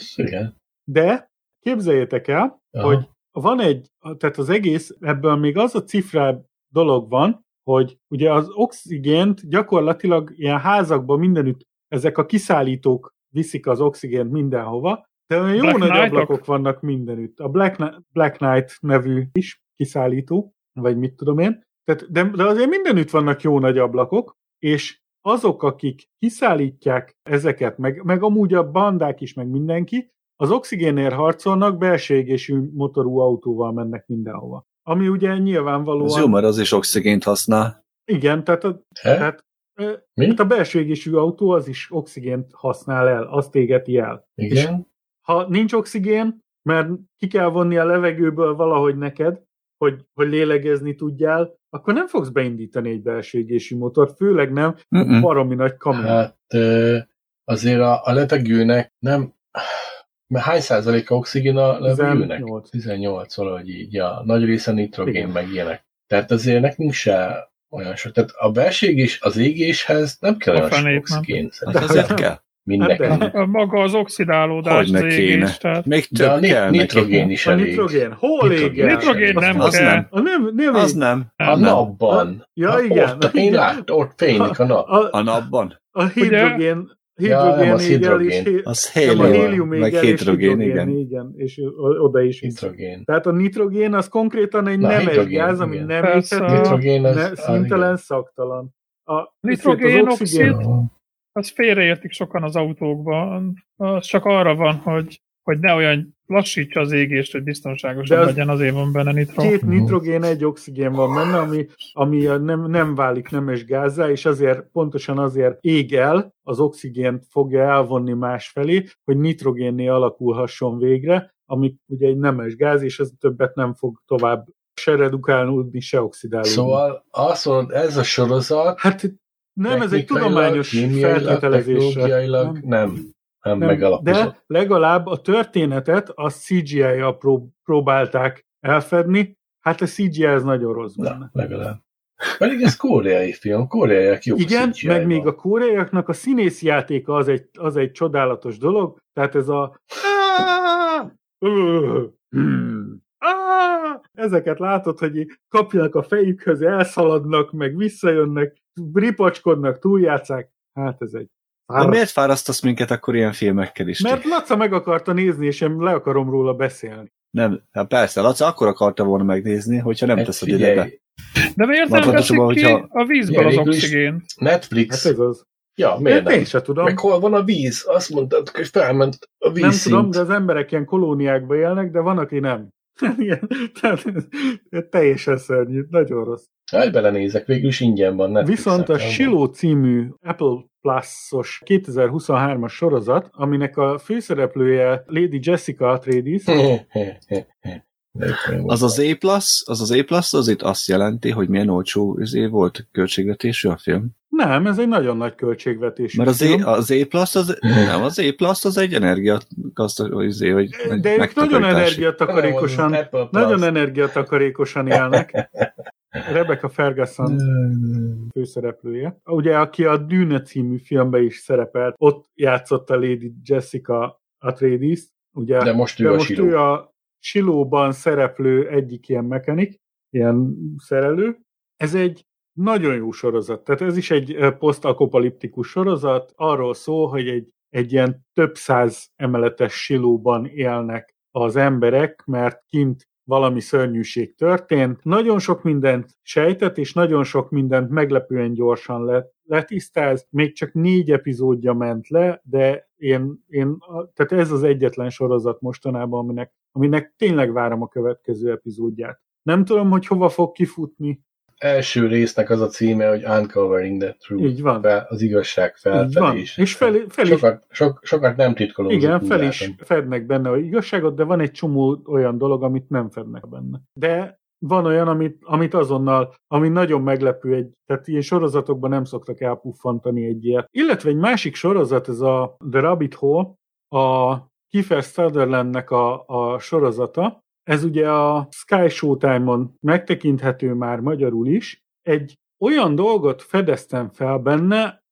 De képzeljétek el, hogy van egy, tehát az egész, ebből még az a cifrább dolog van, hogy ugye az oxigént gyakorlatilag ilyen házakban mindenütt ezek a kiszállítók viszik az oxigént mindenhova, de olyan jó nagy ablakok vannak mindenütt. A Black Knight nevű is kiszállító, vagy mit tudom én. Tehát, de azért mindenütt vannak jó nagy ablakok, és azok, akik kiszállítják ezeket, meg amúgy a bandák is, meg mindenki, az oxigénért harcolnak, belső égésű motorú autóval mennek mindenhova. Ami ugye nyilvánvalóan... Ez jó, mert az is oxigént használ. Igen, tehát a belső égésű autó az is oxigént használ el, azt égeti el. Igen. És ha nincs oxigén, mert ki kell vonni a levegőből valahogy neked, hogy lélegezni tudjál, akkor nem fogsz beindítani egy belső égésű motort, főleg nem a baromi nagy kamion. Hát azért a levegőnek nem... Hány százaléka oxigén a levegőnek? 18. 18, valahogy így. Ja, nagy része nitrogén, igen, meg ilyenek. Tehát azért nekünk se olyan sok. Tehát a belső égés, az égéshez nem kell olyan sok oxigén. Hát azért kell. Mindenki. Maga az oxidálódás az égés. Tehát... Még több kell nitrogén is elég. A nitrogén. Hol égen? Nitrogén nem az kell. Nem. Az nem. A napban. Ja, igen. Én láttam, ott fénylik a nap. A napban? A hidrogén. Hidrogén égel is. Az hélium égel és hidrogén igen. És oda is hidrogén. Tehát a nitrogén az konkrétan egy nemes gáz, ami nem éghető, szintelen, szaktalan. A nitrogén-oxid az félreértik sokan az autókban. Az csak arra van, hogy ne olyan lassítsa az égést, hogy biztonságosan legyen, azért van benne nitrogén. Két nitrogén, egy oxigén van benne, ami nem válik nemes gázzá, és azért, pontosan azért ég el, az oxigént fogja elvonni másfelé, hogy nitrogénné alakulhasson végre, ami ugye egy nemes gáz, és ez többet nem fog tovább se redukálni, se oxidálni. Szóval azt mondod, ez a sorozat... Hát nem, ez egy tudományos feltételezésre. Nem megalapozott. De legalább a történetet a CGI-jal próbálták elfedni, hát a CGI ez nagyon rossz benne. Legalább. Pedig ez koreai film, koreaiak jó CGI-ban. Igen, meg még a koreaiaknak a színész játéka az egy csodálatos dolog, tehát ez a ezeket látod, hogy kapják a fejükhöz, elszaladnak, meg visszajönnek, ripacskodnak, túljátszák, hát ez egy. De miért fárasztasz minket akkor ilyen filmekkel is? Mert Laca meg akarta nézni, és én le akarom róla beszélni. Nem, hát persze, Laca akkor akarta volna megnézni, hogyha nem teszed idebe. De miért nem veszik ki a vízből az oxigén? Netflix. Hát ez az. Ja, miért nem? Én sem tudom. Meg hol van a víz? Azt mondtad, hogy felment a vízszint. Nem tudom, de az emberek ilyen kolóniákban élnek, de van, aki nem. Teljesen szörnyű, nagyon rossz. Hát belenézek, végül is ingyen van Netflix. Viszont a Silo című Apple Plus-os 2023-as sorozat, aminek a főszereplője Lady Jessica Atreides. Az az E+, az itt azt jelenti, hogy milyen olcsó volt költségvetésű a film? Nem, ez egy nagyon nagy költségvetésű film. Mert az E+, az egy energiatakarékos, de ők nagyon energiatakarékosan, élnek. Rebecca Ferguson főszereplője. Ugye, aki a Dűne című filmben is szerepelt, ott játszott a Lady Jessica Atreides. Ugye, de most ő a Silóban szereplő egyik ilyen mechanik, ilyen szerelő. Ez egy nagyon jó sorozat. Tehát ez is egy posztapokaliptikus sorozat. Arról szól, hogy egy ilyen több száz emeletes silóban élnek az emberek, mert kint valami szörnyűség történt. Nagyon sok mindent sejtett, és nagyon sok mindent meglepően gyorsan letisztáz. Még csak 4 epizódja ment le, de tehát ez az egyetlen sorozat mostanában, aminek tényleg várom a következő epizódját. Nem tudom, hogy hova fog kifutni. Első résznek az a címe, hogy Uncovering the Truth. Így van. Az igazság felfedése. És sokat nem titkolózik. Igen, fel is fednek benne az igazságot, de van egy csomó olyan dolog, amit nem fednek benne. De van olyan, amit azonnal, ami nagyon meglepő, tehát ilyen sorozatokban nem szoktak elpuffantani egy ilyet. Illetve egy másik sorozat, ez a The Rabbit Hole, a Kiefer Sutherlandnek a sorozata. Ez ugye a Sky Showtime-on megtekinthető már magyarul is. Egy olyan dolgot fedeztem fel benne,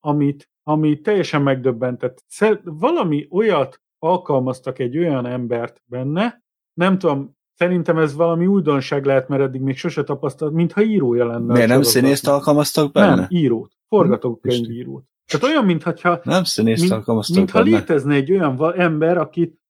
ami teljesen megdöbbentett. Valami olyat alkalmaztak egy olyan embert benne, nem tudom, szerintem ez valami újdonság lehet, mert eddig még sose tapasztalt, mintha írója lenne. Miért nem színészt alkalmaztak benne? Nem, írót. Forgatókönyvírót. Tehát olyan, mintha létezne egy olyan ember,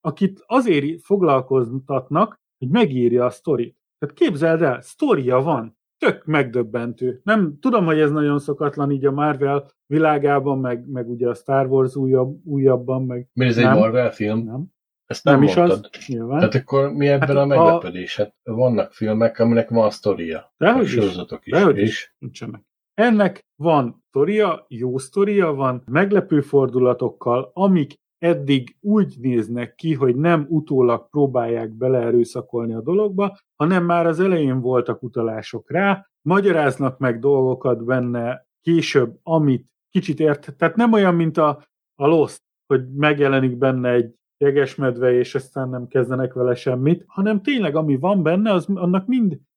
akit azért foglalkoztatnak, hogy megírja a sztorit. Tehát képzeld el, sztoria van. Tök megdöbbentő. Nem tudom, hogy ez nagyon szokatlan így a Marvel világában, meg ugye a Star Wars újabban, meg... Mert ez egy Marvel film? Nem. Ezt nem is mondtad. Az, nyilván. Tehát akkor mi ebben a meglepedés? Hát vannak filmek, aminek van sztoria. Dehogy is. Sorozatok is. Dehogy is. Nincsenek. Ennek van sztoria, jó sztoria van, meglepő fordulatokkal, amik eddig úgy néznek ki, hogy nem utólag próbálják beleerőszakolni a dologba, hanem már az elején voltak utalások rá, magyaráznak meg dolgokat benne később, amit kicsit ért. Tehát nem olyan, mint a Lost, hogy megjelenik benne egy jegesmedve, és aztán nem kezdenek vele semmit, hanem tényleg, ami van benne, annak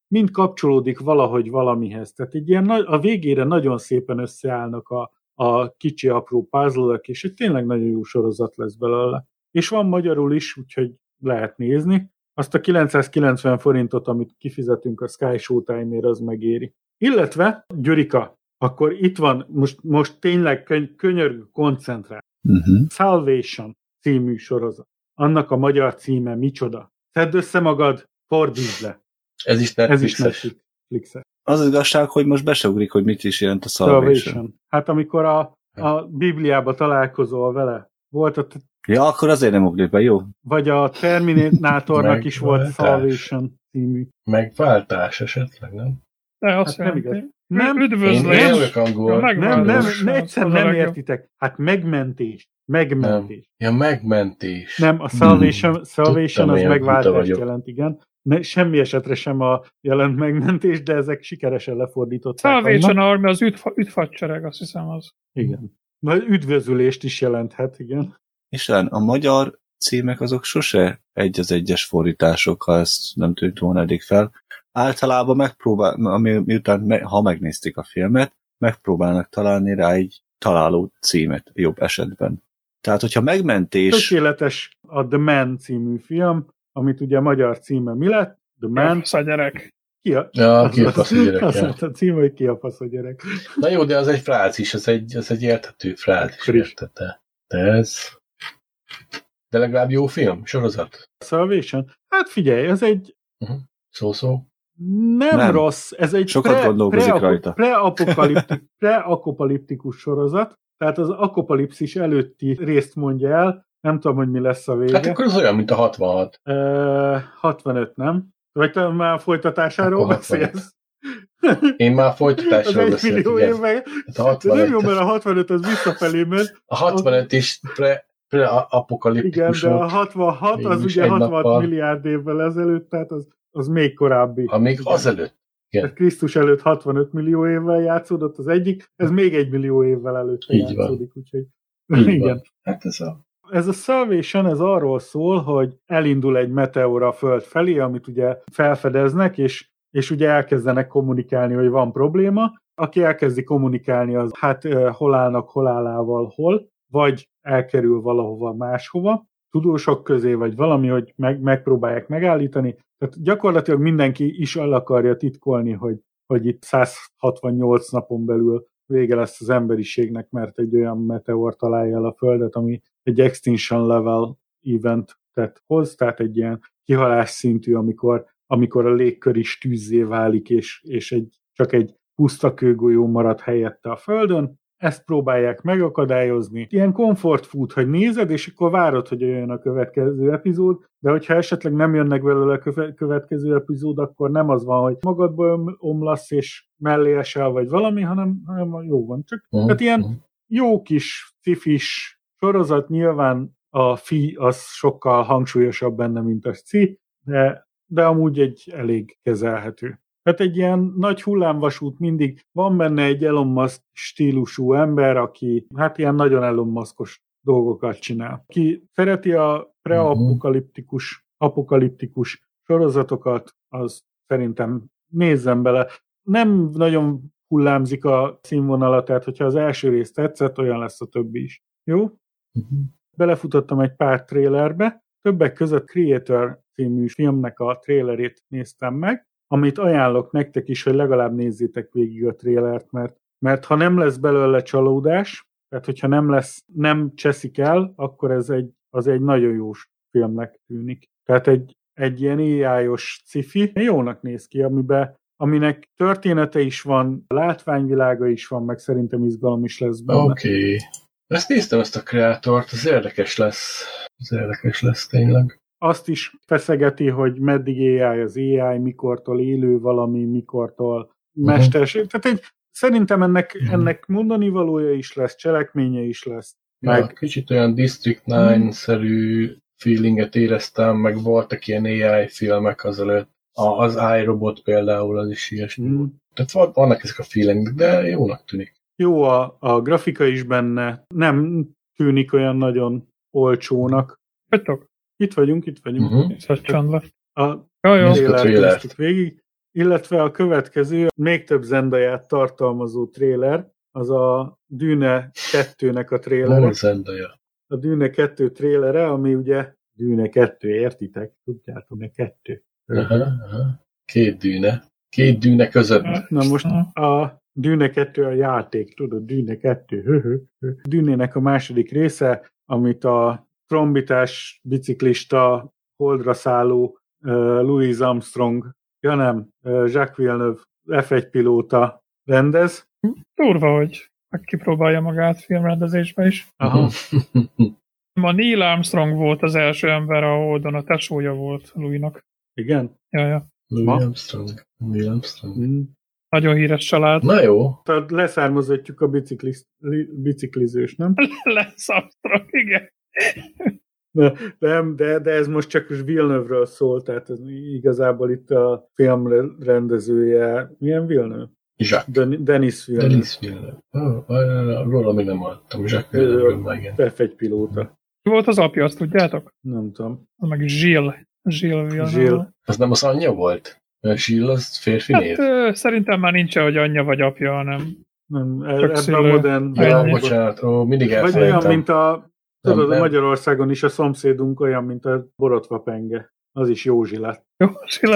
mind kapcsolódik valahogy valamihez. Tehát így ilyen, a végére nagyon szépen összeállnak a a kicsi apró puzzle-ek, és egy tényleg nagyon jó sorozat lesz belőle. És van magyarul is, úgyhogy lehet nézni. Azt a 990 forintot, amit kifizetünk a Sky Showtime-ért, az megéri. Illetve, Gyurika, akkor itt van, most tényleg könyörgő koncentrál. Uh-huh. Salvation című sorozat. Annak a magyar címe micsoda? Szedd össze magad, fordítsd le. Ez is Netflixes. Az igazság, hogy most besugrik, hogy mit is jelent a Salvation. Hát amikor a Bibliába találkozol vele, volt a... Ja, akkor azért nem ugrik be, jó? Vagy a Terminátornak is volt Salvation című. Megváltás esetleg, nem? De azt hát nem igaz. Nem, üdvözlés. Nem, egyszerűen nem értitek. Hát megmentés. Nem. Ja, megmentés. Nem, a Salvation az megváltást jelent, igen. Semmi esetre sem a jelent megmentés, de ezek sikeresen lefordították. Salvation Army az üdvfadsereg, azt hiszem az. Igen. Na, üdvözülést is jelenthet, igen. És a magyar címek azok sose egy az egyes fordítások, ha ezt nem tűnt volna eddig fel. Általában miután megnézték a filmet, megpróbálnak találni rá egy találó címet jobb esetben. Tehát, hogyha megmentés... Tökéletes a The Man című film, amit ugye magyar címe mi lett? The Man. Ki a gyerek. Ki a faszagyerek. Azt a címe, hogy ki a faszagyerek. Na jó, de az egy frázis, az egy érthető frázis. Érthető. De ez... De legalább jó film, sorozat. Salvation? Hát figyelj, ez egy... Szó-szó? Nem rossz, ez egy preapokaliptikus sorozat, tehát az apokalipszis előtti részt mondja el, nem tudom, hogy mi lesz a vége. Hát akkor az olyan, mint a 66. 65, nem? Vagy te már folytatásáról beszélsz? Én már folytatásról beszélek, igen. Hát nem jó, mert a 65 az visszafelé ment. A 65 is preapokaliptikus. Igen, de a 66 az ugye 66 milliárd évvel ezelőtt, tehát az még korábbi. Ha még azelőtt. Tehát Krisztus előtt 65 millió évvel játszódott az egyik, ez még 1 millió évvel előtt játszódik. Úgyhogy, igen. Hát ez a Salvation, ez arról szól, hogy elindul egy meteor a Föld felé, amit ugye felfedeznek, és ugye elkezdenek kommunikálni, hogy van probléma. Aki elkezdi kommunikálni, az hát hol állnak, halálával hol, vagy elkerül valahova máshova, tudósok közé, vagy valami, hogy megpróbálják megállítani. Tehát gyakorlatilag mindenki is el akarja titkolni, hogy itt 168 napon belül vége lesz az emberiségnek, mert egy olyan meteor találja el a Földet, ami egy extinction level eventet hoz, tehát egy ilyen kihalás szintű, amikor a légkör is tűzzé válik, és csak egy puszta kőgolyó marad helyette a Földön. Ezt próbálják megakadályozni. Ilyen comfort food, hogy nézed, és akkor várod, hogy jöjjön a következő epizód, de hogyha esetleg nem jönnek belőle a következő epizód, akkor nem az van, hogy magadba omlasz, és mellé esel, vagy valami, hanem jó van. Csak tehát ilyen jó kis sci-fis sorozat, nyilván a fi az sokkal hangsúlyosabb benne, mint a sci, de amúgy egy elég kezelhető. Tehát egy ilyen nagy hullámvasút mindig. Van benne egy Elon Musk stílusú ember, aki hát ilyen nagyon Elon Muskos dolgokat csinál. Ki szereti a apokaliptikus sorozatokat, az szerintem nézzen bele. Nem nagyon hullámzik a színvonala, tehát hogyha az első rész tetszett, olyan lesz a többi is. Jó? Belefutottam egy pár trailerbe. Többek között Creator című filmnek a trailerét néztem meg, amit ajánlok nektek is, hogy legalább nézzétek végig a trélert, mert ha nem lesz belőle csalódás, tehát hogyha nem cseszik el, akkor az egy nagyon jó filmnek tűnik. Tehát egy ilyen AI-os sci-fi jónak néz ki, aminek története is van, látványvilága is van, meg szerintem izgalom is lesz benne. Oké. Ezt néztem, ezt a kreatort, az érdekes lesz tényleg. Azt is feszegeti, hogy meddig AI az AI, mikortól élő valami, mikortól mesterség. Tehát szerintem ennek mondani valója is lesz, cselekménye is lesz. Ja, meg... Kicsit olyan District 9-szerű feelinget éreztem, meg voltak ilyen AI filmek azelőtt. Az iRobot például, az is ilyesmi. Tehát vannak ezek a feelingek, de jónak tűnik. Jó, a grafika is benne. Nem tűnik olyan nagyon olcsónak. Pettok. Itt vagyunk. Végig. Illetve a következő még több zendaját tartalmazó tréler, az a Dűne 2-nek a trélere. A Dűne 2 trélere, ami ugye Dűne 2, értitek? Tudjátok, ne 2. Két Dűne. Két Dűne között. Na most a Dűne 2 a játék, tudod, Dűne 2. Dűnének a második része, amit a trombitás biciklista holdra szálló Louis Armstrong, ja nem, Jacques Villeneuve F1 pilóta rendez. Durva, hogy megkipróbálja magát filmrendezésben is. Aha. A Neil Armstrong volt az első ember a Holdon, a tesója volt Louis-nak. Igen? Jaja. Neil Armstrong. Mm. Nagyon híres család. Na jó. Tehát leszármazottjuk a biciklizős, nem? Lesz Armstrong, igen. Nem, de ez most csak is Villeneuve-ről szól, tehát ez igazából itt a filmrendezője. Milyen Villeneuve? Denis Villeneuve. Róla még nem maradtam. F1 pilóta. Ki volt az apja, azt tudjátok? Nem tudom. Meg Gilles Villeneuve. Az nem az anyja volt? Gilles az férfi név? Hát, szerintem már nincsen, hogy anyja vagy apja, hanem nem, ebben a modern... Ja, bocsánat, mindig elfelejtem. Vagy olyan, mint a... Tudod, nem. Magyarországon is a szomszédunk olyan, mint a borotva penge. Az is Józsi lett.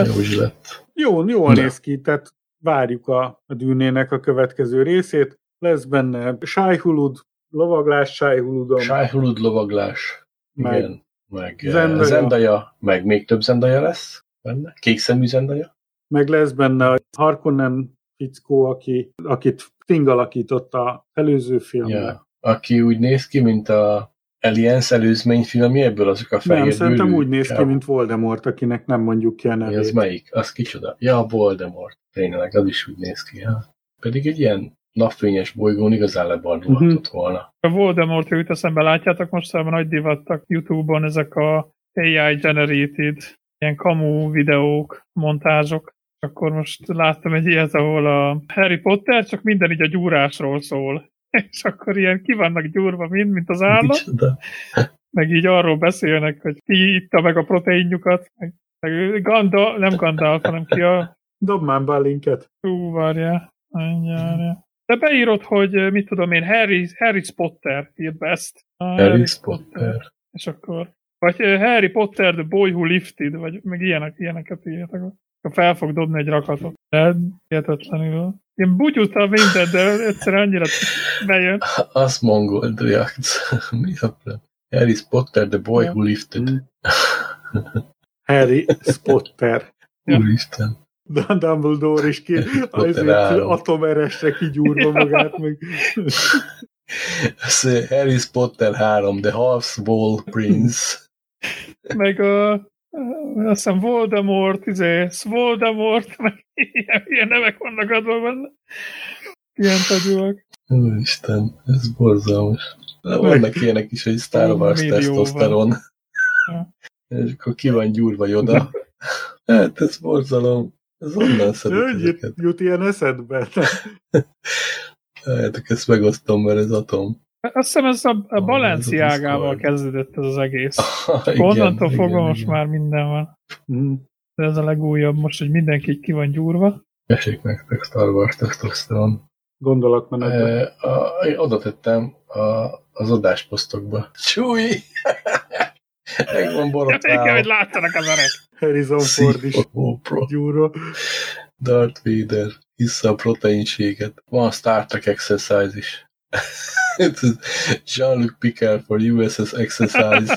Józsi lett. Jól néz ki, tehát várjuk a Dűnének a következő részét. Lesz benne sájhulud, lovaglás, sájhuludom. Sájhulud, lovaglás. Meg, igen. Meg zendaja. Meg még több zendaja lesz benne. Kékszemű zendaja. Meg lesz benne a Harkonnen fickó, akit Sting alakított az előző filmben. Ja. Aki úgy néz ki, mint a Aliens előzményfilmi, ebből azok a fehér. Nem, szerintem úgy néz ki, mint Voldemort, akinek nem mondjuk ki a nevét. Az melyik? Az kicsoda. Ja, Voldemort. Tényleg, az is úgy néz ki. Ja. Pedig egy ilyen napfényes bolygón igazán lebardulhatott volna. A Voldemort jut eszembe, látjátok mostanában nagy divattak YouTube-on ezek a AI generated, ilyen kamu videók, montázsok. Akkor most láttam egy ilyet, ahol a Harry Potter csak minden így a gyúrásról szól. És akkor ilyen ki vannak gyúrva mind, mint az állat. Meg így arról beszélnek, hogy ki itta meg a proteinjukat. Meg nem Gandalf, hanem ki a... Dob már be a linket. Hú, várjál. De beírod, hogy mit tudom én, Harry Potter írt be ezt. Harry Potter. És akkor... Vagy Harry Potter, The Boy Who Lifted, vagy meg ilyeneket írjátok. Fel fog dobni egy rakatot. Hihetetlenül. Én bugyultam mindent, de egyszerűen annyira bejön. Azt mongol reakció. Mi a plan? Harry Potter, the boy who lifted. Harry Potter. Úristen. Dumbledore is ki, atomeresre kigyúrva magát. Meg. Harry Potter 3, the half-wall prince. Meg a... Azt hiszem Voldemort, Svoldemort, meg ilyen nevek vannak adva benne. Ilyen tagyúak. Úristen, ez borzalmas. Vannak ilyenek is, hogy Star Wars testoszteron. És akkor ki van gyúrva Yoda. Hát ez borzalom. Ez onnan szedik ezeket. Jut ilyen eszedbe. Hát ezt megosztom, mert ez atom. Azt hiszem ez a Balenciágával kezdődött ez az egész. Onnantól fogva most már minden van. De ez a legújabb most, hogy mindenki ki van gyúrva. Esik nektek Star Wars testoszteron. Gondolok menetben. Oda tettem az adásposztokba. Csúj! Meg van borotálva. Igen, hogy láttanak az öreg. Harrison Ford is gyúrva. Darth Vader hissza a proteinséget. Van Star Trek Exercise is. Jean-Luc Picard for USS Exercise.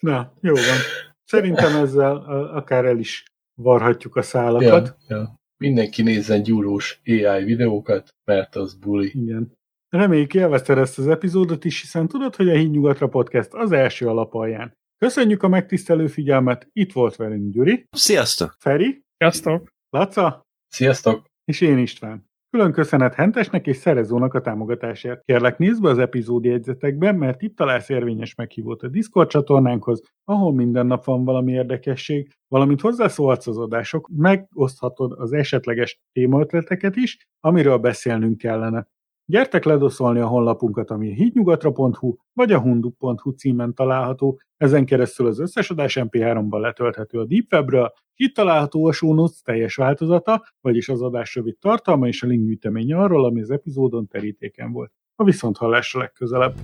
Na, jó van. Szerintem ezzel akár el is varhatjuk a szálakat. Ja. Mindenki nézzen gyúrós AI videókat, mert az buli. Igen. Reméljük élvezted ezt az epizódot is, hiszen tudod, hogy a Hídnyugatra Podcast az első alapalján. Köszönjük a megtisztelő figyelmet, itt volt velünk Gyuri. Sziasztok! Feri. Sziasztok! Laca. Sziasztok! És én István. Külön köszönet Hentesnek és Szerezónak a támogatásért. Kérlek, nézd be az epizódjegyzetekben, mert itt találsz érvényes meghívót a Discord csatornánkhoz, ahol minden nap van valami érdekesség, valamint hozzászólhatsz az adások, megoszthatod az esetleges témaötleteket is, amiről beszélnünk kellene. Gyertek ledoszolni a honlapunkat, ami hídnyugatra.hu vagy a hunduk.hu címen található, ezen keresztül az összes adás MP3-ban letölthető a Deep Webről, itt található a show notes teljes változata, vagyis az adás rövid tartalma és a link gyűjteménye arról, ami az epizódon terítéken volt. A viszonthallásra legközelebb!